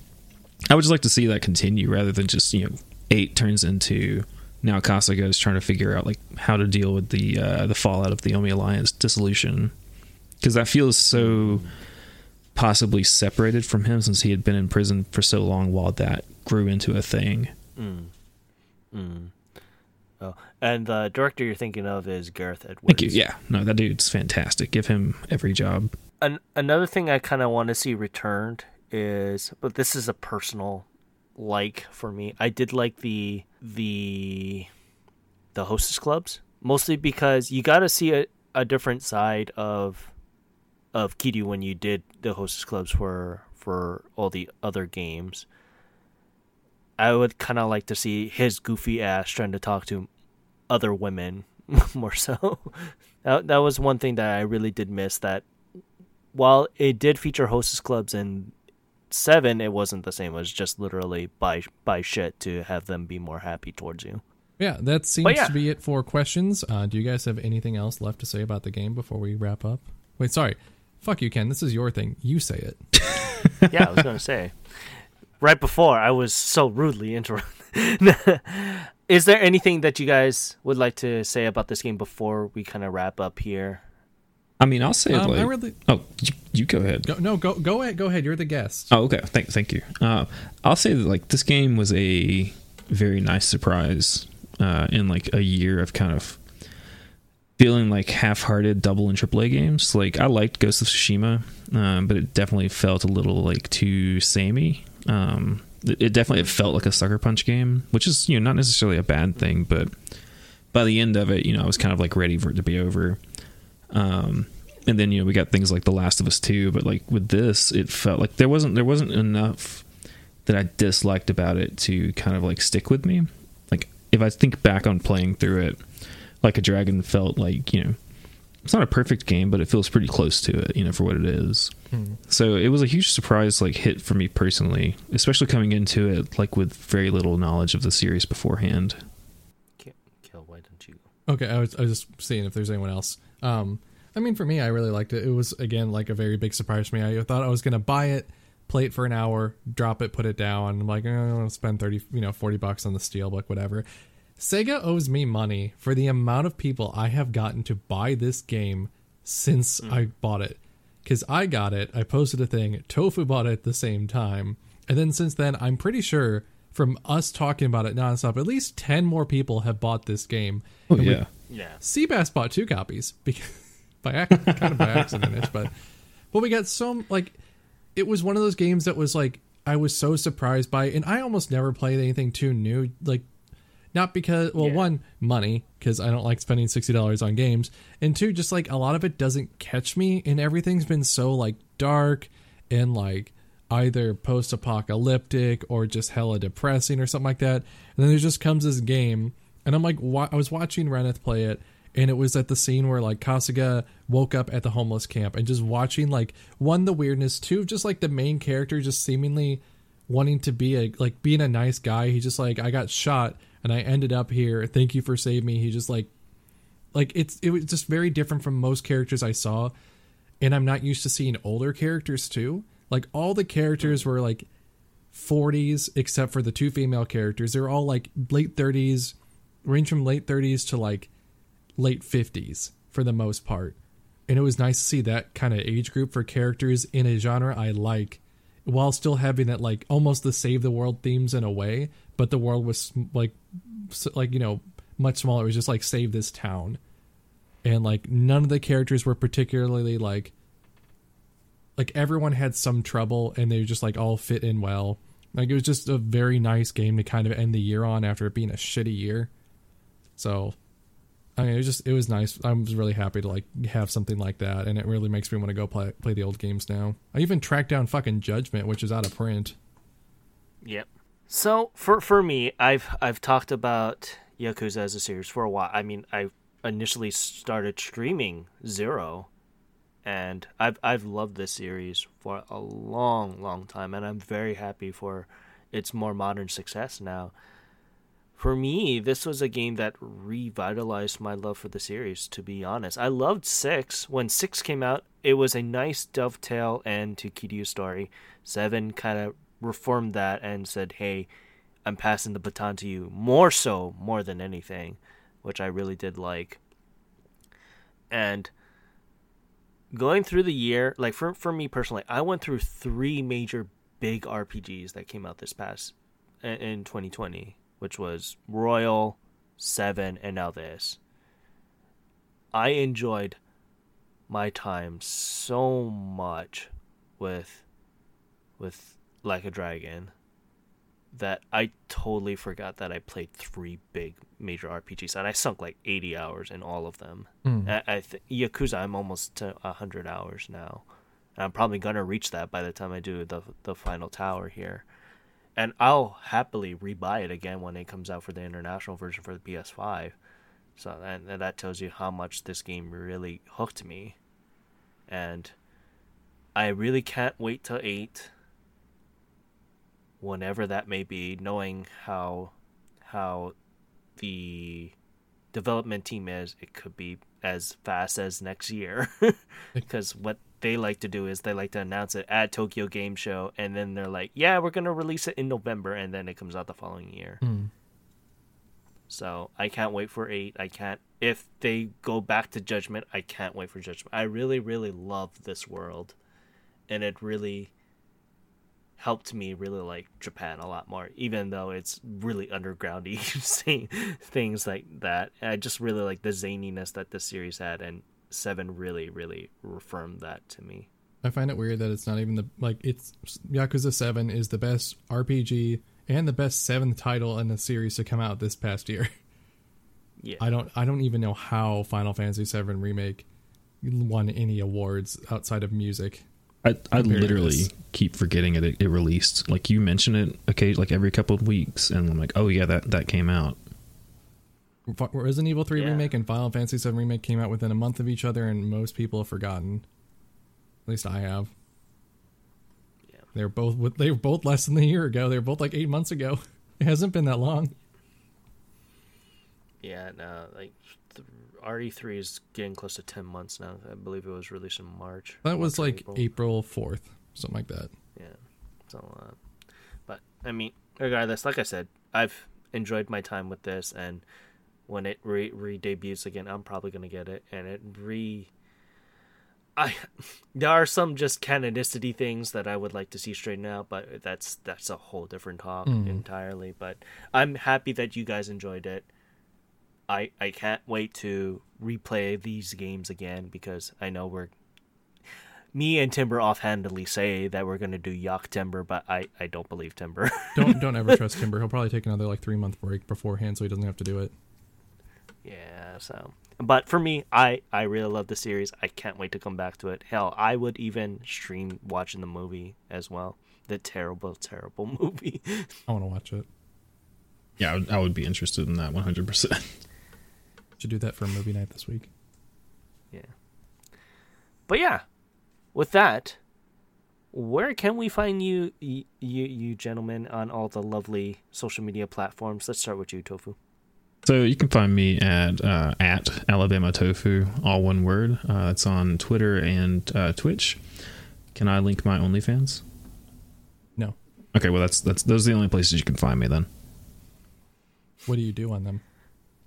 I would just like to see that continue rather than just, you know, eight turns into... Now Kasuga is trying to figure out like how to deal with the uh, the fallout of the Omi Alliance dissolution, because that feels so possibly separated from him since he had been in prison for so long while that grew into a thing. Mm. Mm. Oh, and the director you're thinking of is Gareth Edwards. Thank you. Yeah, no, that dude's fantastic. Give him every job. An- another thing I kind of want to see returned is, but this is a personal. Like for me, I did like the the the hostess clubs, mostly because you got to see a, a different side of of Kiryu when you did the hostess clubs for for all the other games. I would kind of like to see his goofy ass trying to talk to other women more so. That that was one thing that I really did miss. That while it did feature hostess clubs in seven, it wasn't the same. It was just literally buy buy shit to have them be more happy towards you. Yeah, that seems yeah. to be it for questions. Uh, do you guys have anything else left to say about the game before we wrap up? Wait, sorry. Fuck you, Ken. This is your thing. You say it. Yeah, I was going to say. Right before, I was so rudely interrupted. Is there anything that you guys would like to say about this game before we kind of wrap up here? I mean, I'll say um, like... I really... Oh, you, you go ahead. Go, no, go go ahead. Go ahead. You're the guest. Oh, okay. Thank, thank you. Uh, I'll say that like this game was a very nice surprise. Uh, in like a year of kind of feeling like half-hearted double and triple A games. Like I liked Ghost of Tsushima, um, but it definitely felt a little like too samey. Um, it, it definitely it felt like a sucker punch game, which is, you know, not necessarily a bad thing, but by the end of it, you know, I was kind of like ready for it to be over. Um, and then, you know, we got things like The Last of Us two, but like with this, it felt like there wasn't there wasn't enough that I disliked about it to kind of like stick with me. If I think back on playing through it, Like a Dragon felt like, you know, it's not a perfect game, but it feels pretty close to it, you know, for what it is. Mm. So it was a huge surprise, like, hit for me personally, especially coming into it, like, with very little knowledge of the series beforehand. Can't kill, why don't you? Okay, I was, I was just seeing if there's anyone else. Um, I mean, for me, I really liked it. It was, again, like a very big surprise for me. I thought I was going to buy it, play it for an hour, drop it, put it down. I'm like, eh, I want to spend thirty, you know, forty bucks on the Steelbook, like whatever. Sega owes me money for the amount of people I have gotten to buy this game since mm. I bought it. Because I got it, I posted a thing, Tofu bought it at the same time, and then since then, I'm pretty sure from us talking about it nonstop, at least ten more people have bought this game. Oh and yeah, we, yeah. Seabass bought two copies because by accident, kind of by accident, but but we got so like. It was one of those games that was like, I was so surprised by, and I almost never played anything too new. Like, not because, well, yeah. one, money, because I don't like spending sixty dollars on games. And two, just like a lot of it doesn't catch me, and everything's been so like dark and like either post-apocalyptic or just hella depressing or something like that. And then there just comes this game, and I'm like, why? I was watching Reneth play it. And it was at the scene where, like, Kasuga woke up at the homeless camp and just watching, like, one, the weirdness, two, just, like, the main character just seemingly wanting to be, a like, being a nice guy. He just, like, I got shot and I ended up here. Thank you for saving me. He just, like, like, it's it was just very different from most characters I saw. And I'm not used to seeing older characters, too. Like, all the characters were, like, forties, except for the two female characters. They were all, like, late thirties, range from late thirties to, like, late fifties for the most part, and it was nice to see that kind of age group for characters in a genre I like, while still having that like almost the save the world themes in a way, but the world was like like you know much smaller. It was just like save this town, and like none of the characters were particularly like like everyone had some trouble and they just like all fit in well. Like it was just a very nice game to kind of end the year on after it being a shitty year. So I mean, it was just, it was nice. I was really happy to like have something like that, and it really makes me want to go play play the old games now. I even tracked down fucking Judgment, which is out of print. Yep. So for for me, I've I've talked about Yakuza as a series for a while. I mean, I initially started streaming Zero, and I've I've loved this series for a long, long time, and I'm very happy for its more modern success now. For me, this was a game that revitalized my love for the series, to be honest. I loved six. When six came out, it was a nice dovetail end to Kiryu's story. seven kind of reformed that and said, hey, I'm passing the baton to you, more so, more than anything, which I really did like. And going through the year, like for, for me personally, I went through three major big R P Gs that came out this past, in twenty twenty. Which was Royal, Seven, and now this. I enjoyed my time so much with with Like a Dragon that I totally forgot that I played three big major R P Gs, and I sunk like eighty hours in all of them. Mm. I, I th- Yakuza, I'm almost to one hundred hours now, and I'm probably going to reach that by the time I do the the final tower here. And I'll happily rebuy it again when it comes out for the international version for the P S five. So and that tells you how much this game really hooked me. And I really can't wait till eight. whenever that may be, knowing how how the development team is, it could be as fast as next year. Because what they like to do is they like to announce it at Tokyo Game Show, and then they're like, yeah, we're going to release it in November, and then it comes out the following year. Mm. So I can't wait for eight. I can't. If they go back to Judgment, I can't wait for Judgment. I really, really love this world, and it really helped me really like Japan a lot more, even though it's really undergroundy things like that. And I just really like the zaniness that this series had, and Seven really, really reaffirmed that to me. I find it weird that it's not even the like it's Yakuza seven is the best R P G and the best seventh title in the series to come out this past year. Yeah, I don't, I don't even know how Final Fantasy seven Remake won any awards outside of music. I, I literally keep forgetting it, it. It released, like you mention it, okay, like every couple of weeks, and I'm like, oh yeah, that, that came out. Resident Evil three yeah. Remake and Final Fantasy seven Remake came out within a month of each other, and most people have forgotten. At least I have. Yeah. They're both they were both less than a year ago. They're both like eight months ago. It hasn't been that long. Yeah, no, like R E three is getting close to ten months now. I believe it was released in March. That was like April fourth, something like that. Yeah, it's a lot. But I mean, regardless, like I said, I've enjoyed my time with this, and when it re re-debuts again, I'm probably gonna get it. And it re, I there are some just canonicity things that I would like to see straightened out, but that's that's a whole different talk mm. entirely. But I'm happy that you guys enjoyed it. I, I can't wait to replay these games again, because I know we're me and Timber offhandedly say that we're gonna do Yak Timber, but I, I don't believe Timber. don't don't ever trust Timber. He'll probably take another like three month break beforehand so he doesn't have to do it. Yeah, so but for me, I, I really love the series. I can't wait to come back to it. Hell, I would even stream watching the movie as well. The terrible, terrible movie. I wanna watch it. Yeah, I would, I would be interested in that one hundred percent. Should do that for a movie night this week. Yeah. But yeah, with that, where can we find you, you, you gentlemen, on all the lovely social media platforms? Let's start with you, Tofu. So you can find me at uh, at Alabama Tofu, all one word. Uh, it's on Twitter and uh, Twitch. Can I link my OnlyFans? No. Okay, well that's that's those are the only places you can find me then. What do you do on them?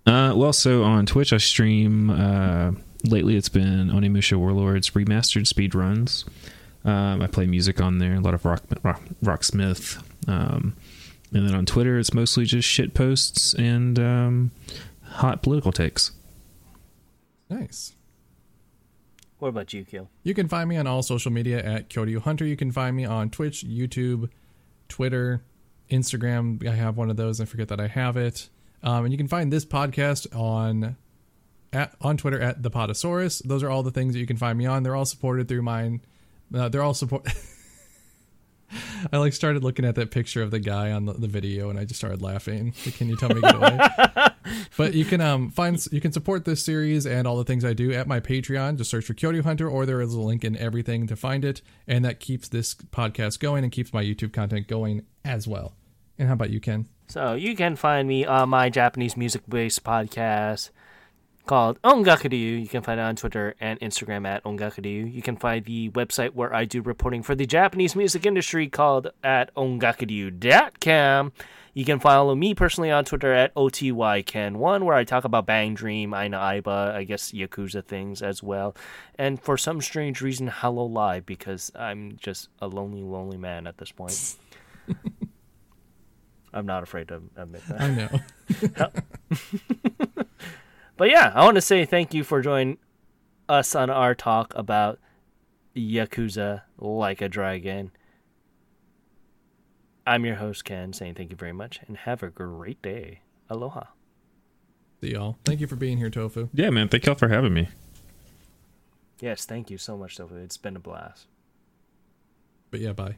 Uh, well, so on Twitch I stream. Uh, lately, it's been Onimusha Warlords Remastered speed runs. Um, I play music on there, a lot of rock, rock Rocksmith. Um, and then on Twitter, it's mostly just shit posts and um, hot political takes. Nice. What about you, Kyo? You can find me on all social media at Kyoryu Hunter. You can find me on Twitch, YouTube, Twitter, Instagram. I have one of those. I forget that I have it. Um, and you can find this podcast on at, on Twitter at the Podasaurus. Those are all the things that you can find me on. They're all supported through mine. Uh, they're all support. I like started looking at that picture of the guy on the, the video, and I just started laughing. Like, can you tell me to get away? But you can um find you can support this series and all the things I do at my Patreon. Just search for Kyoryu Hunter, or there is a link in everything to find it, and that keeps this podcast going and keeps my YouTube content going as well. And how about you, Ken? So you can find me on my Japanese music-based podcast called Ongakuryu. You can find it on Twitter and Instagram at Ongakuryu. You can find the website where I do reporting for the Japanese music industry called at ongakuryu dot com. You can follow me personally on Twitter at O T Y Ken one, where I talk about Bang Dream, Aina Aiba, I guess Yakuza things as well. And for some strange reason, Hello Live, because I'm just a lonely, lonely man at this point. I'm not afraid to admit that. I know. But yeah, I want to say thank you for joining us on our talk about Yakuza Like a Dragon. I'm your host, Ken, saying thank you very much and have a great day. Aloha. See y'all. Thank you for being here, Tofu. Yeah, man. Thank y'all for having me. Yes, thank you so much, Tofu. It's been a blast. But yeah, bye.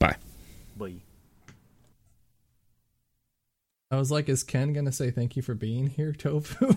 Bye. Bye. I was like, is Ken going to say thank you for being here, Tofu?